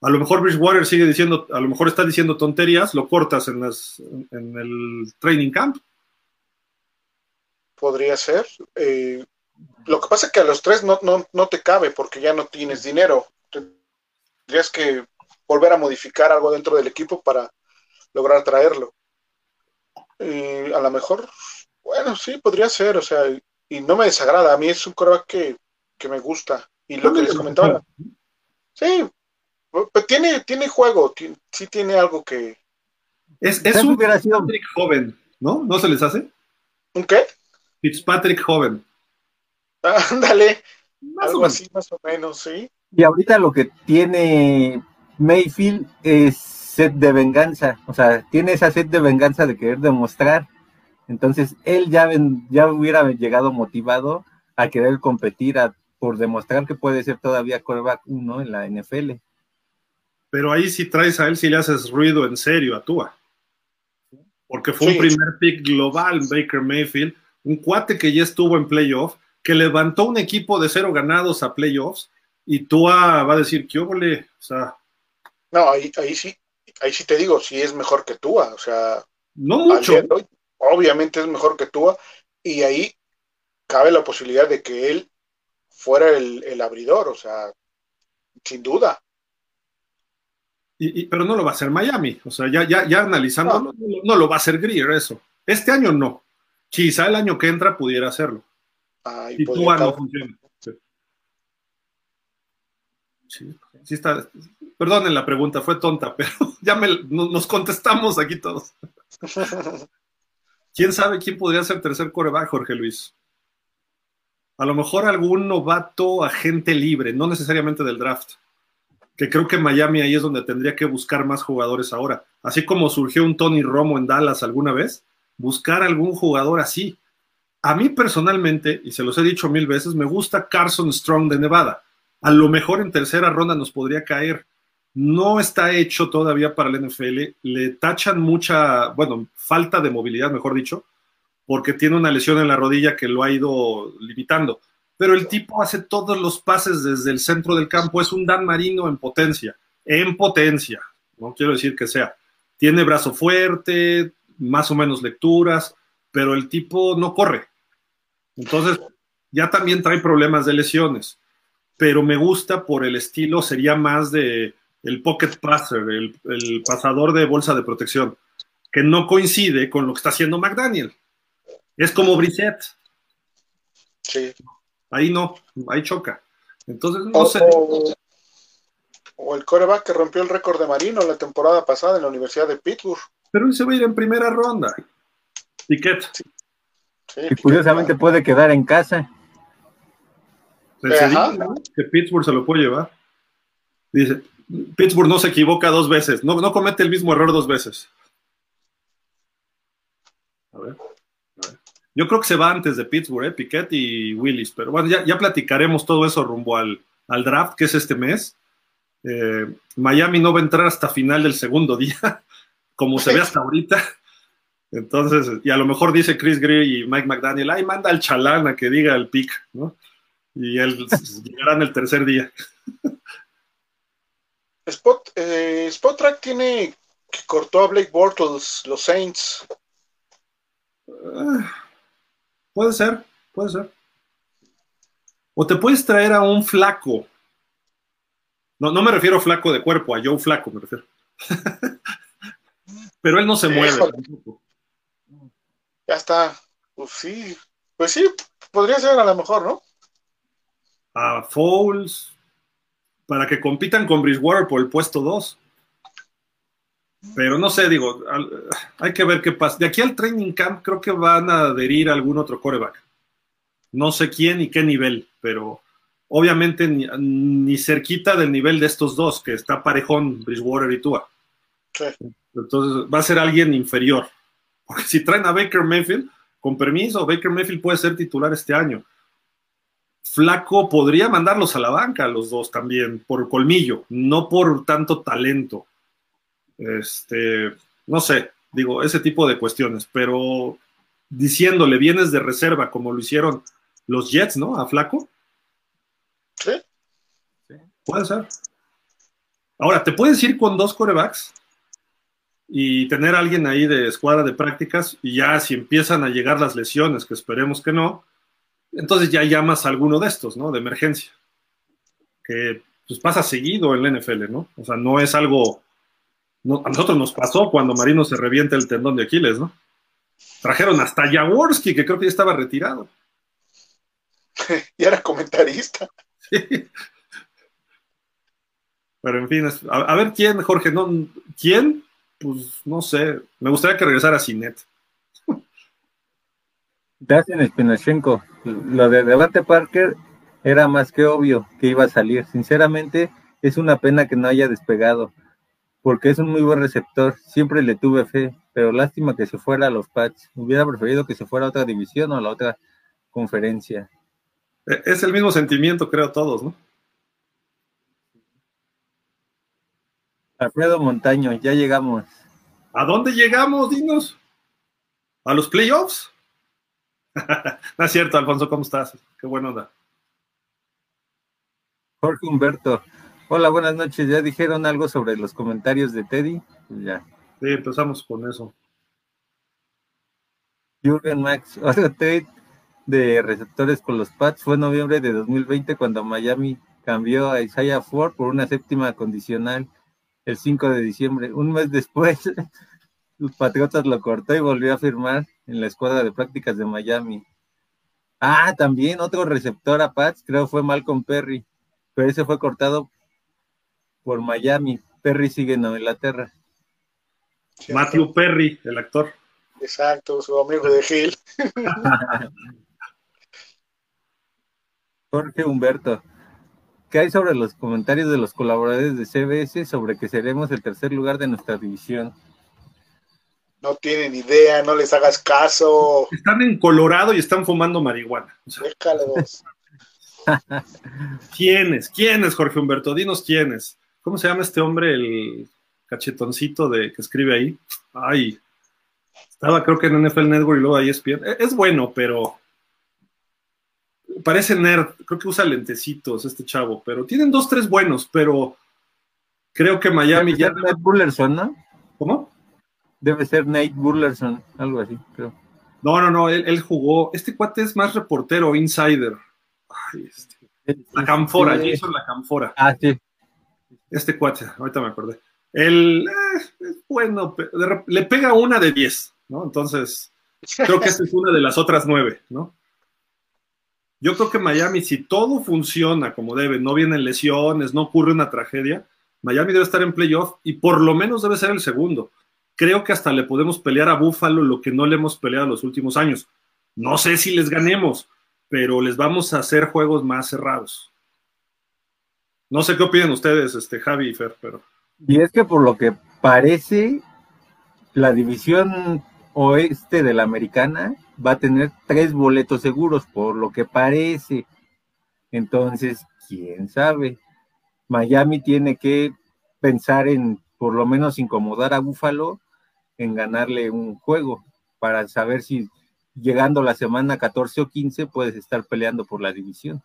A lo mejor Bridgewater sigue diciendo, a lo mejor está diciendo tonterías, lo cortas en el training camp. Podría ser. Lo que pasa es que a los tres no te cabe porque ya no tienes dinero. Tendrías que volver a modificar algo dentro del equipo para lograr traerlo. A lo mejor, bueno, sí, podría ser. O sea, y no me desagrada. A mí es un quarterback que me gusta, y lo que les comentaba, sí, pero tiene juego, sí tiene algo que... Es un Fitzpatrick joven, ¿no? ¿No se les hace? ¿Un qué? Fitzpatrick joven. Ándale, algo así más o menos, sí. Y ahorita lo que tiene Mayfield es sed de venganza, o sea, tiene esa sed de venganza de querer demostrar, entonces él ya hubiera llegado motivado a querer competir, por demostrar que puede ser todavía quarterback 1 en la NFL. Pero ahí sí traes a él, si le haces ruido en serio a Tua. Porque fue un primer pick global, Baker Mayfield, un cuate que ya estuvo en playoff, que levantó un equipo de 0 ganados a playoffs, y Tua va a decir, ¿qué óvole? O sea... No, ahí sí te digo, sí es mejor que Tua, o sea... No mucho. Obviamente es mejor que Tua, y ahí cabe la posibilidad de que él fuera el abridor, o sea, sin duda. Pero no lo va a hacer Miami, o sea, ya analizando, no lo va a hacer Grier eso. Este año no. Quizá el año que entra pudiera hacerlo. Y Tua no funciona. Sí está. Perdonen la pregunta, fue tonta, pero ya nos contestamos aquí todos. ¿Quién sabe quién podría ser tercer quarterback, Jorge Luis? A lo mejor algún novato, agente libre, no necesariamente del draft, que creo que Miami ahí es donde tendría que buscar más jugadores ahora. Así como surgió un Tony Romo en Dallas alguna vez, buscar algún jugador así. A mí personalmente, y se los he dicho 1000 veces, me gusta Carson Strong de Nevada. A lo mejor en tercera ronda nos podría caer. No está hecho todavía para el NFL, le tachan falta de movilidad, mejor dicho, porque tiene una lesión en la rodilla que lo ha ido limitando, pero el tipo hace todos los pases desde el centro del campo, es un Dan Marino en potencia, no quiero decir que sea, tiene brazo fuerte, más o menos lecturas, pero el tipo no corre, entonces ya también trae problemas de lesiones, pero me gusta por el estilo, sería más de... el pocket passer, el pasador de bolsa de protección, que no coincide con lo que está haciendo McDaniel. Es como Brissett. Sí. Ahí no, ahí choca. Entonces, no sé. O el quarterback que rompió el récord de Marino la temporada pasada en la Universidad de Pittsburgh. Pero él se va a ir en primera ronda. Piquet. Sí, y curiosamente puede quedar en casa. Se dice, ¿no?, que Pittsburgh se lo puede llevar. Dice... Pittsburgh no se equivoca 2 veces, no comete el mismo error 2 veces. A ver. Yo creo que se va antes de Pittsburgh, Piquet y Willis, pero bueno, ya platicaremos todo eso rumbo al draft, que es este mes. Miami no va a entrar hasta final del segundo día, como se ve hasta ahorita. Entonces, y a lo mejor dice Chris Grier y Mike McDaniel, ay, manda al chalán a que diga el pick, ¿no? Y él llegará en el tercer día. Spot Track tiene que cortó a Blake Bortles, los Saints. Puede ser. O te puedes traer a un flaco. No me refiero a flaco de cuerpo, a Joe Flaco me refiero. Pero él no se mueve. Tampoco. Ya está. Pues sí, podría ser a lo mejor, ¿no? A Foles. Para que compitan con Bridgewater por el puesto 2. Pero no sé, digo, hay que ver qué pasa. De aquí al training camp creo que van a adherir a algún otro quarterback. No sé quién y qué nivel, pero obviamente ni cerquita del nivel de estos dos, que está parejón Bridgewater y Tua. Sí. Entonces va a ser alguien inferior. Porque si traen a Baker Mayfield, con permiso, Baker Mayfield puede ser titular este año. Flaco podría mandarlos a la banca los dos también, por colmillo, no por tanto talento. No sé, digo, ese tipo de cuestiones, pero diciéndole vienes de reserva, como lo hicieron los Jets, ¿no? A Flaco. Sí. Puede ser. Ahora, te puedes ir con 2 quarterbacks y tener a alguien ahí de escuadra de prácticas, y ya si empiezan a llegar las lesiones, que esperemos que no, entonces ya llamas a alguno de estos, ¿no? De emergencia. Que pues pasa seguido en la NFL, ¿no? O sea, no es algo... No, a nosotros nos pasó cuando Marino se revienta el tendón de Aquiles, ¿no? Trajeron hasta Jaworski, que creo que ya estaba retirado. Y era comentarista. Sí. Pero en fin, a ver quién, Jorge, ¿no? ¿Quién? Pues no sé. Me gustaría que regresara Sinet. Dasen Espinachenko, lo de Devante Parker era más que obvio que iba a salir. Sinceramente, es una pena que no haya despegado, porque es un muy buen receptor. Siempre le tuve fe, pero lástima que se fuera a los Pats. Hubiera preferido que se fuera a otra división o a la otra conferencia. Es el mismo sentimiento, creo, todos, ¿no? Alfredo Montaño, ya llegamos. ¿A dónde llegamos? Dinos. ¿A los playoffs? No es cierto, Alfonso, ¿cómo estás? Qué buena onda. Jorge Humberto, hola, buenas noches. ¿Ya dijeron algo sobre los comentarios de Teddy? Pues ya. Sí, empezamos con eso. Jürgen Max, otro trade de receptores con los Pats fue en noviembre de 2020 cuando Miami cambió a Isaiah Ford por una séptima condicional el 5 de diciembre. Un mes después, los Patriotas lo cortó y volvió a firmar en la escuadra de prácticas de Miami. Ah, también otro receptor a Pats, creo fue Malcolm Perry, pero ese fue cortado por Miami. Perry sigue en Nueva Inglaterra. Sí, Matthew Perry, el actor. Exacto, su amigo de Hill. Jorge Humberto, ¿qué hay sobre los comentarios de los colaboradores de CBS sobre que seremos el tercer lugar de nuestra división? No tienen idea, no les hagas caso. Están en Colorado y están fumando marihuana. Déjalos. ¿Quiénes? ¿Quiénes, Jorge Humberto? Dinos quiénes. ¿Cómo se llama este hombre, el cachetoncito de que escribe ahí? Ay, estaba creo que en NFL Network y luego ahí ESPN. Es bueno, pero parece nerd. Creo que usa lentecitos este chavo, pero tienen dos, tres buenos, pero creo que Miami ya... Nate Burleson, ¿no? ¿Cómo? Debe ser Nate Burleson, algo así, creo. No, él jugó... Este cuate es más reportero, insider. Ay, la Canfora, Jason La Canfora. Ah, sí. Este cuate, ahorita me acordé. Él, bueno, le pega una de 10, ¿no? Entonces, creo que esta es una de las otras 9, ¿no? Yo creo que Miami, si todo funciona como debe, no vienen lesiones, no ocurre una tragedia, Miami debe estar en playoff y por lo menos debe ser el segundo. Creo que hasta le podemos pelear a Buffalo lo que no le hemos peleado en los últimos años. No sé si les ganemos, pero les vamos a hacer juegos más cerrados. No sé qué opinan ustedes, Javi y Fer, pero... Y es que por lo que parece, la división oeste de la americana va a tener 3 boletos seguros, por lo que parece. Entonces, quién sabe. Miami tiene que pensar en, por lo menos, incomodar a Buffalo, en ganarle un juego, para saber si llegando la semana 14 o 15 puedes estar peleando por la división.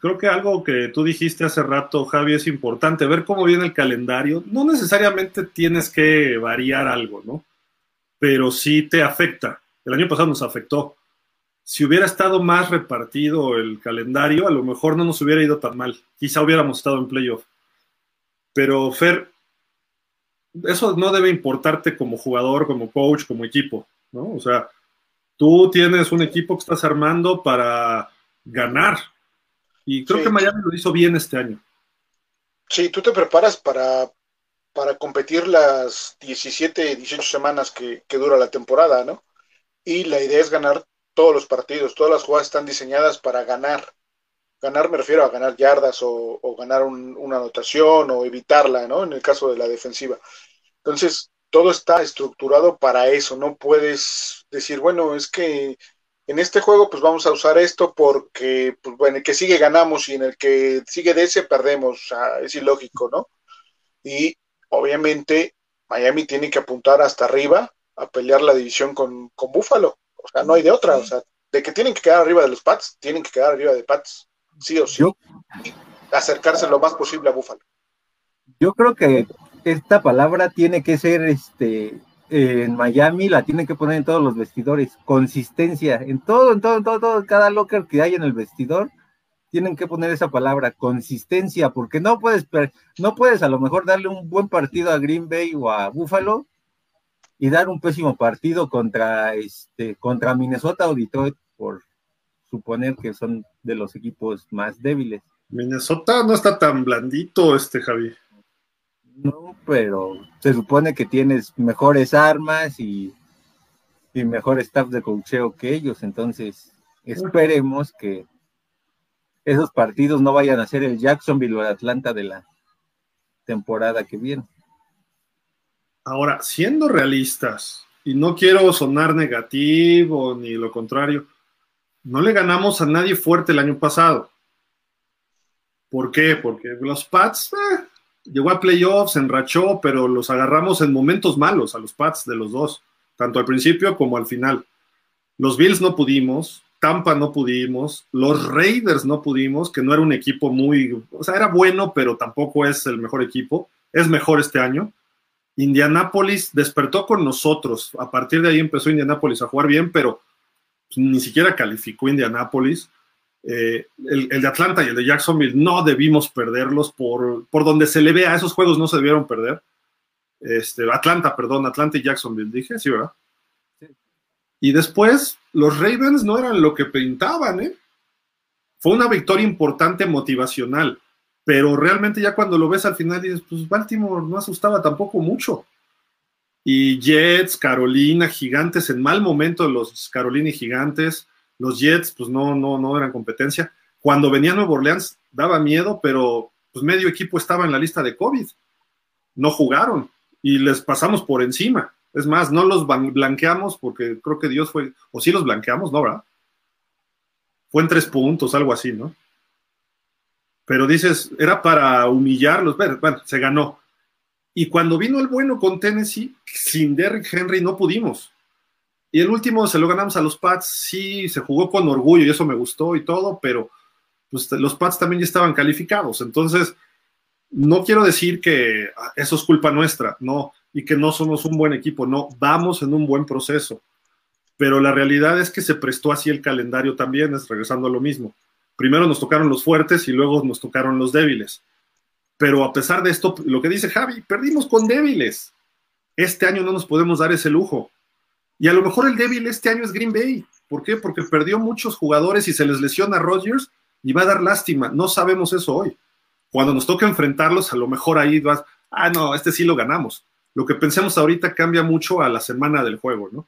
Creo que algo que tú dijiste hace rato, Javi, es importante, ver cómo viene el calendario. No necesariamente tienes que variar algo, ¿no? Pero sí te afecta. El año pasado nos afectó. Si hubiera estado más repartido el calendario, a lo mejor no nos hubiera ido tan mal. Quizá hubiéramos estado en playoff. Pero, Fer, eso no debe importarte como jugador, como coach, como equipo, ¿no? O sea, tú tienes un equipo que estás armando para ganar. Y creo que Miami lo hizo bien este año. Sí, tú te preparas para competir las 17, 18 semanas que dura la temporada, ¿no? Y la idea es ganar todos los partidos, todas las jugadas están diseñadas para ganar. Ganar me refiero a ganar yardas o ganar una anotación o evitarla, ¿no? En el caso de la defensiva. Entonces, todo está estructurado para eso. No puedes decir, bueno, es que... En este juego, pues vamos a usar esto porque, pues, bueno, en el que sigue ganamos y en el que sigue de ese perdemos. O sea, es ilógico, ¿no? Y obviamente Miami tiene que apuntar hasta arriba a pelear la división con Buffalo. O sea, no hay de otra. O sea, de que tienen que quedar arriba de los Pats, tienen que quedar arriba de Pats, sí o sí. Y acercarse lo más posible a Buffalo. Yo creo que esta palabra tiene que ser en Miami la tienen que poner en todos los vestidores, consistencia, en todo, cada locker que hay en el vestidor, tienen que poner esa palabra, consistencia, porque no puedes a lo mejor darle un buen partido a Green Bay o a Buffalo y dar un pésimo partido contra Minnesota o Detroit, por suponer que son de los equipos más débiles. Minnesota no está tan blandito, Javi. No, pero se supone que tienes mejores armas y mejor staff de coacheo que ellos, entonces esperemos que esos partidos no vayan a ser el Jacksonville o el Atlanta de la temporada que viene. Ahora, siendo realistas, y no quiero sonar negativo ni lo contrario, no le ganamos a nadie fuerte el año pasado. ¿Por qué? Porque los Pats llegó a playoffs, enrachó, pero los agarramos en momentos malos a los Pats de los dos, tanto al principio como al final. Los Bills no pudimos, Tampa no pudimos, los Raiders no pudimos, que no era un equipo muy... O sea, era bueno, pero tampoco es el mejor equipo. Es mejor este año. Indianápolis despertó con nosotros. A partir de ahí empezó Indianápolis a jugar bien, pero ni siquiera calificó Indianápolis. El de Atlanta y el de Jacksonville no debimos perderlos por donde se le vea. Esos juegos no se debieron perder. Atlanta y Jacksonville, dije, sí, ¿verdad? Sí. Y después, los Ravens no eran lo que pintaban, ¿eh? Fue una victoria importante, motivacional, pero realmente ya cuando lo ves al final dices, pues Baltimore no asustaba tampoco mucho. Y Jets, Carolina, Gigantes, en mal momento los Carolina y Gigantes, los Jets, pues no eran competencia. Cuando venía Nuevo Orleans daba miedo, pero pues medio equipo estaba en la lista de COVID. No jugaron y les pasamos por encima. Es más, no los blanqueamos porque creo que Dios fue... O sí los blanqueamos, ¿no, verdad? Fue en 3 puntos, algo así, ¿no? Pero dices, era para humillarlos. Bueno, se ganó. Y cuando vino el bueno con Tennessee, sin Derrick Henry no pudimos. Y el último se lo ganamos a los Pats. Sí, se jugó con orgullo y eso me gustó y todo, pero pues, los Pats también ya estaban calificados. Entonces, no quiero decir que eso es culpa nuestra, no, y que no somos un buen equipo, no, vamos en un buen proceso, pero la realidad es que se prestó así el calendario también, es regresando a lo mismo. Primero nos tocaron los fuertes y luego nos tocaron los débiles, pero a pesar de esto, lo que dice Javi, perdimos con débiles, este año no nos podemos dar ese lujo, y a lo mejor el débil este año es Green Bay. ¿Por qué? Porque perdió muchos jugadores y se les lesiona a Rodgers y va a dar lástima, no sabemos eso hoy. Cuando nos toca enfrentarlos, a lo mejor ahí vas, no, este sí lo ganamos. Lo que pensemos ahorita cambia mucho a la semana del juego, ¿no?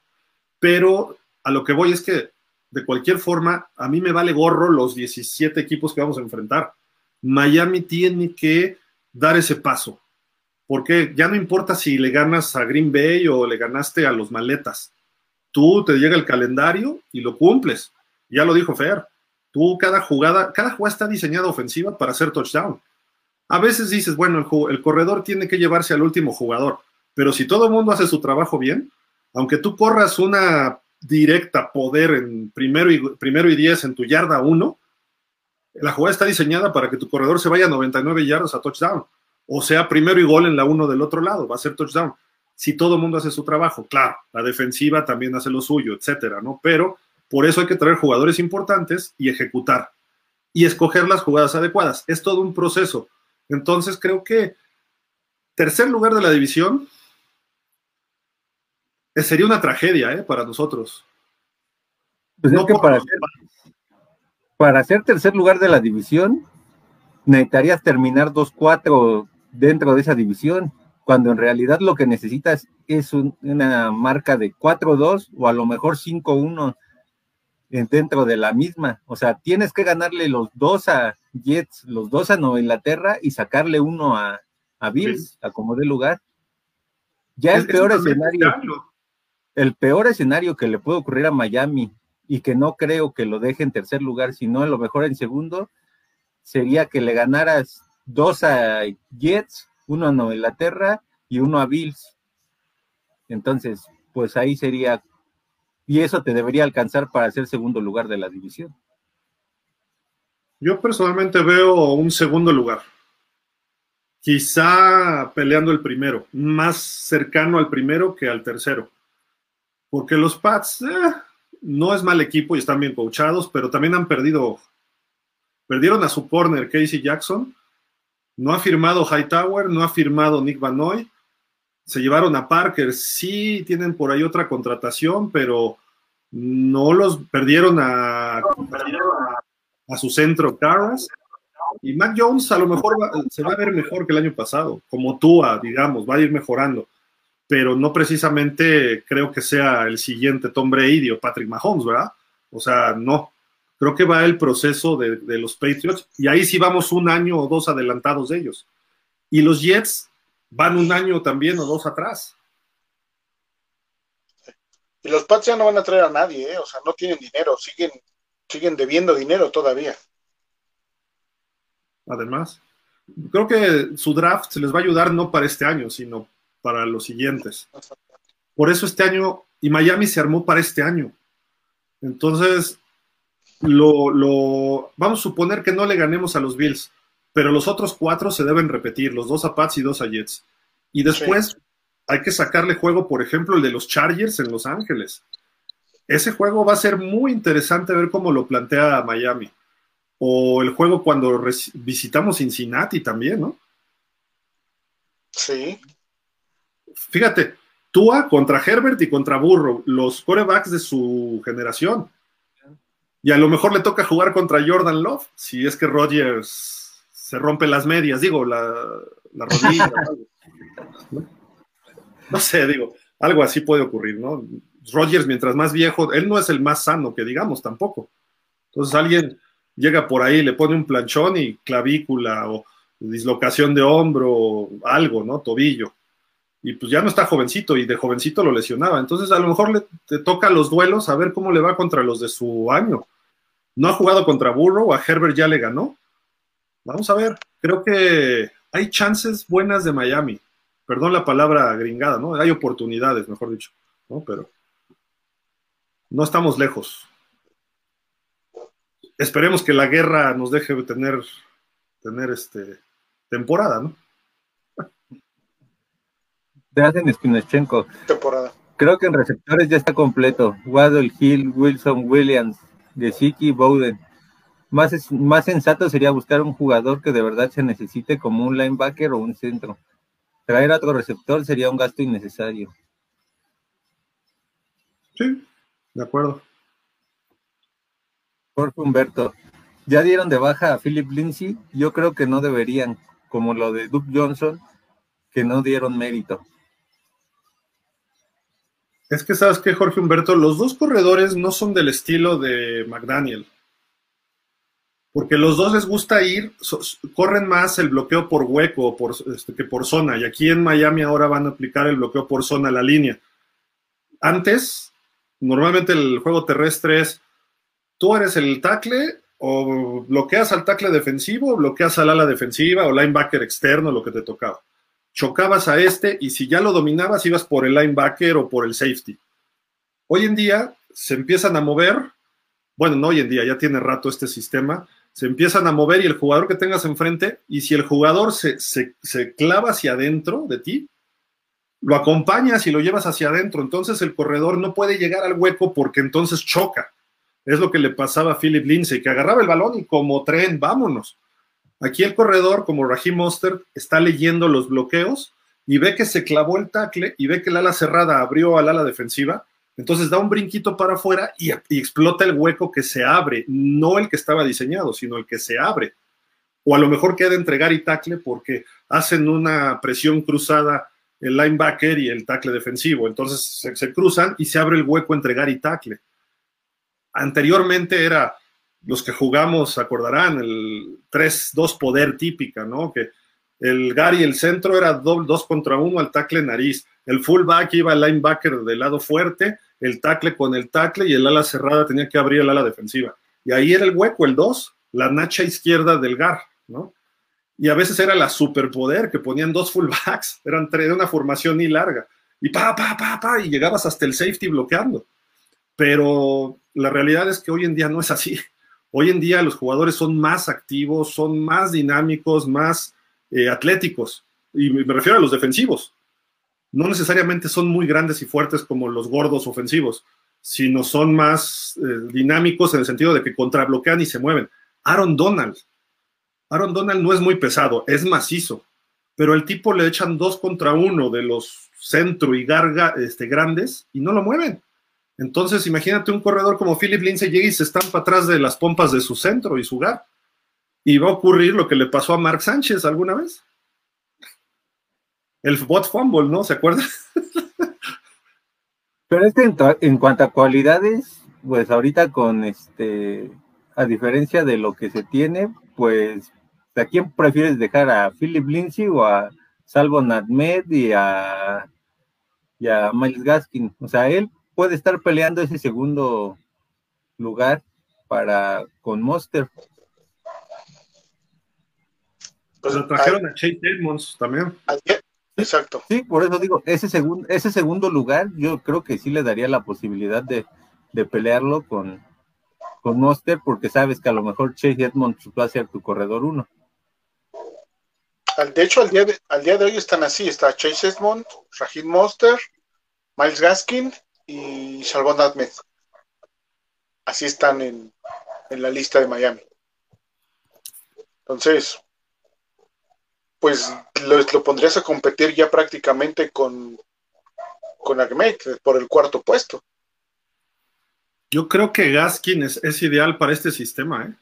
Pero a lo que voy es que, de cualquier forma, a mí me vale gorro los 17 equipos que vamos a enfrentar. Miami tiene que dar ese paso. Porque ya no importa si le ganas a Green Bay o le ganaste a los maletas. Tú te llega el calendario y lo cumples. Ya lo dijo Fer. Tú, cada jugada está diseñada ofensiva para hacer touchdown. A veces dices, bueno, el corredor tiene que llevarse al último jugador, pero si todo el mundo hace su trabajo bien, aunque tú corras una directa poder en primero y 10 en tu yarda 1, la jugada está diseñada para que tu corredor se vaya a 99 yardas a touchdown, o sea, primero y gol en la 1 del otro lado, va a ser touchdown. Si todo el mundo hace su trabajo, claro, la defensiva también hace lo suyo, etcétera, ¿no? Pero por eso hay que traer jugadores importantes y ejecutar, y escoger las jugadas adecuadas. Es todo un proceso. Entonces creo que tercer lugar de la división sería una tragedia, para nosotros. Pues no, es que para ser tercer lugar de la división necesitarías terminar 2-4 dentro de esa división, cuando en realidad lo que necesitas es una marca de 4-2 o a lo mejor 5-1 dentro de la misma. O sea, tienes que ganarle los 2 a Jets, los 2 a Nueva Inglaterra y sacarle 1 a Bills, sí, a como dé lugar. Ya el peor escenario, que le puede ocurrir a Miami, y que no creo que lo deje en tercer lugar, sino a lo mejor en segundo, sería que le ganaras 2 a Jets, 1 a Nueva Inglaterra y 1 a Bills. Entonces, pues ahí sería... Y eso te debería alcanzar para ser segundo lugar de la división. Yo personalmente veo un segundo lugar. Quizá peleando el primero, más cercano al primero que al tercero. Porque los Pats no es mal equipo y están bien coachados, pero también han perdido. Perdieron a su corner, Casey Jackson. No ha firmado Hightower, no ha firmado Nick Vannoy. Se llevaron a Parker, sí tienen por ahí otra contratación, pero no los perdieron a su centro, Carras. Y Mac Jones a lo mejor se va a ver mejor que el año pasado, como Tua, digamos, va a ir mejorando, pero no precisamente creo que sea el siguiente Tom Brady o Patrick Mahomes, ¿verdad? O sea, no, creo que va el proceso de los Patriots, y ahí sí vamos un año o dos adelantados de ellos. Y los Jets van un año también o dos atrás. Y los Pats ya no van a traer a nadie, o sea, no tienen dinero, siguen debiendo dinero todavía. Además, creo que su draft se les va a ayudar no para este año, sino para los siguientes. Por eso este año, y Miami se armó para este año. Entonces, vamos a suponer que no le ganemos a los Bills, pero los otros 4 se deben repetir, los 2 a Pats y 2 a Jets. Y después hay que sacarle juego, por ejemplo, el de los Chargers en Los Ángeles. Ese juego va a ser muy interesante ver cómo lo plantea Miami. O el juego cuando visitamos Cincinnati también, ¿no? Sí. Fíjate, Tua contra Herbert y contra Burrow, los quarterbacks de su generación. Y a lo mejor le toca jugar contra Jordan Love, si es que Rodgers se rompe las medias, digo, la rodilla. No sé, digo, algo así puede ocurrir, ¿no? Rodgers, mientras más viejo, él no es el más sano, que digamos, tampoco. Entonces alguien llega por ahí, le pone un planchón y clavícula o dislocación de hombro o algo, ¿no? Tobillo. Y pues ya no está jovencito, y de jovencito lo lesionaba. Entonces a lo mejor te toca los duelos a ver cómo le va contra los de su año. No ha jugado contra Burrow, a Herbert ya le ganó. Vamos a ver, creo que hay chances buenas de Miami. Perdón la palabra gringada, ¿no? Hay oportunidades, mejor dicho, ¿no? Pero no estamos lejos. Esperemos que la guerra nos deje tener temporada, ¿no? Te hacen Spinochenko. Temporada. Creo que en receptores ya está completo. Waddle, Hill, Wilson, Williams, Gesicki, Bowden. Más sensato sería buscar un jugador que de verdad se necesite, como un linebacker o un centro. Traer a otro receptor sería un gasto innecesario. Sí, de acuerdo. Jorge Humberto, ¿ya dieron de baja a Philip Lindsay? Yo creo que no deberían, como lo de Duke Johnson, que no dieron mérito. Es que, ¿sabes qué, Jorge Humberto? Los dos corredores no son del estilo de McDaniel. Porque los dos les gusta corren más el bloqueo por hueco que por zona. Y aquí en Miami ahora van a aplicar el bloqueo por zona a la línea. Antes, normalmente el juego terrestre es, tú eres el tackle, o bloqueas al tackle defensivo, o bloqueas al ala defensiva, o linebacker externo, lo que te tocaba. Chocabas a y si ya lo dominabas, ibas por el linebacker o por el safety. Hoy en día se empiezan a mover, bueno, no hoy en día, ya tiene rato este sistema, se empiezan a mover y el jugador que tengas enfrente, y si el jugador se clava hacia adentro de ti, lo acompañas y lo llevas hacia adentro, entonces el corredor no puede llegar al hueco porque entonces choca. Es lo que le pasaba a Philip Lindsay, que agarraba el balón y como tren, vámonos. Aquí el corredor, como Raheem Mostert, está leyendo los bloqueos y ve que se clavó el tackle y ve que el ala cerrada abrió al ala defensiva, entonces da un brinquito para afuera y explota el hueco que se abre, no el que estaba diseñado, sino el que se abre. O a lo mejor queda entregar y tackle porque hacen una presión cruzada el linebacker y el tackle defensivo, entonces se cruzan y se abre el hueco entregar y tackle. Anteriormente era, los que jugamos acordarán, el 3-2 poder típica, ¿no? Que el Gary, el centro, era 2 contra 1 al tackle nariz, el fullback iba al linebacker del lado fuerte, el tackle con el tackle y el ala cerrada tenía que abrir el ala defensiva. Y ahí era el hueco, el 2, la nacha izquierda del Gar, ¿no? Y a veces era la superpoder, que ponían 2 fullbacks, eran 3, una formación y larga, y y llegabas hasta el safety bloqueando. Pero la realidad es que hoy en día no es así. Hoy en día los jugadores son más activos, son más dinámicos, más atléticos. Y me refiero a los defensivos. No necesariamente son muy grandes y fuertes como los gordos ofensivos, sino son más dinámicos en el sentido de que contrabloquean y se mueven. Aaron Donald no es muy pesado, es macizo. Pero al tipo le echan 2 contra 1 de los centro y garga grandes y no lo mueven. Entonces, imagínate un corredor como Philip Lindsay llega y se estampa atrás de las pompas de su centro y su guard. Y va a ocurrir lo que le pasó a Mark Sánchez alguna vez. El bot fumble, ¿no? ¿Se acuerdan? Pero es que en cuanto a cualidades, pues ahorita a diferencia de lo que se tiene, pues, ¿a quién prefieres dejar? ¿A Philip Lindsay o a Salvo Ahmed y a Myles Gaskin? O sea, él puede estar peleando ese segundo lugar con Mostert. Pues lo trajeron a Chase Edmonds también. Exacto. Sí, por eso digo, ese segundo lugar yo creo que sí le daría la posibilidad de pelearlo con Mostert, porque sabes que a lo mejor Chase Edmonds va a ser tu corredor uno. De hecho, al día de hoy están así, está Chase Edmonds, Raheem Mostert, Myles Gaskin y Shalvon Ahmed. Así están en la lista de Miami. Entonces, pues lo pondrías a competir ya prácticamente con Ahmed por el cuarto puesto. Yo creo que Gaskin es ideal para este sistema, ¿eh?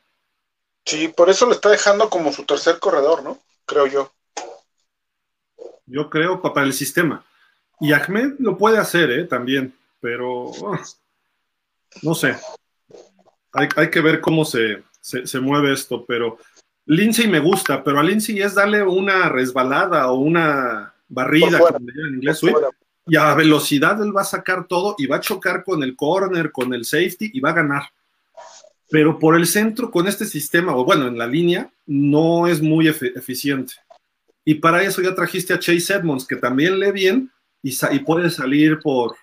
Sí, por eso lo está dejando como su tercer corredor, ¿no? Creo yo. Yo creo para el sistema. Y Ahmed lo puede hacer, también, pero no sé. Hay que ver cómo se mueve esto, pero Lindsay me gusta, pero a Lindsay es darle una resbalada o una barrida, como le llaman en inglés, y a velocidad él va a sacar todo y va a chocar con el corner, con el safety y va a ganar. Pero por el centro, con este sistema, o bueno, en la línea, no es muy eficiente. Y para eso ya trajiste a Chase Edmonds, que también lee bien y puede salir por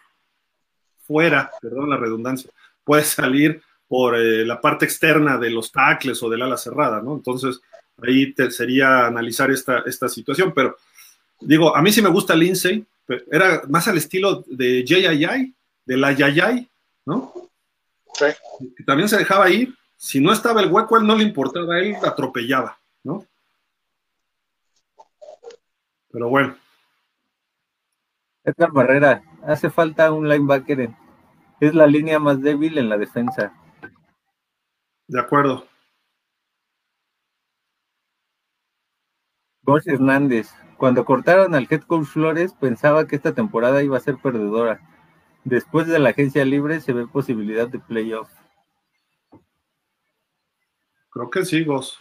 fuera, perdón la redundancia, puede salir por la parte externa de los tackles o del ala cerrada, ¿no? Entonces, ahí sería analizar esta situación. Pero, digo, a mí sí me gusta Lindsay, pero era más al estilo de J.I.I., de la Yayay, ¿no? Sí. También se dejaba ir, si no estaba el hueco, él no le importaba, él atropellaba, ¿no? Pero bueno. Edgar Barrera, hace falta un linebacker, es la línea más débil en la defensa. De acuerdo. Jorge Hernández, cuando cortaron al head coach Flores, pensaba que esta temporada iba a ser perdedora. Después de la agencia libre se ve posibilidad de playoff. Creo que sí, Gos.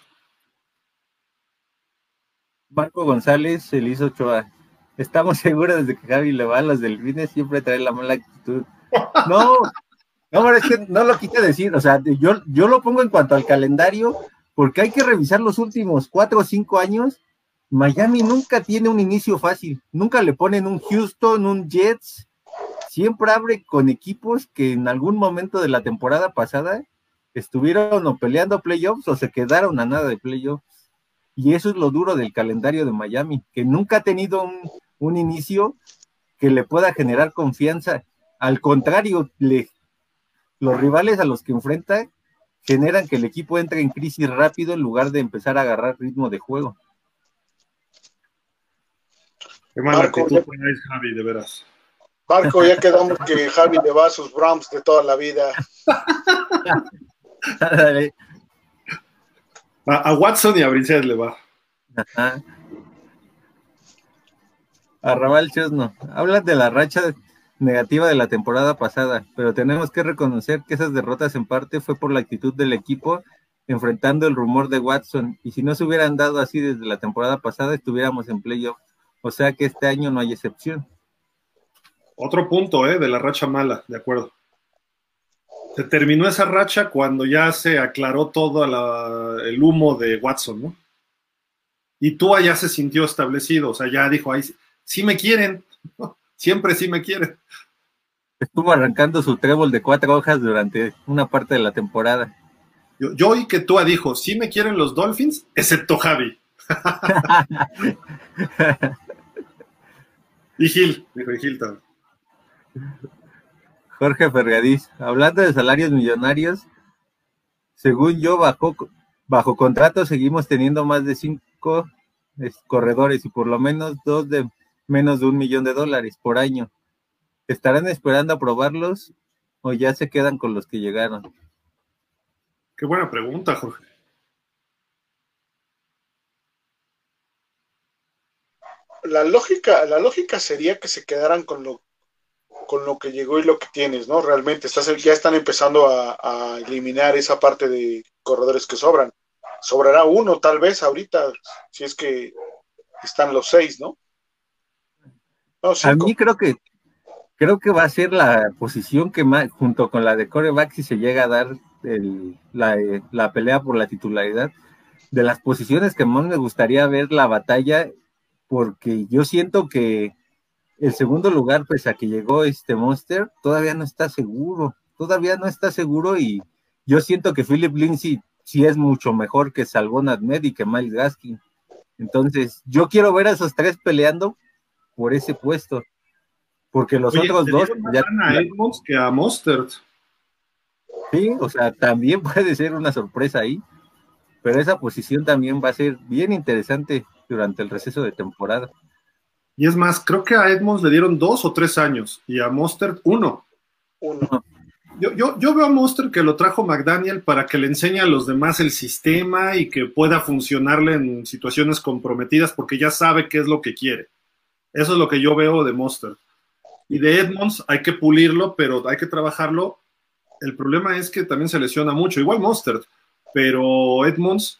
Marco González, Elis Ochoa. Estamos seguros de que Javi le va a los delfines, siempre trae la mala actitud. No, es que no lo quise decir. O sea, yo lo pongo en cuanto al calendario, porque hay que revisar los últimos 4 o 5 años. Miami nunca tiene un inicio fácil. Nunca le ponen un Houston, un Jets. Siempre abre con equipos que en algún momento de la temporada pasada estuvieron o peleando playoffs o se quedaron a nada de playoffs. Y eso es lo duro del calendario de Miami, que nunca ha tenido un inicio que le pueda generar confianza. Al contrario, los rivales a los que enfrenta generan que el equipo entre en crisis rápido en lugar de empezar a agarrar ritmo de juego. Qué mala actitud ponéis, Javi, de veras. Marco, ya quedamos que Javi le va a sus Browns de toda la vida. A Watson y a Brissett le va. Ajá. A Raval Chesno. Hablas de la racha negativa de la temporada pasada, pero tenemos que reconocer que esas derrotas en parte fue por la actitud del equipo enfrentando el rumor de Watson, y si no se hubieran dado así desde la temporada pasada, estuviéramos en playoff. O sea que este año no hay excepción. Otro punto, de la racha mala, de acuerdo. Se terminó esa racha cuando ya se aclaró todo el humo de Watson, ¿no? Y Tua ya se sintió establecido, o sea, ya dijo, ahí sí me quieren, siempre sí me quieren. Estuvo arrancando su trébol de 4 hojas durante una parte de la temporada. Yo oí que Tua dijo, sí me quieren los Dolphins, excepto Javi. y Gil también. Jorge Fergadís, hablando de salarios millonarios, según yo, bajo contrato seguimos teniendo más de 5 corredores y por lo menos 2 de menos de $1 millón por año. ¿Estarán esperando a probarlos o ya se quedan con los que llegaron? Qué buena pregunta, Jorge. La lógica sería que se quedaran con lo que llegó y lo que tienes, ¿no? Realmente ya están empezando a eliminar esa parte de corredores que sobran. Sobrará uno, tal vez, ahorita, si es que están los 6, ¿no? 5. A mí creo que Creo que va a ser la posición que más, junto con la de quarterback, si se llega a dar la pelea por la titularidad, de las posiciones que más me gustaría ver la batalla, porque yo siento que el segundo lugar, pese a que llegó Mostert, todavía no está seguro, y yo siento que Philip Lindsay sí es mucho mejor que Salvon Ahmed y que Miles Gaskin. Entonces, yo quiero ver a esos tres peleando por ese puesto, porque los otros dos ya están a Edmonds que a Mostert. Sí, o sea, también puede ser una sorpresa ahí, pero esa posición también va a ser bien interesante durante el receso de temporada. Y es más, creo que a Edmonds le dieron 2 o 3 años, y a Mostert 1. Yo veo a Mostert que lo trajo McDaniel para que le enseñe a los demás el sistema y que pueda funcionarle en situaciones comprometidas, porque ya sabe qué es lo que quiere. Eso es lo que yo veo de Mostert. Y de Edmonds hay que pulirlo, pero hay que trabajarlo. El problema es que también se lesiona mucho, igual Mostert, pero Edmonds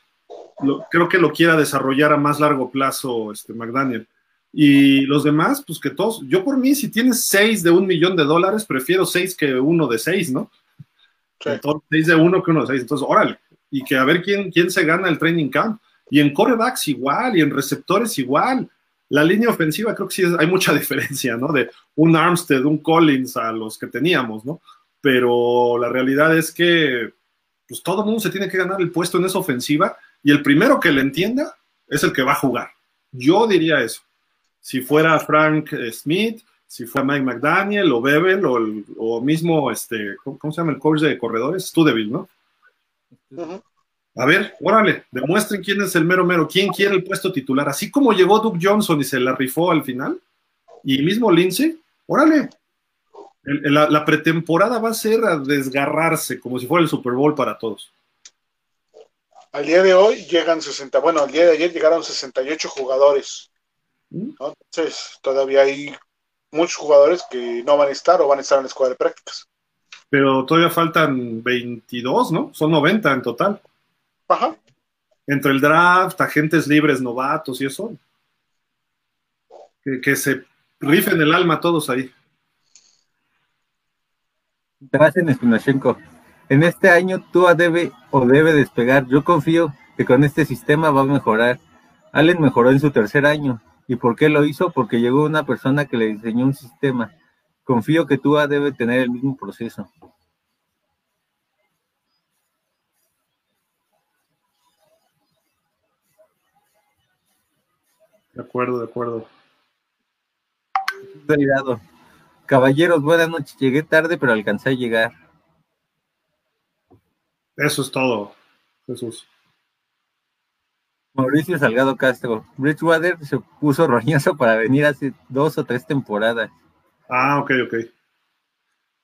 creo que lo quiera desarrollar a más largo plazo McDaniel. Y los demás, pues que todos, yo por mí, si tienes 6 de $1,000,000, prefiero 6 que 1 de 6, ¿no? Sí. Entonces, 6 de 1 que 1 de 6, entonces, órale, y que a ver quién se gana el training camp, y en quarterbacks igual, y en receptores igual, la línea ofensiva creo que sí hay mucha diferencia, ¿no? De un Armstead, un Collins a los que teníamos, ¿no? Pero la realidad es que, pues todo el mundo se tiene que ganar el puesto en esa ofensiva, y el primero que le entienda es el que va a jugar, yo diría eso. Si fuera Frank Smith, si fuera Mike McDaniel o Bebel o mismo, ¿cómo se llama el coach de corredores? Studeville, ¿no? Uh-huh. A ver, órale, demuestren quién es el mero mero, quién quiere el puesto titular. Así como llegó Duke Johnson y se la rifó al final, y mismo Lindsay, órale. La pretemporada va a ser a desgarrarse, como si fuera el Super Bowl para todos. Al día de hoy al día de ayer llegaron 68 jugadores. Entonces, todavía hay muchos jugadores que no van a estar o van a estar en la escuadra de prácticas. Pero todavía faltan 22, ¿no? Son 90 en total. Ajá. Entre el draft, agentes libres, novatos y eso. Que se rifen el alma todos ahí. Gracias, Spinashenko. En este año Tua debe despegar. Yo confío que con este sistema va a mejorar. Allen mejoró en su tercer año. ¿Y por qué lo hizo? Porque llegó una persona que le enseñó un sistema. Confío que Tua debe tener el mismo proceso. De acuerdo. Cuidado. Caballeros, buenas noches. Llegué tarde, pero alcancé a llegar. Eso es todo, Jesús. Mauricio Salgado Castro, Bridgewater se puso roñoso para venir hace 2 o 3 temporadas. Ah, ok.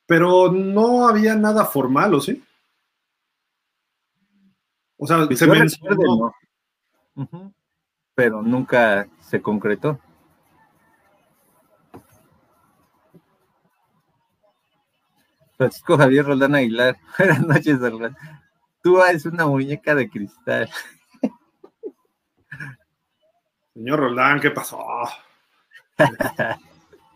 Pero no había nada formal, ¿o sí? O sea, pues se mencionó. Recuerdo, ¿no? Uh-huh. Pero nunca se concretó. Francisco Javier Roldán Aguilar, buenas noches, Roldán. Tua es una muñeca de cristal. Señor Roldán, ¿qué pasó?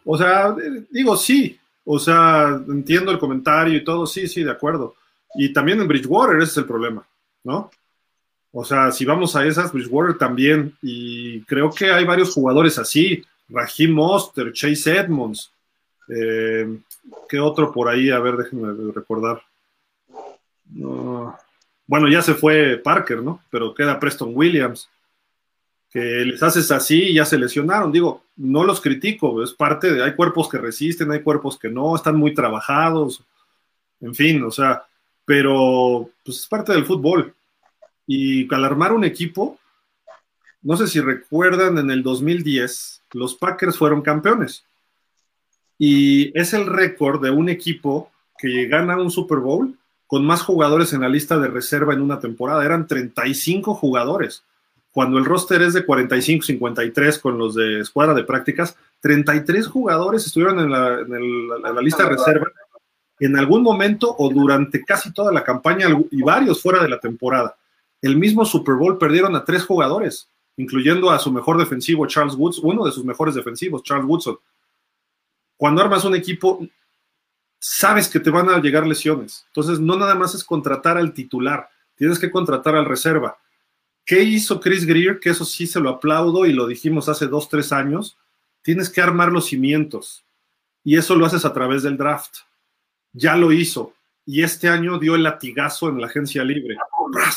O sea, digo, sí. O sea, entiendo el comentario y todo. Sí, de acuerdo. Y también en Bridgewater ese es el problema, ¿no? O sea, si vamos a esas, Bridgewater también. Y creo que hay varios jugadores así. Raheem Mostert, Chase Edmonds. ¿Qué otro por ahí? A ver, déjenme recordar. Bueno, ya se fue Parker, ¿no? Pero queda Preston Williams. Que les haces así y ya se lesionaron. Digo, no los critico, es parte de, hay cuerpos que resisten, hay cuerpos que no, están muy trabajados, en fin, o sea, pero pues es parte del fútbol. Y al armar un equipo, no sé si recuerdan, en el 2010, los Packers fueron campeones. Y es el récord de un equipo que gana un Super Bowl con más jugadores en la lista de reserva en una temporada. Eran 35 jugadores. Cuando el roster es de 45-53 con los de escuadra de prácticas, 33 jugadores estuvieron en la lista de reserva en algún momento o durante casi toda la campaña y varios fuera de la temporada. El mismo Super Bowl perdieron a 3 jugadores, incluyendo a su mejor defensivo Charles Woodson, uno de sus mejores defensivos, Charles Woodson. cuando armas un equipo, sabes que te van a llegar lesiones. Entonces, no nada más es contratar al titular, tienes que contratar al reserva. ¿Qué hizo Chris Grier? Que eso sí se lo aplaudo y lo dijimos hace 2-3 años. Tienes que armar los cimientos. Y eso lo haces a través del draft. Ya lo hizo. Y este año dio el latigazo en la agencia libre.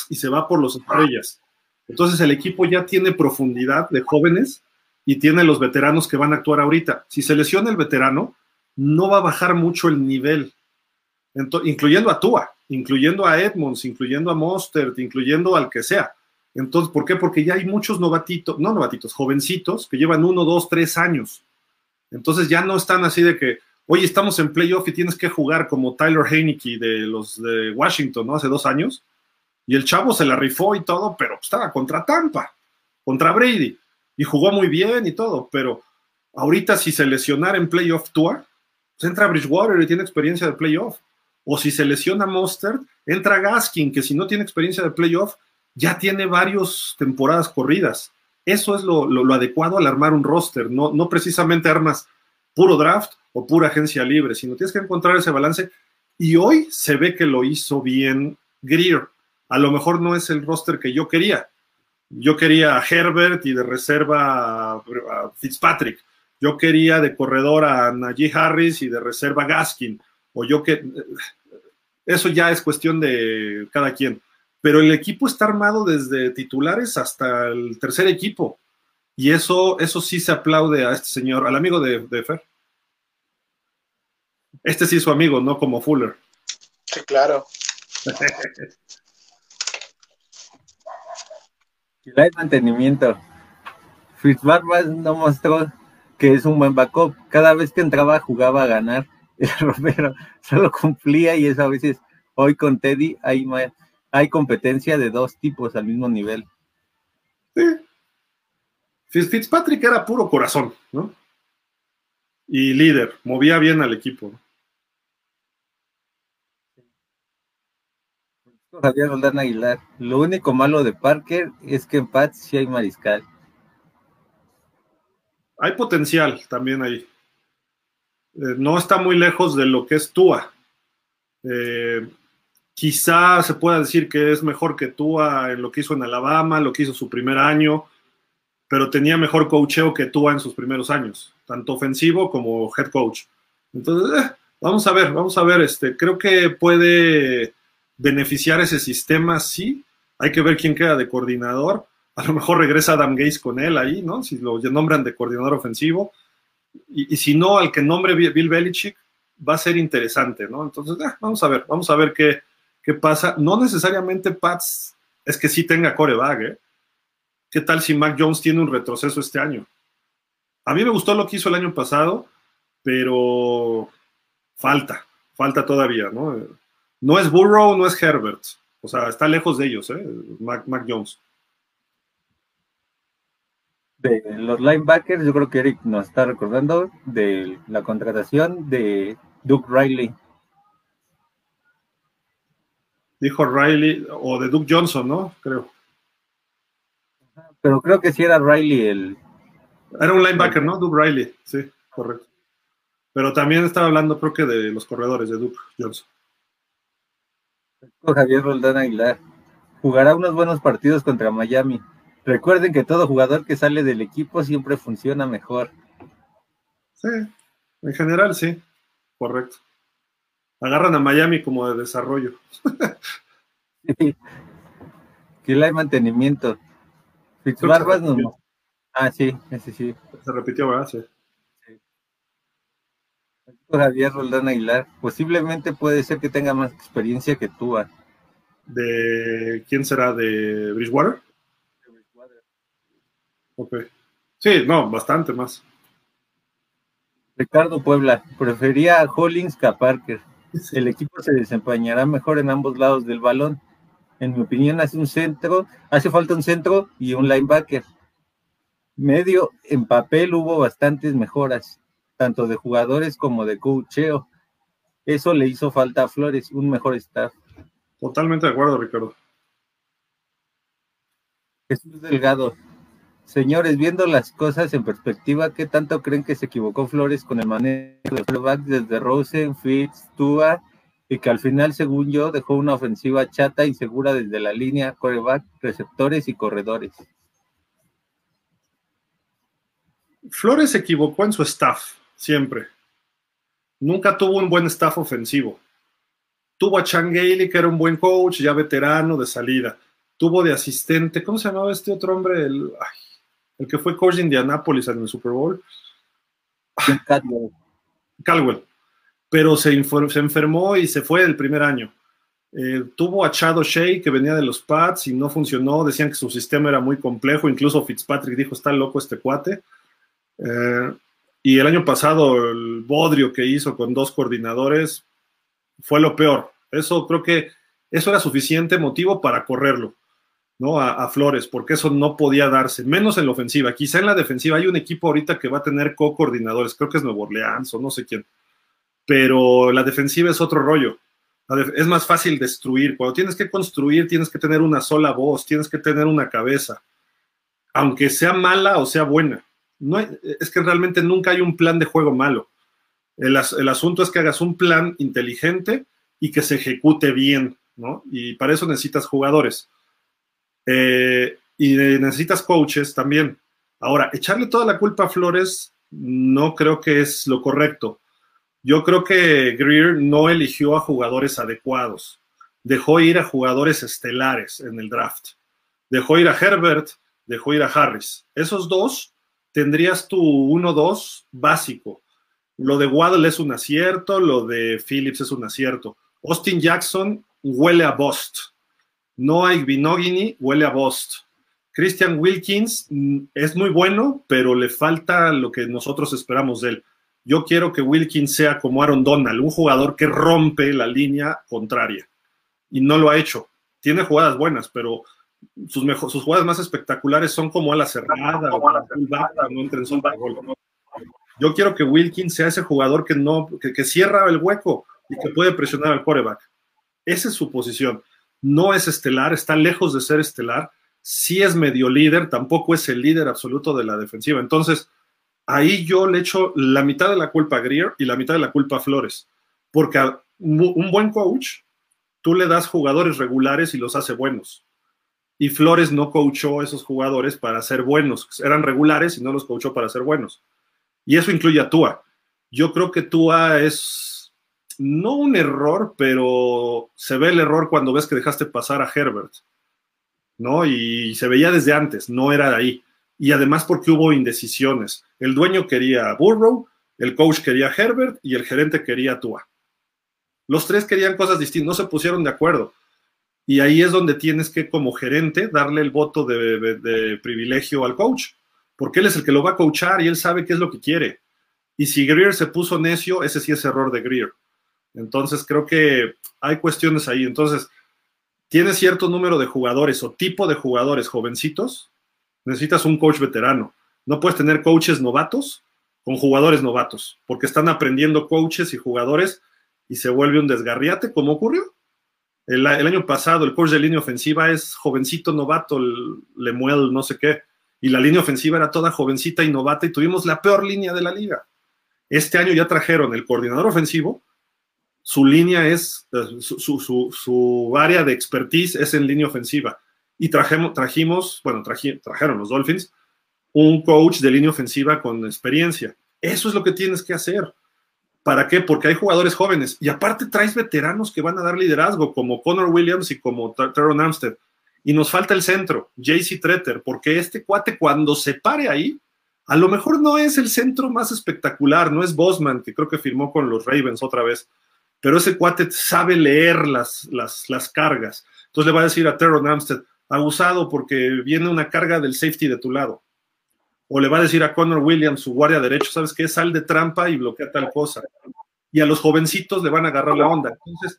Y se va por los estrellas. Entonces el equipo ya tiene profundidad de jóvenes y tiene los veteranos que van a actuar ahorita. Si se lesiona el veterano, no va a bajar mucho el nivel. Incluyendo a Tua, incluyendo a Edmonds, incluyendo a Mostert, incluyendo al que sea. Entonces, ¿por qué? Porque ya hay muchos jovencitos que llevan 1, 2, 3 años. Entonces ya no están así de que, oye, estamos en playoff y tienes que jugar como Tyler Heinicke de los de Washington, ¿no? Hace 2 años. Y el chavo se la rifó y todo, pero estaba contra Tampa, contra Brady. Y jugó muy bien y todo, pero ahorita si se lesionara en playoff Tua, pues entra Bridgewater y tiene experiencia de playoff. O si se lesiona Mostert, entra Gaskin, que si no tiene experiencia de playoff, ya tiene varias temporadas corridas. Eso es lo adecuado al armar un roster. No precisamente armas puro draft o pura agencia libre, sino tienes que encontrar ese balance. Y hoy se ve que lo hizo bien Grier. A lo mejor no es el roster que yo quería. Yo quería a Herbert y de reserva a Fitzpatrick. Yo quería de corredor a Najee Harris y de reserva a Gaskin. Eso ya es cuestión de cada quien. Pero el equipo está armado desde titulares hasta el tercer equipo. Y eso sí se aplaude a este señor, al amigo de Fer. Este sí es su amigo, no como Fuller. Sí, claro. Hay mantenimiento. Fitzpatrick no mostró que es un buen backup. Cada vez que entraba jugaba a ganar. El Romero solo cumplía y eso a veces. Hoy con Teddy hay competencia de 2 tipos al mismo nivel. Sí. Fitzpatrick era puro corazón, ¿no? Y líder, movía bien al equipo. Javier Roldán Aguilar. Lo único malo de Parker es que en Pats sí hay mariscal. Hay potencial también ahí. No está muy lejos de lo que es Tua. Quizá se pueda decir que es mejor que Tua en lo que hizo en Alabama, lo que hizo su primer año, pero tenía mejor coacheo que Tua en sus primeros años, tanto ofensivo como head coach. Entonces, vamos a ver. Creo que puede beneficiar ese sistema, sí. Hay que ver quién queda de coordinador. A lo mejor regresa Adam Gase con él ahí, ¿no? Si lo nombran de coordinador ofensivo. Y si no, al que nombre Bill Belichick va a ser interesante, ¿no? Entonces, vamos a ver qué pasa. No necesariamente Pats es que sí tenga coreback, ¿eh? ¿Qué tal si Mac Jones tiene un retroceso este año? A mí me gustó lo que hizo el año pasado, pero falta todavía, ¿no? No es Burrow, no es Herbert. O sea, está lejos de ellos, ¿eh? Mac Jones. De los linebackers, yo creo que Eric nos está recordando de la contratación de Duke Riley. Dijo Riley, o de Duke Johnson, ¿no? Creo. Pero creo que sí era Riley el... Era un linebacker, ¿no? Duke Riley, sí, correcto. Pero también estaba hablando, creo que de los corredores de Duke Johnson. Javier Roldán Aguilar. Jugará unos buenos partidos contra Miami. Recuerden que todo jugador que sale del equipo siempre funciona mejor. Sí, en general sí, correcto. Agarran a Miami como de desarrollo. Sí. Que la hay mantenimiento. Fitzbarbas no. Sí, ese sí. Se repitió, ¿verdad? Sí. Javier Roldán Aguilar. Posiblemente puede ser que tenga más experiencia que tú. ¿De quién será? ¿De Bridgewater? De Bridgewater. Ok. Sí, no, bastante más. Ricardo Puebla. Prefería a Hollins que a Parker. El equipo se desempeñará mejor en ambos lados del balón. En mi opinión, hace falta un centro y un linebacker. Medio, en papel hubo bastantes mejoras, tanto de jugadores como de coacheo. Eso le hizo falta a Flores, un mejor staff. Totalmente de acuerdo, Ricardo. Jesús Delgado. Señores, viendo las cosas en perspectiva, ¿qué tanto creen que se equivocó Flores con el manejo de los quarterbacks desde Rosen, Fitz, Tua, y que al final, según yo, dejó una ofensiva chata e insegura desde la línea quarterback, receptores y corredores? Flores se equivocó en su staff, siempre. Nunca tuvo un buen staff ofensivo. Tuvo a Chan Gailey, que era un buen coach, ya veterano de salida. Tuvo de asistente, ¿cómo se llamaba este otro hombre? El que fue coach de Indianapolis en el Super Bowl. Caldwell. Pero se enfermó y se fue el primer año. Tuvo a Chad O'Shea, que venía de los Pats y no funcionó. Decían que su sistema era muy complejo. Incluso Fitzpatrick dijo, está loco este cuate. Y el año pasado, el bodrio que hizo con dos coordinadores fue lo peor. Eso creo que eso era suficiente motivo para correrlo, ¿no? A Flores, porque eso no podía darse, menos en la ofensiva. Quizá en la defensiva hay un equipo ahorita que va a tener co-coordinadores, creo que es Nuevo Orleans o no sé quién, pero la defensiva es otro rollo. Es más fácil destruir. Cuando tienes que construir, tienes que tener una sola voz, tienes que tener una cabeza, aunque sea mala o sea buena. No hay, es que realmente nunca hay un plan de juego malo. El asunto es que hagas un plan inteligente y que se ejecute bien, ¿no? Y para eso necesitas jugadores. Y necesitas coaches también. Ahora, echarle toda la culpa a Flores no creo que es lo correcto. Yo creo que Grier no eligió a jugadores adecuados. Dejó ir a jugadores estelares en el draft. Dejó ir a Herbert, dejó ir a Harris. Esos dos tendrías tu 1-2 básico. Lo de Waddle es un acierto, lo de Phillips es un acierto. Austin Jackson huele a bust. No hay Vinogini, huele a bust. Christian Wilkins es muy bueno, pero le falta lo que nosotros esperamos de él. Yo quiero que Wilkins sea como Aaron Donald, un jugador que rompe la línea contraria. Y no lo ha hecho. Tiene jugadas buenas, pero sus jugadas más espectaculares son como ala cerrada, como ala cerrada, no entren son para gol. Yo quiero que Wilkins sea ese jugador que no, que cierra el hueco y que puede presionar al quarterback. Esa es su posición. No es estelar, está lejos de ser estelar. Sí es medio líder, tampoco es el líder absoluto de la defensiva. Entonces, ahí yo le echo la mitad de la culpa a Grier y la mitad de la culpa a Flores. Porque a un buen coach, tú le das jugadores regulares y los hace buenos. Y Flores no coachó a esos jugadores para ser buenos. Eran regulares y no los coachó para ser buenos. Y eso incluye a Tua. Yo creo que Tua es, no un error, pero se ve el error cuando ves que dejaste pasar a Herbert, ¿no? Y se veía desde antes, no era de ahí. Y además porque hubo indecisiones. El dueño quería a Burrow, el coach quería a Herbert y el gerente quería a Tua. Los tres querían cosas distintas, no se pusieron de acuerdo. Y ahí es donde tienes que, como gerente, darle el voto de privilegio al coach, porque él es el que lo va a coachar y él sabe qué es lo que quiere. Y si Grier se puso necio, ese sí es error de Grier. Entonces creo que hay cuestiones ahí. Entonces, tienes cierto número de jugadores o tipo de jugadores jovencitos, necesitas un coach veterano. No puedes tener coaches novatos con jugadores novatos, porque están aprendiendo coaches y jugadores y se vuelve un desgarriate, como ocurrió. El año pasado el coach de línea ofensiva es jovencito novato, Lemuel no sé qué. Y la línea ofensiva era toda jovencita y novata y tuvimos la peor línea de la liga. Este año ya trajeron el coordinador ofensivo, su línea es, su área de expertise es en línea ofensiva. Y trajeron los Dolphins un coach de línea ofensiva con experiencia. Eso es lo que tienes que hacer. ¿Para qué? Porque hay jugadores jóvenes. Y aparte traes veteranos que van a dar liderazgo, como Connor Williams y como Terron Armstead. Y nos falta el centro, JC Tretter, porque este cuate cuando se pare ahí, a lo mejor no es el centro más espectacular, no es Bosman, que creo que firmó con los Ravens otra vez, pero ese cuate sabe leer las cargas. Entonces le va a decir a Terron Armstead, abusado porque viene una carga del safety de tu lado. O le va a decir a Connor Williams, su guardia derecho, ¿sabes qué? Sal de trampa y bloquea tal cosa. Y a los jovencitos le van a agarrar la onda. Entonces,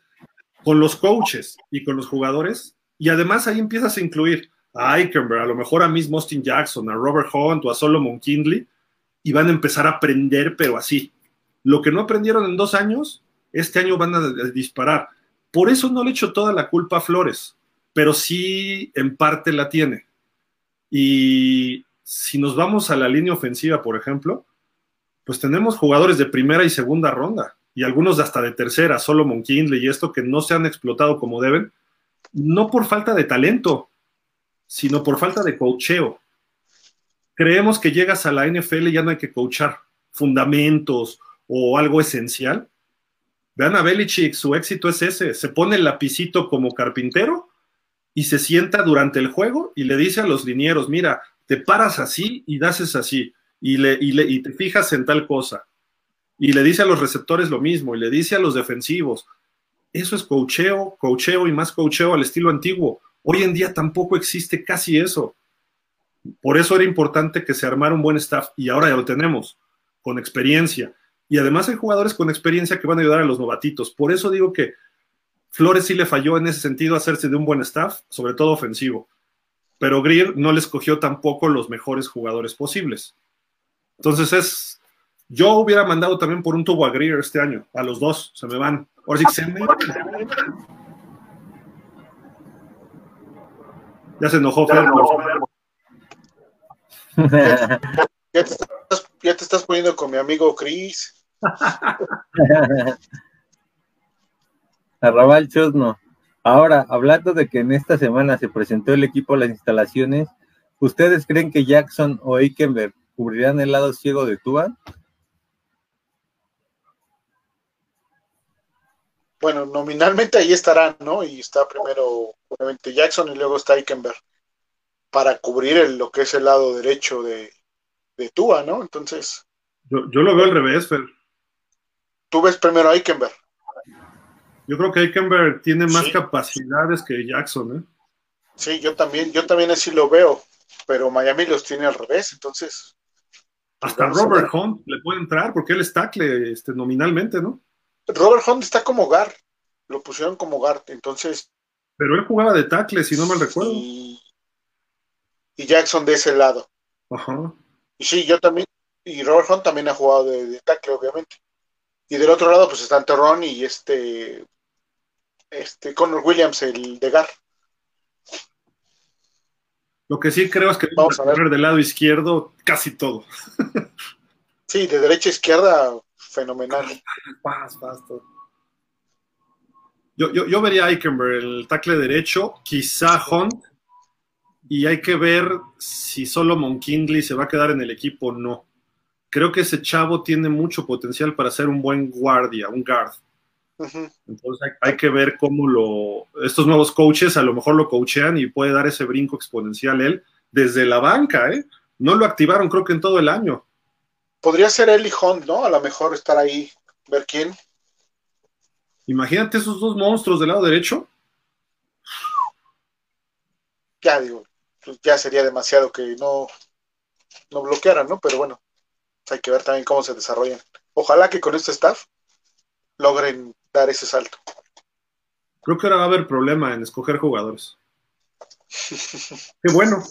con los coaches y con los jugadores, y además ahí empiezas a incluir a Eichenberg, a lo mejor a Miss Austin Jackson, a Robert Hunt o a Solomon Kindley, y van a empezar a aprender, pero así. Lo que no aprendieron en 2 años, este año van a disparar. Por eso no le echo toda la culpa a Flores, pero sí en parte la tiene. Y si nos vamos a la línea ofensiva, por ejemplo, pues tenemos jugadores de primera y segunda ronda, y algunos hasta de tercera, Solomon Kindley y esto, que no se han explotado como deben, no por falta de talento, sino por falta de coacheo. Creemos que llegas a la NFL y ya no hay que coachar fundamentos o algo esencial. Vean a Belichick, su éxito es ese, se pone el lapicito como carpintero y se sienta durante el juego y le dice a los linieros, mira, te paras así y haces así, y te fijas en tal cosa, y le dice a los receptores lo mismo, y le dice a los defensivos. Eso es coacheo, coacheo y más coacheo al estilo antiguo. Hoy en día tampoco existe casi eso. Por eso era importante que se armara un buen staff, y ahora ya lo tenemos, con experiencia. Y además hay jugadores con experiencia que van a ayudar a los novatitos. Por eso digo que Flores sí le falló en ese sentido hacerse de un buen staff, sobre todo ofensivo. Pero Grier no le escogió tampoco los mejores jugadores posibles. Entonces es... Yo hubiera mandado también por un tubo a Grier este año. A los dos, se me van. Ahora sí que se me... Ya se enojó, Fer. Ya te estás poniendo con mi amigo Chris. Arrabal el chusno. Ahora, hablando de que en esta semana se presentó el equipo a las instalaciones, ¿ustedes creen que Jackson o Eichenberg cubrirán el lado ciego de Tua? Bueno, nominalmente ahí estarán, ¿no? Y está primero, obviamente, Jackson y luego está Eichenberg para cubrir lo que es el lado derecho de Tua, ¿no? Entonces... Yo lo veo al revés, Fer. Tú ves primero a Eichenberg. Yo creo que Eichenberg tiene más capacidades que Jackson, ¿eh? Sí, yo también así lo veo, pero Miami los tiene al revés, entonces... Hasta Robert Hunt le puede entrar, porque él es tackle nominalmente, ¿no? Robert Hunt está como guard, lo pusieron como guard, entonces... Pero él jugaba de tackle, si no mal recuerdo. Y Jackson de ese lado. Ajá. Y sí, yo también, y Robert Hunt también ha jugado de tackle, obviamente. Y del otro lado, pues están Terron y Connor Williams, el de guard. Lo que sí creo es que vamos a ver del lado izquierdo casi todo. Sí, de derecha a izquierda, fenomenal. Yo vería a Eichenberg, el tackle derecho, quizá Hunt, y hay que ver si Solomon Kindley se va a quedar en el equipo o no. Creo que ese chavo tiene mucho potencial para ser un buen guardia, un guard. Uh-huh. Entonces hay que ver cómo estos nuevos coaches a lo mejor lo coachean y puede dar ese brinco exponencial él desde la banca, ¿eh? No lo activaron creo que en todo el año. Podría ser él y Hunt, ¿no? A lo mejor estar ahí, ver quién. Imagínate esos dos monstruos del lado derecho. Ya digo, ya sería demasiado que no bloquearan, ¿no? Pero bueno. Hay que ver también cómo se desarrollan. Ojalá que con este staff logren dar ese salto. Creo que ahora va a haber problema en escoger jugadores. Qué bueno,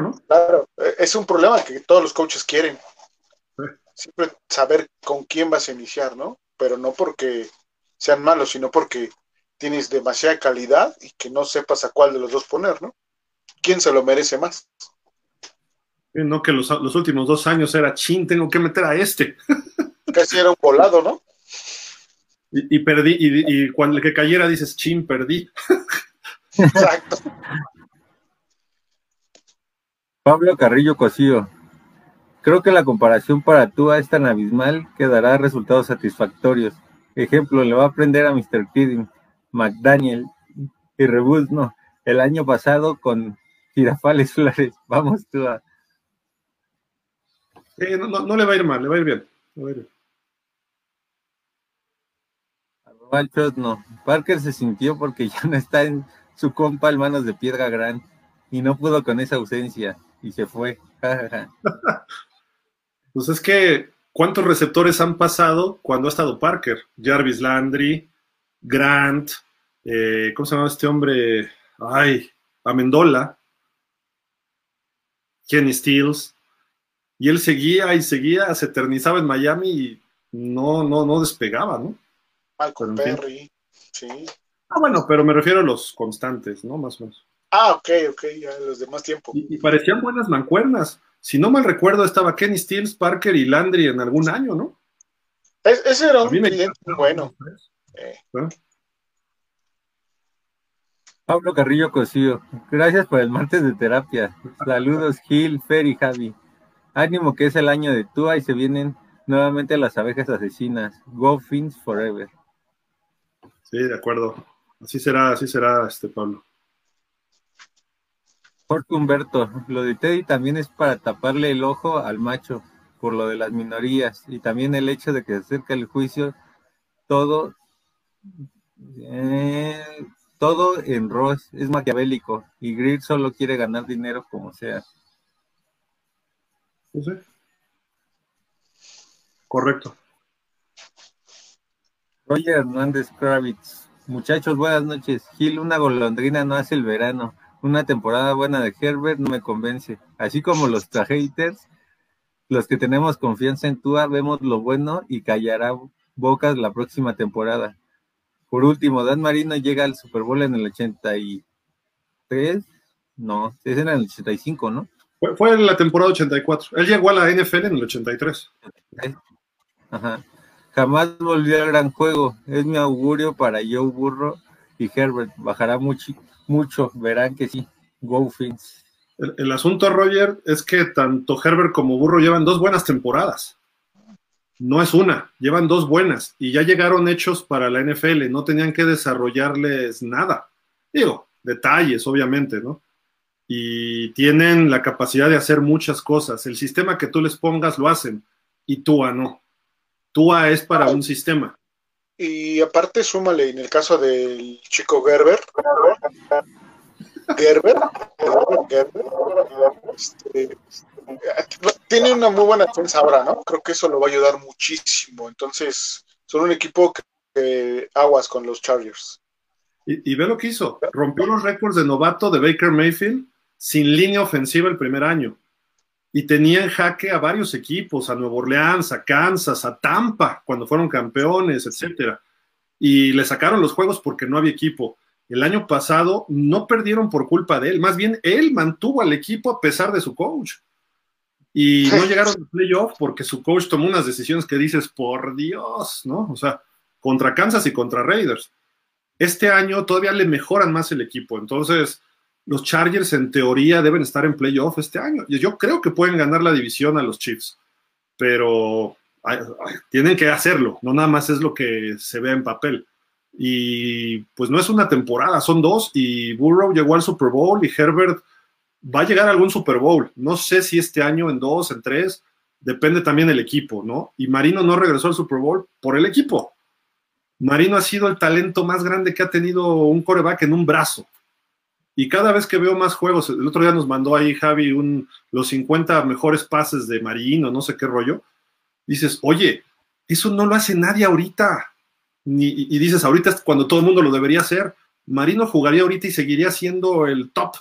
¿no? Claro, es un problema que todos los coaches quieren. Siempre saber con quién vas a iniciar, ¿no? Pero no porque sean malos, sino porque tienes demasiada calidad y que no sepas a cuál de los dos poner, ¿no? ¿Quién se lo merece más? No, que los últimos 2 años era chin, tengo que meter a este. Casi era un volado, ¿no? Y perdí, y cuando el que cayera dices, chin, perdí. Exacto. Pablo Carrillo Cosío. Creo que la comparación para Tua es tan abismal que dará resultados satisfactorios. Ejemplo, le va a aprender a Mr. Kidding, McDaniel y Rebuzno el año pasado con Girafales Flores. Vamos, Tua. No le va a ir mal, le va a ir bien. Alchos no. Parker se sintió porque ya no está en su compa el manos de piedra gran y no pudo con esa ausencia y se fue. Pues es que ¿cuántos receptores han pasado cuando ha estado Parker? Jarvis Landry, Grant, ¿cómo se llama este hombre? Amendola, Kenny Stills. Y él seguía, se eternizaba en Miami y no despegaba, ¿no? Malcolm Perry, sí. Bueno, pero me refiero a los constantes, ¿no? Más o menos. Ok, ya los de más tiempo. Y parecían buenas mancuernas. si no mal recuerdo, estaba Kenny Stills, Parker y Landry en algún año, ¿no? Ese era un cliente bueno. ¿Ah? Pablo Carrillo Cosío, gracias por el martes de terapia. Saludos, Gil, Fer y Javi. Ánimo que es el año de Tua y se vienen nuevamente las abejas asesinas. Go Fins Forever. Sí, de acuerdo. Así será, Pablo. Jorge Humberto, lo de Teddy también es para taparle el ojo al macho por lo de las minorías y también el hecho de que se acerca el juicio, todo en Ross es maquiavélico y Grier solo quiere ganar dinero como sea. No sé. Correcto. Roger Hernández Kravitz, muchachos, buenas noches. Gil, una golondrina no hace el verano. Una temporada buena de Herbert no me convence. Así como los haters, los que tenemos confianza en Tua, vemos lo bueno y callará bocas la próxima temporada. Por último, Dan Marino llega al Super Bowl en el 83. No, es en el 85, ¿no? Fue en la temporada 84. Él llegó a la NFL en el 83. Ajá. Jamás volvió al gran juego. Es mi augurio para Joe Burrow y Herbert. Bajará mucho. Verán que sí. Go Fins. El asunto, Roger, es que tanto Herbert como Burrow llevan dos buenas temporadas. No es una, llevan dos buenas. Y ya llegaron hechos para la NFL. No tenían que desarrollarles nada. Digo, detalles, obviamente, ¿no? Y tienen la capacidad de hacer muchas cosas. El sistema que tú les pongas lo hacen. Y Tua no. Tua es para un sistema. Y aparte, súmale, en el caso del chico Gerber, tiene una muy buena defensa ahora, ¿no? Creo que eso lo va a ayudar muchísimo. Entonces, son un equipo que aguas con los Chargers. Y ve lo que hizo. Rompió los récords de novato de Baker Mayfield sin línea ofensiva el primer año. Y tenía en jaque a varios equipos, a Nueva Orleans, a Kansas, a Tampa, cuando fueron campeones, etcétera. Y le sacaron los juegos porque no había equipo. El año pasado no perdieron por culpa de él, más bien él mantuvo al equipo a pesar de su coach. Y no llegaron al playoff porque su coach tomó unas decisiones que dices, por Dios, ¿no? O sea, contra Kansas y contra Raiders. Este año todavía le mejoran más el equipo, entonces los Chargers en teoría deben estar en playoff este año. Yo creo que pueden ganar la división a los Chiefs, pero tienen que hacerlo, no nada más es lo que se ve en papel. Y pues no es una temporada, son dos, y Burrow llegó al Super Bowl y Herbert va a llegar a algún Super Bowl, no sé si este año en dos, en tres, depende también del equipo, ¿no? Y Marino no regresó al Super Bowl por el equipo. Marino ha sido el talento más grande que ha tenido un quarterback en un brazo, y cada vez que veo más juegos, el otro día nos mandó ahí Javi los 50 mejores pases de Marino, no sé qué rollo, dices, oye, eso no lo hace nadie ahorita. Y dices, ahorita es cuando todo el mundo lo debería hacer. Marino jugaría ahorita y seguiría siendo el top.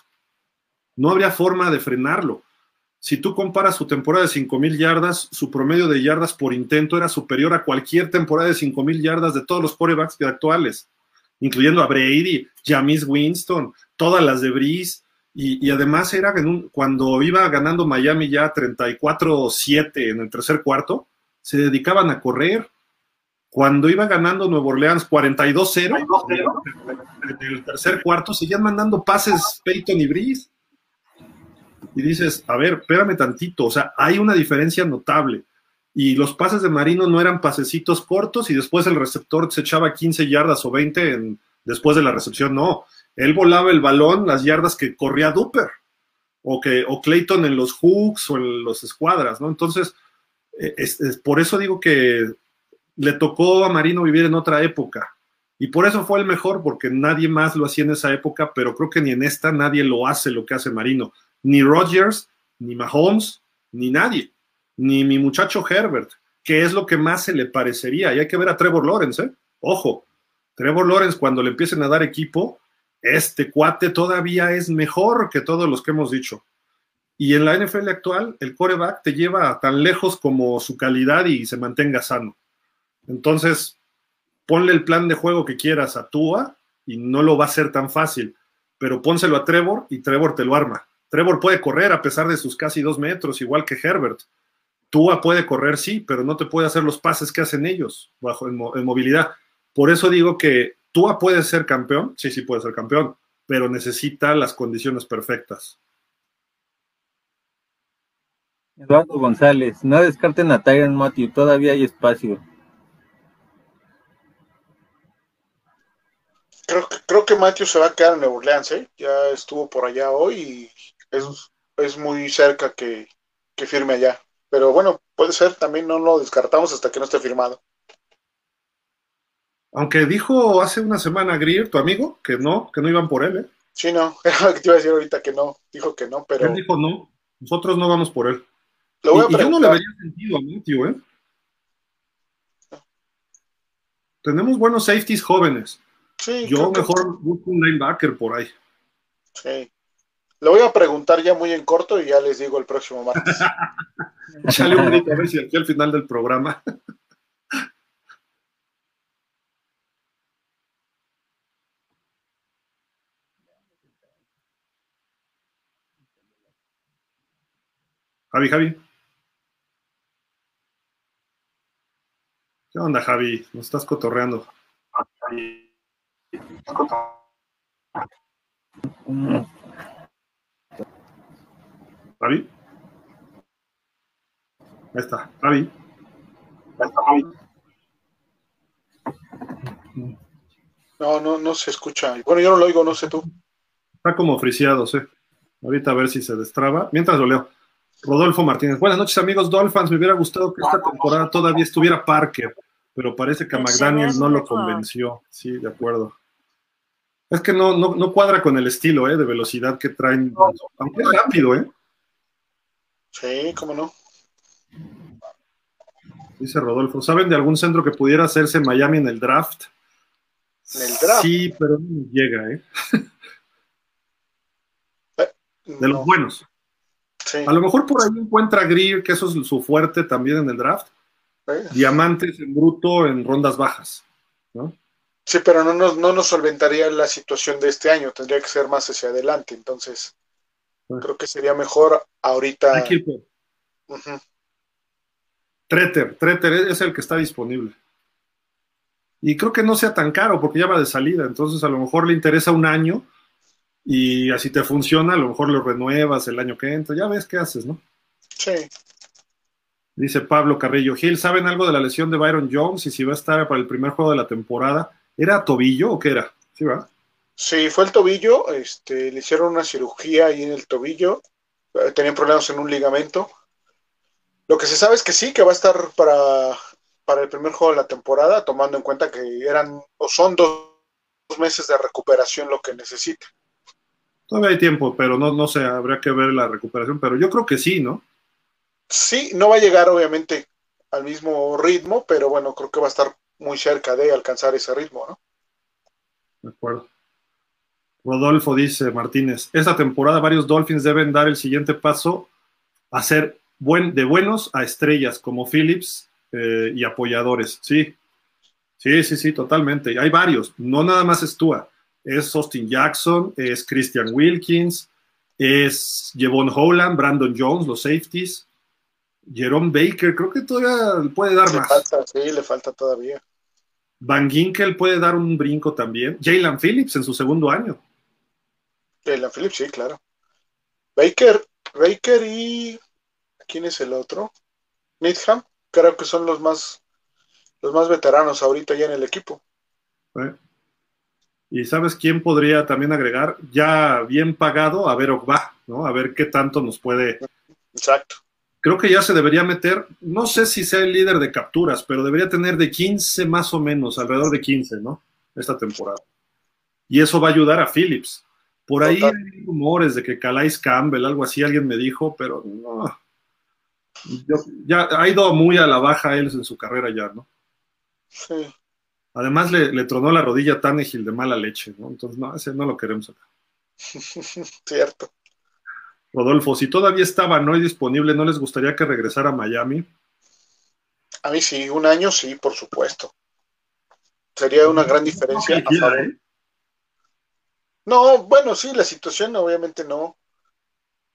No habría forma de frenarlo. Si tú comparas su temporada de 5,000 yardas, su promedio de yardas por intento era superior a cualquier temporada de 5,000 yardas de todos los quarterbacks actuales, incluyendo a Brady, Jameis Winston, todas las de Brees, y además era cuando iba ganando Miami ya 34-7 en el tercer cuarto, se dedicaban a correr. Cuando iba ganando Nueva Orleans 42-0, en el tercer cuarto seguían mandando pases Peyton y Brees. Y dices, a ver, espérame tantito, o sea, hay una diferencia notable. Y los pases de Marino no eran pasecitos cortos y después el receptor se echaba 15 yardas o 20 después de la recepción, no. Él volaba el balón las yardas que corría Duper o Clayton en los hooks o en los escuadras, ¿no? Entonces, por eso digo que le tocó a Marino vivir en otra época, y por eso fue el mejor, porque nadie más lo hacía en esa época, pero creo que ni en esta nadie lo hace lo que hace Marino, ni Rodgers, ni Mahomes, ni nadie, ni mi muchacho Herbert, que es lo que más se le parecería, y hay que ver a Trevor Lawrence, ¿eh? Ojo, Trevor Lawrence cuando le empiecen a dar equipo, este cuate todavía es mejor que todos los que hemos dicho. Y en la NFL actual, el quarterback te lleva tan lejos como su calidad y se mantenga sano. Entonces, ponle el plan de juego que quieras a Tua y no lo va a hacer tan fácil, pero pónselo a Trevor y Trevor te lo arma. Trevor puede correr a pesar de sus casi 2 metros, igual que Herbert. Tua puede correr, sí, pero no te puede hacer los pases que hacen ellos en movilidad. Por eso digo que Tua puede ser campeón, sí puede ser campeón, pero necesita las condiciones perfectas. Eduardo González, no descarten a Tyrann Mathieu, todavía hay espacio. Creo que Mathieu se va a quedar en Nueva Orleans, ¿eh? Ya estuvo por allá hoy y es muy cerca que firme allá. Pero bueno, puede ser, también no lo descartamos hasta que no esté firmado. Aunque dijo hace una semana Grier, tu amigo, que no iban por él, ¿eh? Sí, no, era lo que te iba a decir ahorita, que no, dijo que no, pero... Él dijo no, nosotros no vamos por él. Lo voy a preguntar. Y yo no le vería sentido a Mathieu, ¿eh? No. Tenemos buenos safeties jóvenes. Sí, yo mejor busco un linebacker por ahí. Sí. Lo voy a preguntar ya muy en corto y ya les digo el próximo martes. Échale un grito a ver si aquí al final del programa... Javi. ¿Qué onda, Javi? Nos estás cotorreando. ¿Javi? Ahí está, Javi. No se escucha. Bueno, yo no lo oigo, no sé tú. Está como friseado, ¿eh? Ahorita a ver si se destraba. Mientras lo leo. Rodolfo Martínez. Buenas noches, amigos Dolphins. Me hubiera gustado que esta temporada todavía estuviera Parker, pero parece que a McDaniel no lo convenció. Sí, de acuerdo. Es que no cuadra con el estilo, de velocidad que traen. Aunque es rápido, Sí, cómo no. Dice Rodolfo. ¿Saben de algún centro que pudiera hacerse en Miami en el draft? Sí, pero no llega, De los buenos. Sí. A lo mejor por ahí encuentra Grier, que eso es su fuerte también en el draft. Diamantes en bruto en rondas bajas, ¿no? Sí, pero no nos solventaría la situación de este año. Tendría que ser más hacia adelante. Entonces, creo que sería mejor ahorita. Aquí, Treter es el que está disponible. Y creo que no sea tan caro porque ya va de salida. Entonces, a lo mejor le interesa un año. Y así te funciona, a lo mejor lo renuevas el año que entra, ya ves qué haces, ¿no? Sí. Dice Pablo Carrillo Gil, ¿saben algo de la lesión de Byron Jones y si va a estar para el primer juego de la temporada? ¿Era tobillo o qué era? Sí, ¿verdad? Sí, fue el tobillo, le hicieron una cirugía ahí en el tobillo, tenían problemas en un ligamento. Lo que se sabe es que sí, que va a estar para el primer juego de la temporada, tomando en cuenta que son 2 meses de recuperación lo que necesita. Todavía hay tiempo, pero no sé, habría que ver la recuperación, pero yo creo que sí, ¿no? Sí, no va a llegar obviamente al mismo ritmo, pero bueno, creo que va a estar muy cerca de alcanzar ese ritmo, ¿no? De acuerdo. Rodolfo dice, Martínez, esta temporada varios Dolphins deben dar el siguiente paso a ser de buenos a estrellas, como Phillips y apoyadores, sí, totalmente, hay varios, no nada más es Tua. Es Austin Jackson, es Christian Wilkins, es Jevon Holland, Brandon Jones, los safeties, Jerome Baker, creo que todavía puede dar más. Le falta todavía. Van Ginkel puede dar un brinco también. Jalen Phillips en su segundo año. Jalen Phillips, sí, claro. Baker y... ¿quién es el otro? Needham, creo que son los más veteranos ahorita ya en el equipo. ¿Y sabes quién podría también agregar? Ya bien pagado, a ver Ogba, ¿no? A ver qué tanto nos puede... Exacto. Creo que ya se debería meter, no sé si sea el líder de capturas, pero debería tener de 15 más o menos, alrededor de 15, ¿no? Esta temporada. Y eso va a ayudar a Phillips. Por ahí hay rumores de que Calais Campbell, algo así, alguien me dijo, pero no. Ya ha ido muy a la baja él en su carrera ya, ¿no? Sí. Además le tronó la rodilla a Tannehill de mala leche, ¿no? Entonces, no, ese no lo queremos acá. Cierto. Rodolfo, si todavía estaba no disponible, ¿no les gustaría que regresara a Miami? A mí sí, un año sí, por supuesto. Sería una gran diferencia. No, a favor. No, bueno, sí, la situación obviamente no.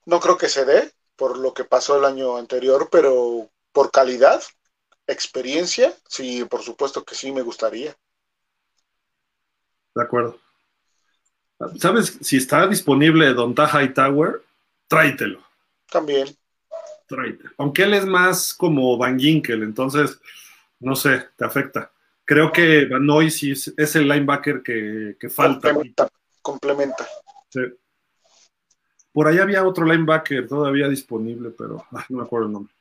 No creo que se dé por lo que pasó el año anterior, pero por calidad, experiencia, sí, por supuesto que sí me gustaría. De acuerdo. ¿Sabes? Si está disponible Donta Hightower, tráetelo. También. Tráetelo. Aunque él es más como Van Ginkel, entonces, no sé, te afecta. Creo que Van Noy sí es el linebacker que falta. Complementa. Sí. Por ahí había otro linebacker todavía disponible, pero no me acuerdo el nombre.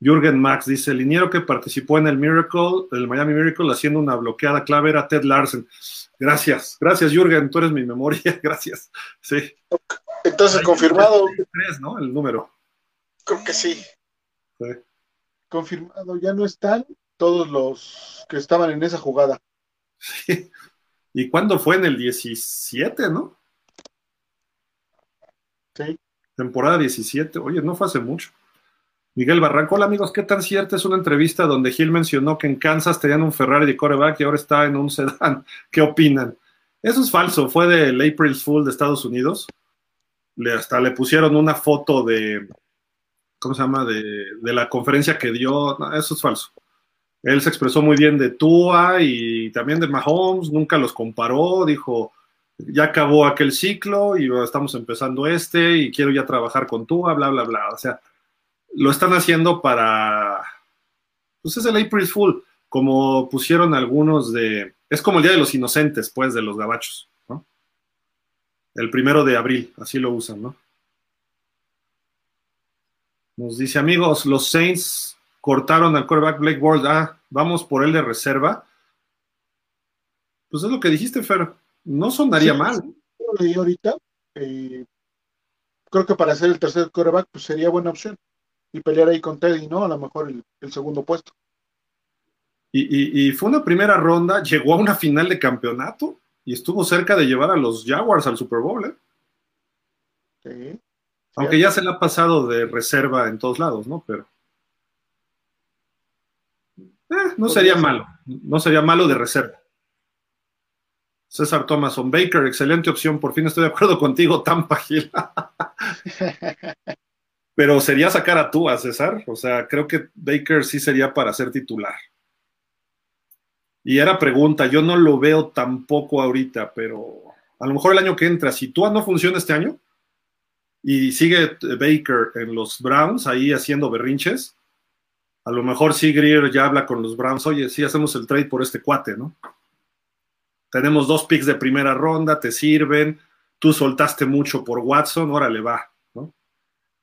Jürgen Max dice, el liniero que participó en el Miami Miracle haciendo una bloqueada clave era Ted Larsen. Gracias Jürgen, tú eres mi memoria, gracias. Sí. Entonces ahí confirmado. 3, ¿no? El número. Creo que sí. Sí. Confirmado, ya no están todos los que estaban en esa jugada. Sí. ¿Y cuándo fue? En el 17, ¿no? Sí. Temporada 17, oye, no fue hace mucho. Miguel Barranco, hola amigos, ¿qué tan cierta es una entrevista donde Hill mencionó que en Kansas tenían un Ferrari de quarterback y ahora está en un sedán? ¿Qué opinan? Eso es falso, fue del April Fool de Estados Unidos. Hasta le pusieron una foto de, ¿cómo se llama? De la conferencia que dio. No, eso es falso. Él se expresó muy bien de Tua y también de Mahomes, nunca los comparó, dijo, ya acabó aquel ciclo y estamos empezando este y quiero ya trabajar con Tua, bla, bla, bla. O sea, lo están haciendo para... Pues es el April Fool, como pusieron algunos de... Es como el Día de los Inocentes, pues, de los gabachos, ¿no? El 1 de abril, así lo usan, ¿no? Nos dice, amigos, los Saints cortaron al quarterback Blake Bortles. Ah, vamos por él de reserva. Pues es lo que dijiste, Fer. No sonaría mal. Lo leí ahorita. Creo que para ser el tercer quarterback, pues sería buena opción. Y pelear ahí con Teddy, ¿no? A lo mejor el segundo puesto. Y fue una primera ronda, llegó a una final de campeonato y estuvo cerca de llevar a los Jaguars al Super Bowl, ¿eh? Sí. Aunque ya se le ha pasado de reserva en todos lados, ¿no? Pero... no sería malo. No sería malo de reserva. César Thomason, Baker, excelente opción. Por fin estoy de acuerdo contigo, Tampa Hill. Pero sería sacar a Tua, César. O sea, creo que Baker sí sería para ser titular. Y era pregunta, yo no lo veo tampoco ahorita, pero a lo mejor el año que entra, si Tua no funciona este año y sigue Baker en los Browns ahí haciendo berrinches, a lo mejor sí Grier ya habla con los Browns, oye, sí hacemos el trade por este cuate, ¿no? Tenemos 2 picks de primera ronda, te sirven, tú soltaste mucho por Watson, órale, va.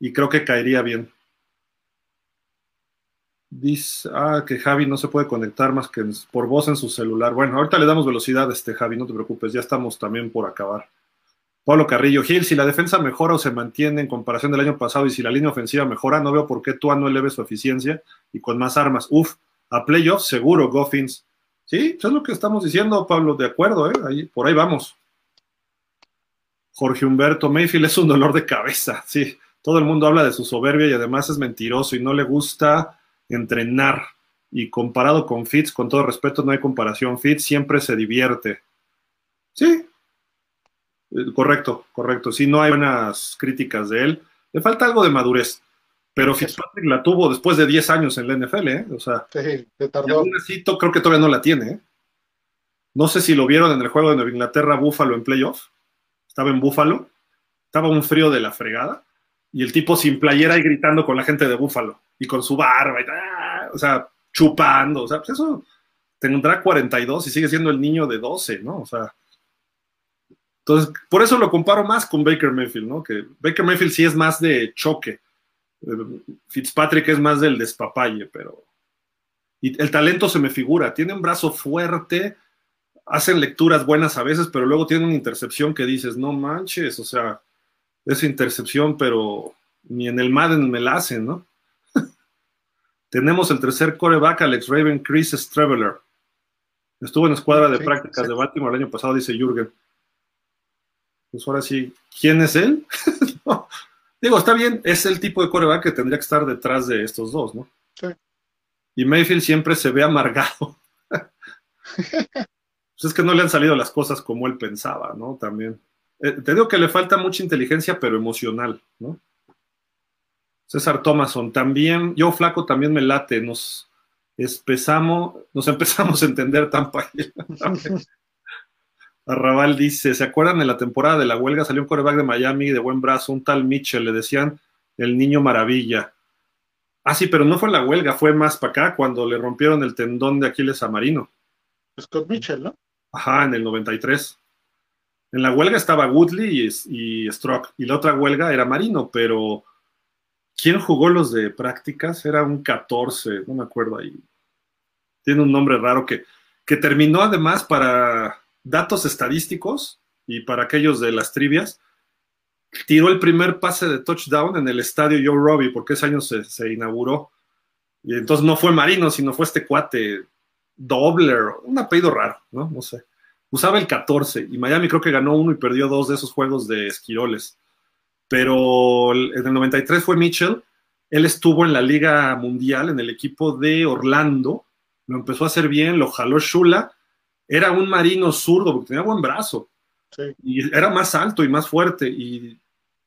Y creo que caería bien. Dice, que Javi no se puede conectar más que por voz en su celular. Bueno, ahorita le damos velocidad a Javi, no te preocupes, ya estamos también por acabar. Pablo Carrillo, Gil, si la defensa mejora o se mantiene en comparación del año pasado y si la línea ofensiva mejora, no veo por qué Tua no eleve su eficiencia y con más armas. A playoffs seguro, Goffins. Sí, eso es lo que estamos diciendo, Pablo, de acuerdo, por ahí vamos. Jorge Humberto, Mayfield es un dolor de cabeza, sí. Todo el mundo habla de su soberbia y además es mentiroso y no le gusta entrenar. Y comparado con Fitz, con todo respeto, no hay comparación. Fitz siempre se divierte. Sí, correcto. Sí, no hay buenas críticas de él. Le falta algo de madurez. Pero Fitzpatrick la tuvo después de 10 años en la NFL, ¿eh? O sea, sí, se tardó. Aún así, creo que todavía no la tiene, ¿eh? No sé si lo vieron en el juego de Nueva Inglaterra-Búfalo en playoff. Estaba en Búfalo. Estaba un frío de la fregada. Y el tipo sin playera y gritando con la gente de Búfalo. Y con su barba. Y, o sea, chupando. O sea, pues eso tendrá 42 y sigue siendo el niño de 12, ¿no? O sea, entonces, por eso lo comparo más con Baker Mayfield, ¿no? Que Baker Mayfield sí es más de choque. Fitzpatrick es más del despapalle, pero... Y el talento se me figura. Tiene un brazo fuerte, hacen lecturas buenas a veces, pero luego tiene una intercepción que dices, no manches, o sea... Esa intercepción, pero ni en el Madden me la hacen, ¿no? Tenemos el tercer quarterback, Alex Raven, Chris Streveler. Estuvo en la escuadra de prácticas de Baltimore el año pasado, dice Jürgen. Pues ahora sí, ¿quién es él? No. Digo, está bien, es el tipo de quarterback que tendría que estar detrás de estos dos, ¿no? Sí. Y Mayfield siempre se ve amargado. Pues es que no le han salido las cosas como él pensaba, ¿no? También. Te digo que le falta mucha inteligencia, pero emocional, ¿no? César Thomason también. Yo Flaco también me late. Nos empezamos a entender tan paella. Arrabal dice, ¿se acuerdan en la temporada de la huelga? Salió un quarterback de Miami de buen brazo, un tal Mitchell, le decían el niño maravilla. Ah, sí, pero no fue la huelga, fue más para acá, cuando le rompieron el tendón de Aquiles a Marino. Scott Mitchell, ¿no? Ajá, en el 93. En la huelga estaba Woodley y Strock, y la otra huelga era Marino, pero ¿quién jugó los de prácticas? Era un 14, no me acuerdo ahí. Tiene un nombre raro que terminó además para datos estadísticos y para aquellos de las trivias, tiró el primer pase de touchdown en el estadio Joe Robbie, porque ese año se inauguró. Y entonces no fue Marino, sino fue este cuate, Dobler, un apellido raro, ¿no? No sé. Usaba el 14, y Miami creo que ganó uno y perdió dos de esos juegos de esquiroles. Pero en el 93 fue Mitchell, él estuvo en la Liga Mundial, en el equipo de Orlando, lo empezó a hacer bien, lo jaló Shula, era un Marino zurdo, porque tenía buen brazo, sí. Y era más alto y más fuerte, y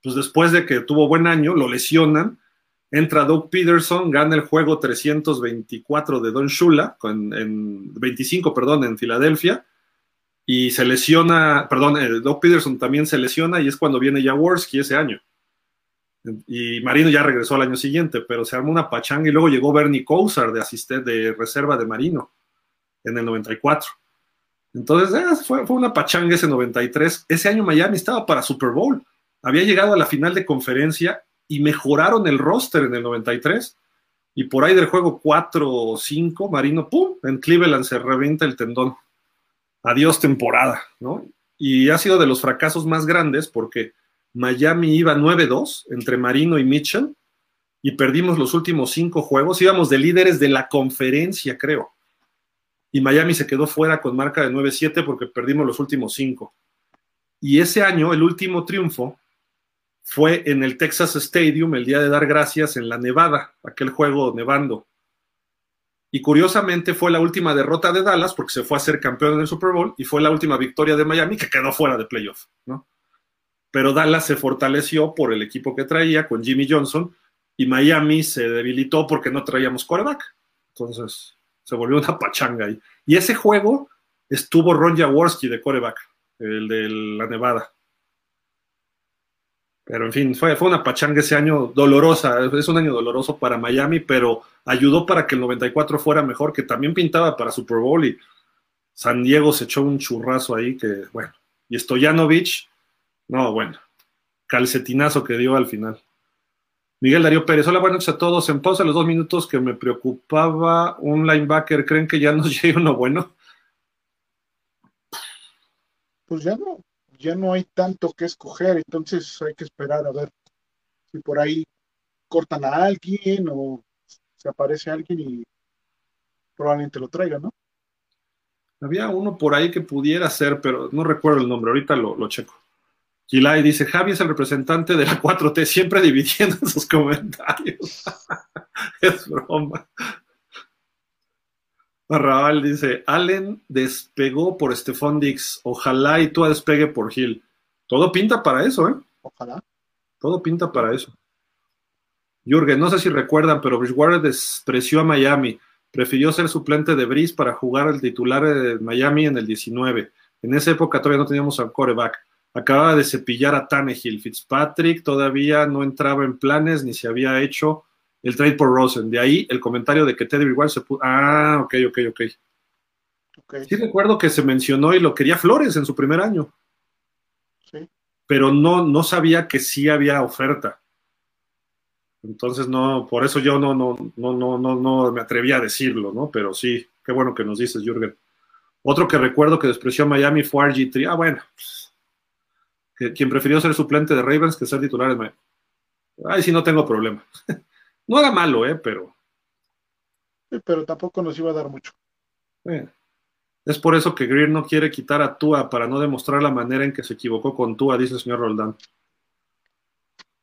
pues después de que tuvo buen año, lo lesionan, entra Doug Peterson, gana el juego 324 de Don Shula, en Filadelfia, y se lesiona, Doug Peterson también se lesiona, y es cuando viene Jaworski ese año, y Marino ya regresó al año siguiente, pero se armó una pachanga, y luego llegó Bernie Kosar de asistente de reserva de Marino, en el 94, entonces fue una pachanga ese 93, ese año Miami estaba para Super Bowl, había llegado a la final de conferencia, y mejoraron el roster en el 93, y por ahí del juego 4 o 5, Marino, ¡pum!, en Cleveland se revienta el tendón, adiós temporada, ¿no? Y ha sido de los fracasos más grandes porque Miami iba 9-2 entre Marino y Mitchell y perdimos los últimos 5 juegos, íbamos de líderes de la conferencia, creo, y Miami se quedó fuera con marca de 9-7 porque perdimos los últimos 5. Y ese año, el último triunfo fue en el Texas Stadium, el día de dar gracias en la nevada, aquel juego nevando. Y curiosamente fue la última derrota de Dallas, porque se fue a ser campeón en el Super Bowl, y fue la última victoria de Miami, que quedó fuera de playoff, ¿no? Pero Dallas se fortaleció por el equipo que traía, con Jimmy Johnson, y Miami se debilitó porque no traíamos quarterback. Entonces, se volvió una pachanga ahí. Y ese juego estuvo Ron Jaworski de quarterback, el de la nevada. Pero en fin, fue una pachanga ese año dolorosa, es un año doloroso para Miami, pero ayudó para que el 94 fuera mejor, que también pintaba para Super Bowl y San Diego se echó un churrazo ahí que, bueno, y Stojanovic, no, bueno, calcetinazo que dio al final. Miguel Darío Pérez, hola, buenas noches a todos, en pausa los 2 minutos que me preocupaba un linebacker, ¿creen que ya nos llegue uno bueno? Pues ya no hay tanto que escoger, entonces hay que esperar a ver si por ahí cortan a alguien o se aparece alguien y probablemente lo traigan, ¿no? Había uno por ahí que pudiera ser, pero no recuerdo el nombre, ahorita lo checo. Gilay dice, Javi es el representante de la 4T, siempre dividiendo en sus comentarios. Es broma. Arrabal dice, Allen despegó por Stephon Diggs, ojalá y Tua despegue por Hill. Todo pinta para eso, ¿eh? Ojalá. Todo pinta para eso. Jürgen, no sé si recuerdan, pero Bridgewater despreció a Miami. Prefirió ser suplente de Brice para jugar el titular de Miami en el 19. En esa época todavía no teníamos al quarterback. Acababa de cepillar a Tannehill. Fitzpatrick todavía no entraba en planes ni se había hecho el trade por Rosen, de ahí el comentario de que Teddy Bridgewater se puso... Ah, ok. Sí recuerdo que se mencionó y lo quería Flores en su primer año. Sí. Pero no sabía que sí había oferta. Entonces no, por eso yo no me atreví a decirlo, ¿no? Pero sí, qué bueno que nos dices, Jürgen. Otro que recuerdo que despreció a Miami fue RG3. Ah, bueno. Quien prefirió ser suplente de Ravens que ser titular de Miami. Ay, sí, no tengo problema. No era malo, pero... Sí, pero tampoco nos iba a dar mucho. Es por eso que Grier no quiere quitar a Tua para no demostrar la manera en que se equivocó con Tua, dice el señor Roldán.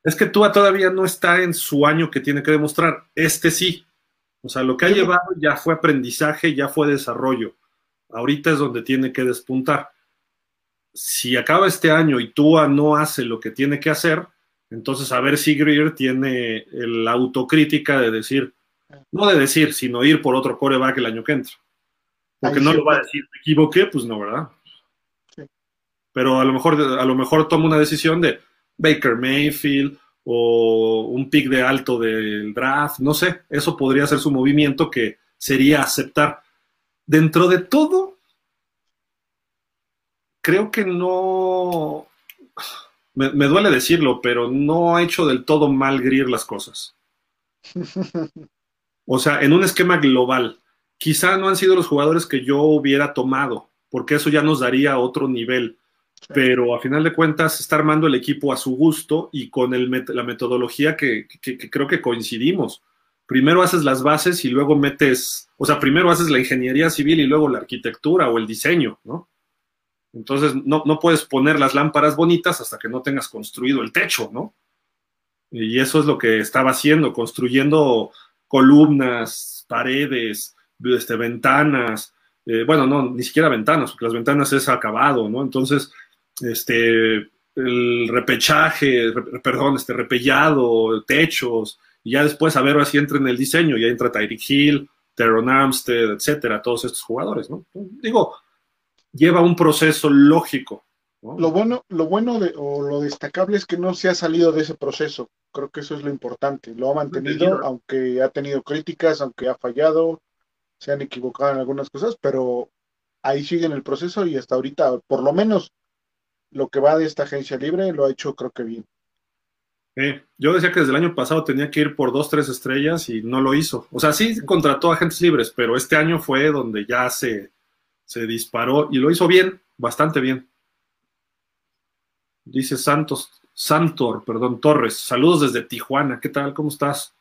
Es que Tua todavía no está en su año que tiene que demostrar. Sí. O sea, lo que ha llevado ya fue aprendizaje, ya fue desarrollo. Ahorita es donde tiene que despuntar. Si acaba este año y Tua no hace lo que tiene que hacer, Entonces, a ver si Grier tiene la autocrítica de decir, no de decir, sino ir por otro quarterback el año que entra. Porque no lo va a decir, me equivoqué, pues no, ¿verdad? Sí. Pero a lo mejor toma una decisión de Baker Mayfield o un pick de alto del draft, no sé. Eso podría ser su movimiento, que sería aceptar. Dentro de todo, creo que no... Me duele decirlo, pero no ha hecho del todo mal Grier las cosas. O sea, en un esquema global, quizá no han sido los jugadores que yo hubiera tomado, porque eso ya nos daría otro nivel. Sí. Pero a final de cuentas está armando el equipo a su gusto y con la metodología que creo que coincidimos. Primero haces las bases y luego metes... O sea, primero haces la ingeniería civil y luego la arquitectura o el diseño, ¿no? Entonces, no puedes poner las lámparas bonitas hasta que no tengas construido el techo, ¿no? Y eso es lo que estaba haciendo, construyendo columnas, paredes, ventanas. Bueno, no, ni siquiera ventanas, porque las ventanas es acabado, ¿no? Entonces, el repechaje, repellado, techos, y ya después, a ver, así entra en el diseño, ya entra Tyreek Hill, Terron Armstead, etcétera, todos estos jugadores, ¿no? Digo... lleva un proceso lógico, ¿no? Lo lo destacable es que no se ha salido de ese proceso. Creo que eso es lo importante. Lo ha mantenido, aunque ha tenido críticas, aunque ha fallado, se han equivocado en algunas cosas, pero ahí sigue en el proceso y hasta ahorita, por lo menos, lo que va de esta agencia libre lo ha hecho creo que bien. Yo decía que desde el año pasado tenía que ir por 2-3 estrellas y no lo hizo. O sea, sí contrató agentes libres, pero este año fue donde ya se disparó y lo hizo bien, bastante bien. Dice Torres, saludos desde Tijuana, ¿qué tal? ¿Cómo estás?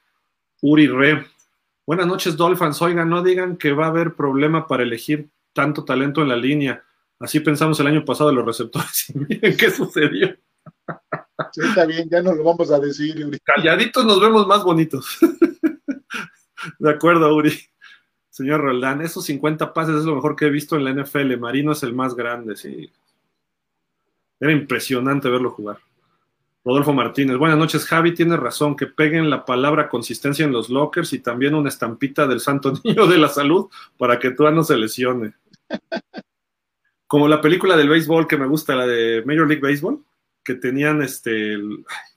Uri Re, buenas noches Dolphins, oigan, no digan que va a haber problema para elegir tanto talento en la línea, así pensamos el año pasado de los receptores y miren qué sucedió. Sí, está bien, ya no lo vamos a decir, Uri. Calladitos nos vemos más bonitos. De acuerdo, Uri. Señor Roldán, esos 50 pases es lo mejor que he visto en la NFL. Marino es el más grande, sí. Era impresionante verlo jugar. Rodolfo Martínez, buenas noches, Javi, tienes razón, que peguen la palabra consistencia en los lockers y también una estampita del Santo Niño de la Salud para que Tua no se lesione. Como la película del béisbol que me gusta, la de Major League Baseball, que tenían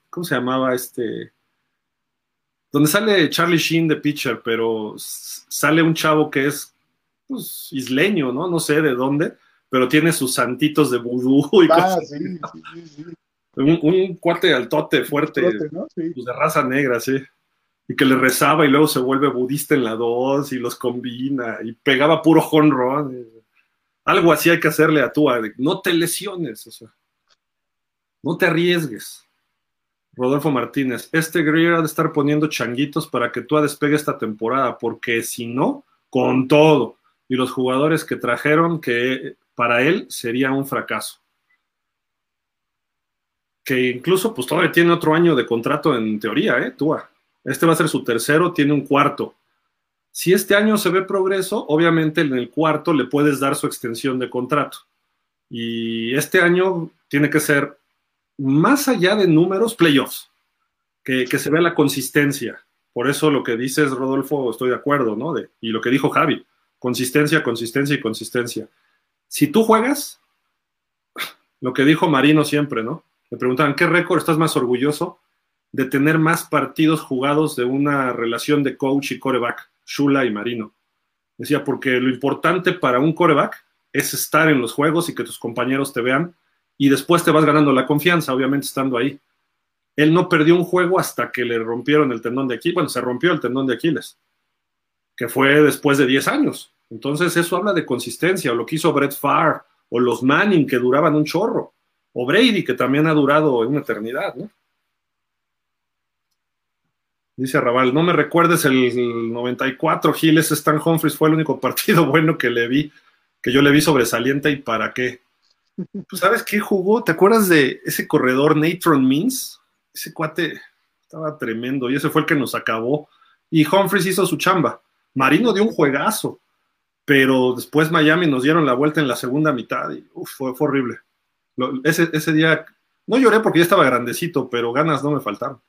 ¿cómo se llamaba donde sale Charlie Sheen de pitcher, pero sale un chavo que es pues, isleño, ¿no? No sé de dónde, pero tiene sus santitos de vudú y cosas. Sí. Un cuate altote, fuerte, ¿no? Sí. Pues de raza negra, sí. Y que le rezaba y luego se vuelve budista en la 2 y los combina y pegaba puro home run. Algo así hay que hacerle a Tua, no te lesiones, o sea, no te arriesgues. Rodolfo Martínez, Grier ha de estar poniendo changuitos para que Tua despegue esta temporada, porque si no, con todo, y los jugadores que trajeron, que para él sería un fracaso. Que incluso, pues todavía tiene otro año de contrato en teoría, Tua. Este va a ser su tercero, tiene un cuarto. Si este año se ve progreso, obviamente en el cuarto le puedes dar su extensión de contrato. Y este año tiene que ser... más allá de números, playoffs, que se vea la consistencia. Por eso lo que dices, Rodolfo, estoy de acuerdo, ¿no? Y lo que dijo Javi, consistencia. Si tú juegas, lo que dijo Marino siempre, ¿no? Le preguntaban, ¿qué récord estás más orgulloso de tener más partidos jugados de una relación de coach y quarterback? Shula y Marino. Decía, porque lo importante para un quarterback es estar en los juegos y que tus compañeros te vean, y después te vas ganando la confianza, obviamente estando ahí. Él no perdió un juego hasta que le rompieron el tendón de Aquiles. Bueno, se rompió el tendón de Aquiles, que fue después de 10 años. Entonces eso habla de consistencia, o lo que hizo Brett Favre, o los Manning, que duraban un chorro, o Brady, que también ha durado una eternidad, ¿no? Dice Arrabal, no me recuerdes el 94, Giles, Stan Humphries fue el único partido bueno que yo le vi sobresaliente, ¿y para qué? Pues, ¿sabes qué jugó? ¿Te acuerdas de ese corredor Natron Means? Ese cuate estaba tremendo y ese fue el que nos acabó. Y Humphries hizo su chamba. Marino dio un juegazo, pero después Miami nos dieron la vuelta en la segunda mitad y fue horrible. Ese día No lloré porque ya estaba grandecito, pero ganas no me faltaron.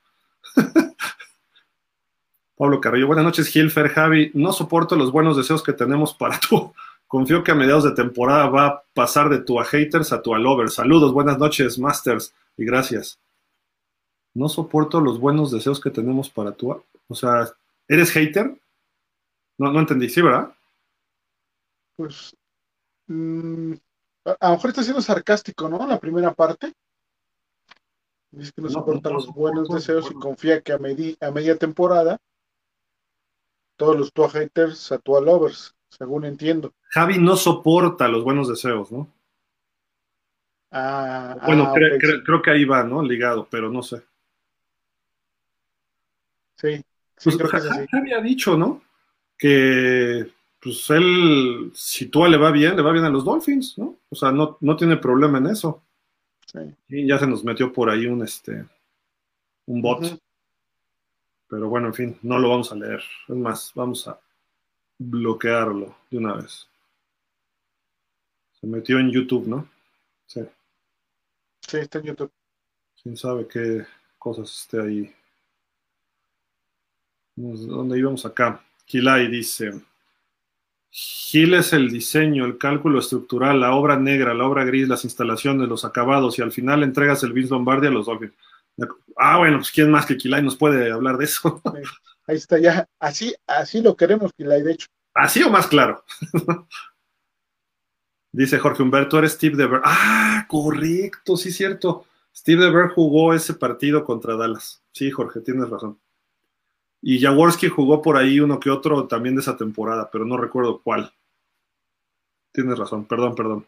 Pablo Carrillo, buenas noches, Gilfer, Javi. No soporto los buenos deseos que tenemos para tú. Confío que a mediados de temporada va a pasar de tú a haters a tú a lovers. Saludos, buenas noches, Masters, y gracias. No soporto los buenos deseos que tenemos para tú. O sea, ¿eres hater? No entendí, ¿sí, verdad? Pues, a lo mejor está siendo sarcástico, ¿no? La primera parte. Dice que no soporta los buenos deseos y confía que a media temporada todos los Tua haters a Tua lovers, según entiendo. Javi no soporta los buenos deseos, ¿no? Bueno, creo que ahí va, ¿no? Ligado, pero no sé. Sí, pues, creo que es así. Javi ha dicho, ¿no? Que pues él, si Tua le va bien a los Dolphins, ¿no? O sea, no tiene problema en eso. Sí. Y ya se nos metió por ahí un bot. Uh-huh. Pero bueno, en fin, no lo vamos a leer. Es más, vamos a bloquearlo de una vez. Se metió en YouTube, ¿no? Sí. Sí, está en YouTube. Quién sabe qué cosas esté ahí. ¿Dónde íbamos acá? Kilay dice... Gil es el diseño, el cálculo estructural, la obra negra, la obra gris, las instalaciones, los acabados, y al final entregas el Vince Lombardi a los Dolphins. Ah, bueno, pues quién más que Kilay nos puede hablar de eso. Ahí está, ya, así lo queremos, Kilay, de hecho. ¿Así o más claro? Dice Jorge Humberto, eres Steve Deber. Ah, correcto, sí, cierto. Steve Deber jugó ese partido contra Dallas. Sí, Jorge, tienes razón. Y Jaworski jugó por ahí uno que otro también de esa temporada, pero no recuerdo cuál. Tienes razón, perdón.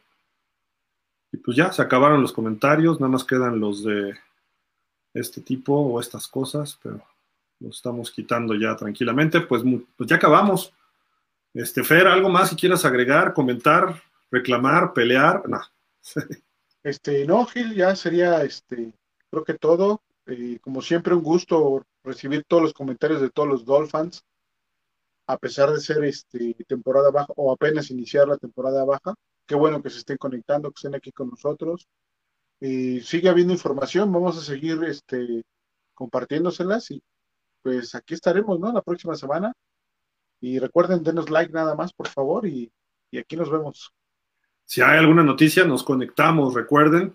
Y pues ya, se acabaron los comentarios, nada más quedan los de este tipo o estas cosas, pero los estamos quitando ya tranquilamente. Pues ya acabamos. Fer, ¿algo más si quieras agregar, comentar, reclamar, pelear? No. No, Gil, ya sería, creo que todo. Como siempre, un gusto recibir todos los comentarios de todos los Dolphins, a pesar de ser temporada baja o apenas iniciar la temporada baja. Qué bueno que se estén conectando, que estén aquí con nosotros. Sigue habiendo información, vamos a seguir compartiéndoselas y pues aquí estaremos, ¿no? La próxima semana. Y recuerden, denos like nada más, por favor, y aquí nos vemos. Si hay alguna noticia, nos conectamos, recuerden.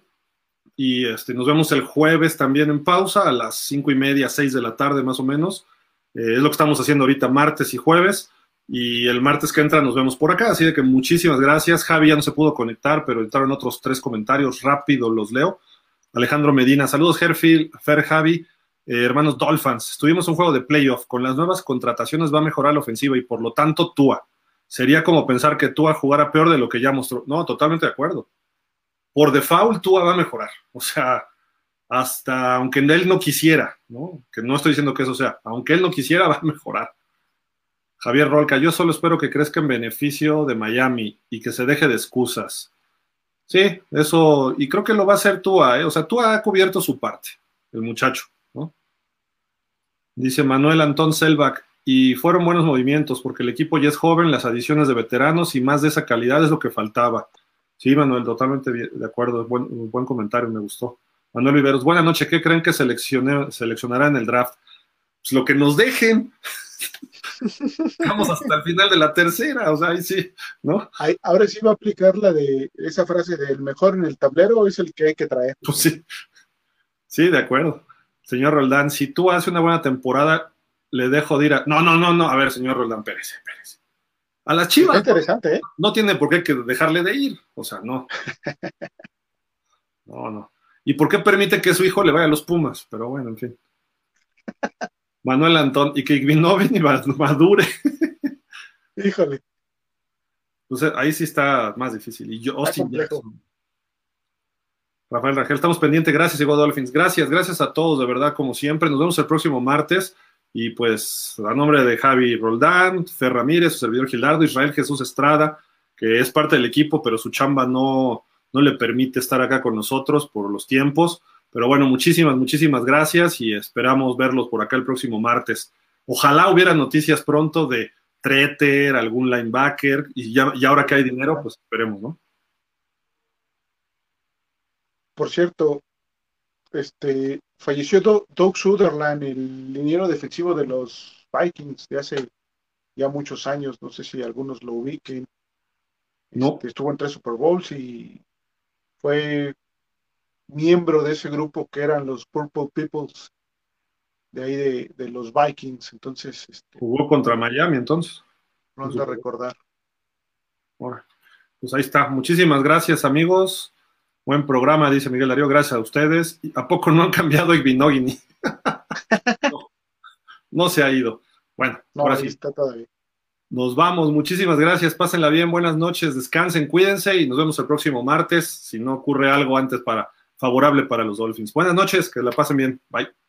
Y nos vemos el jueves también en pausa, a las 5:30, 6 de la tarde más o menos. Es lo que estamos haciendo ahorita, martes y jueves. Y el martes que entra nos vemos por acá. Así de que muchísimas gracias. Javi ya no se pudo conectar, pero entraron otros 3 comentarios. Rápido los leo. Alejandro Medina. Saludos, Herfield, Fer, Javi. Hermanos Dolphins, estuvimos en un juego de playoff. Con las nuevas contrataciones va a mejorar la ofensiva y por lo tanto Tua. Sería como pensar que Tua jugara peor de lo que ya mostró. No, totalmente de acuerdo. Por default, Tua va a mejorar. O sea, hasta aunque él no quisiera, ¿no? Que no estoy diciendo que eso sea. Aunque él no quisiera, va a mejorar. Javier Rolca, yo solo espero que crezca en beneficio de Miami y que se deje de excusas. Sí, eso, y creo que lo va a hacer Tua, ¿eh? O sea, Tua ha cubierto su parte, el muchacho, ¿no? Dice Manuel Antón Selbach, y fueron buenos movimientos porque el equipo ya es joven, las adiciones de veteranos y más de esa calidad es lo que faltaba. Sí, Manuel, totalmente de acuerdo, buen comentario, me gustó. Manuel Viveros, buenas noches, ¿qué creen que seleccionará en el draft? Pues lo que nos dejen. Vamos hasta el final de la tercera, o sea, ahí sí, ¿no? Ahora sí va a aplicar la de esa frase del mejor en el tablero es el que hay que traer. Pues sí, sí, de acuerdo. Señor Roldán, si tú haces una buena temporada, le dejo de ir a... No, a ver, señor Roldán, espérese. A las Chivas interesante, ¿eh? No tiene por qué dejarle de ir, o sea, no. No. ¿Y por qué permite que su hijo le vaya a los Pumas? Pero bueno, en fin. Manuel Antón, y que Igvinovin y madure. Híjole. Entonces, ahí sí está más difícil. Y yo, Austin Jackson. Rafael Rangel, estamos pendientes, gracias, Igual Dolphins. Gracias a todos, de verdad, como siempre. Nos vemos el próximo martes. Y pues, a nombre de Javi Roldán, Fer Ramírez, su servidor Gilardo, Israel Jesús Estrada, que es parte del equipo, pero su chamba no le permite estar acá con nosotros por los tiempos. Pero bueno, muchísimas gracias y esperamos verlos por acá el próximo martes. Ojalá hubiera noticias pronto de Treter, algún linebacker, y ahora que hay dinero, pues esperemos, ¿no? Por cierto, falleció Doug Sutherland, el liniero defensivo de los Vikings de hace ya muchos años, no sé si algunos lo ubiquen. No. Estuvo en 3 Super Bowls y fue miembro de ese grupo que eran los Purple Peoples de ahí de los Vikings. Entonces jugó contra Miami, entonces pronto a recordar. Bueno, pues ahí está, muchísimas gracias, amigos. Buen programa, dice Miguel Darío, gracias a ustedes. ¿A poco no han cambiado Igbinogini? No se ha ido. Bueno, no, ahora sí está todavía. Nos vamos, muchísimas gracias, pásenla bien, buenas noches, descansen, cuídense y nos vemos el próximo martes, si no ocurre algo antes favorable para los Dolphins. Buenas noches, que la pasen bien, bye.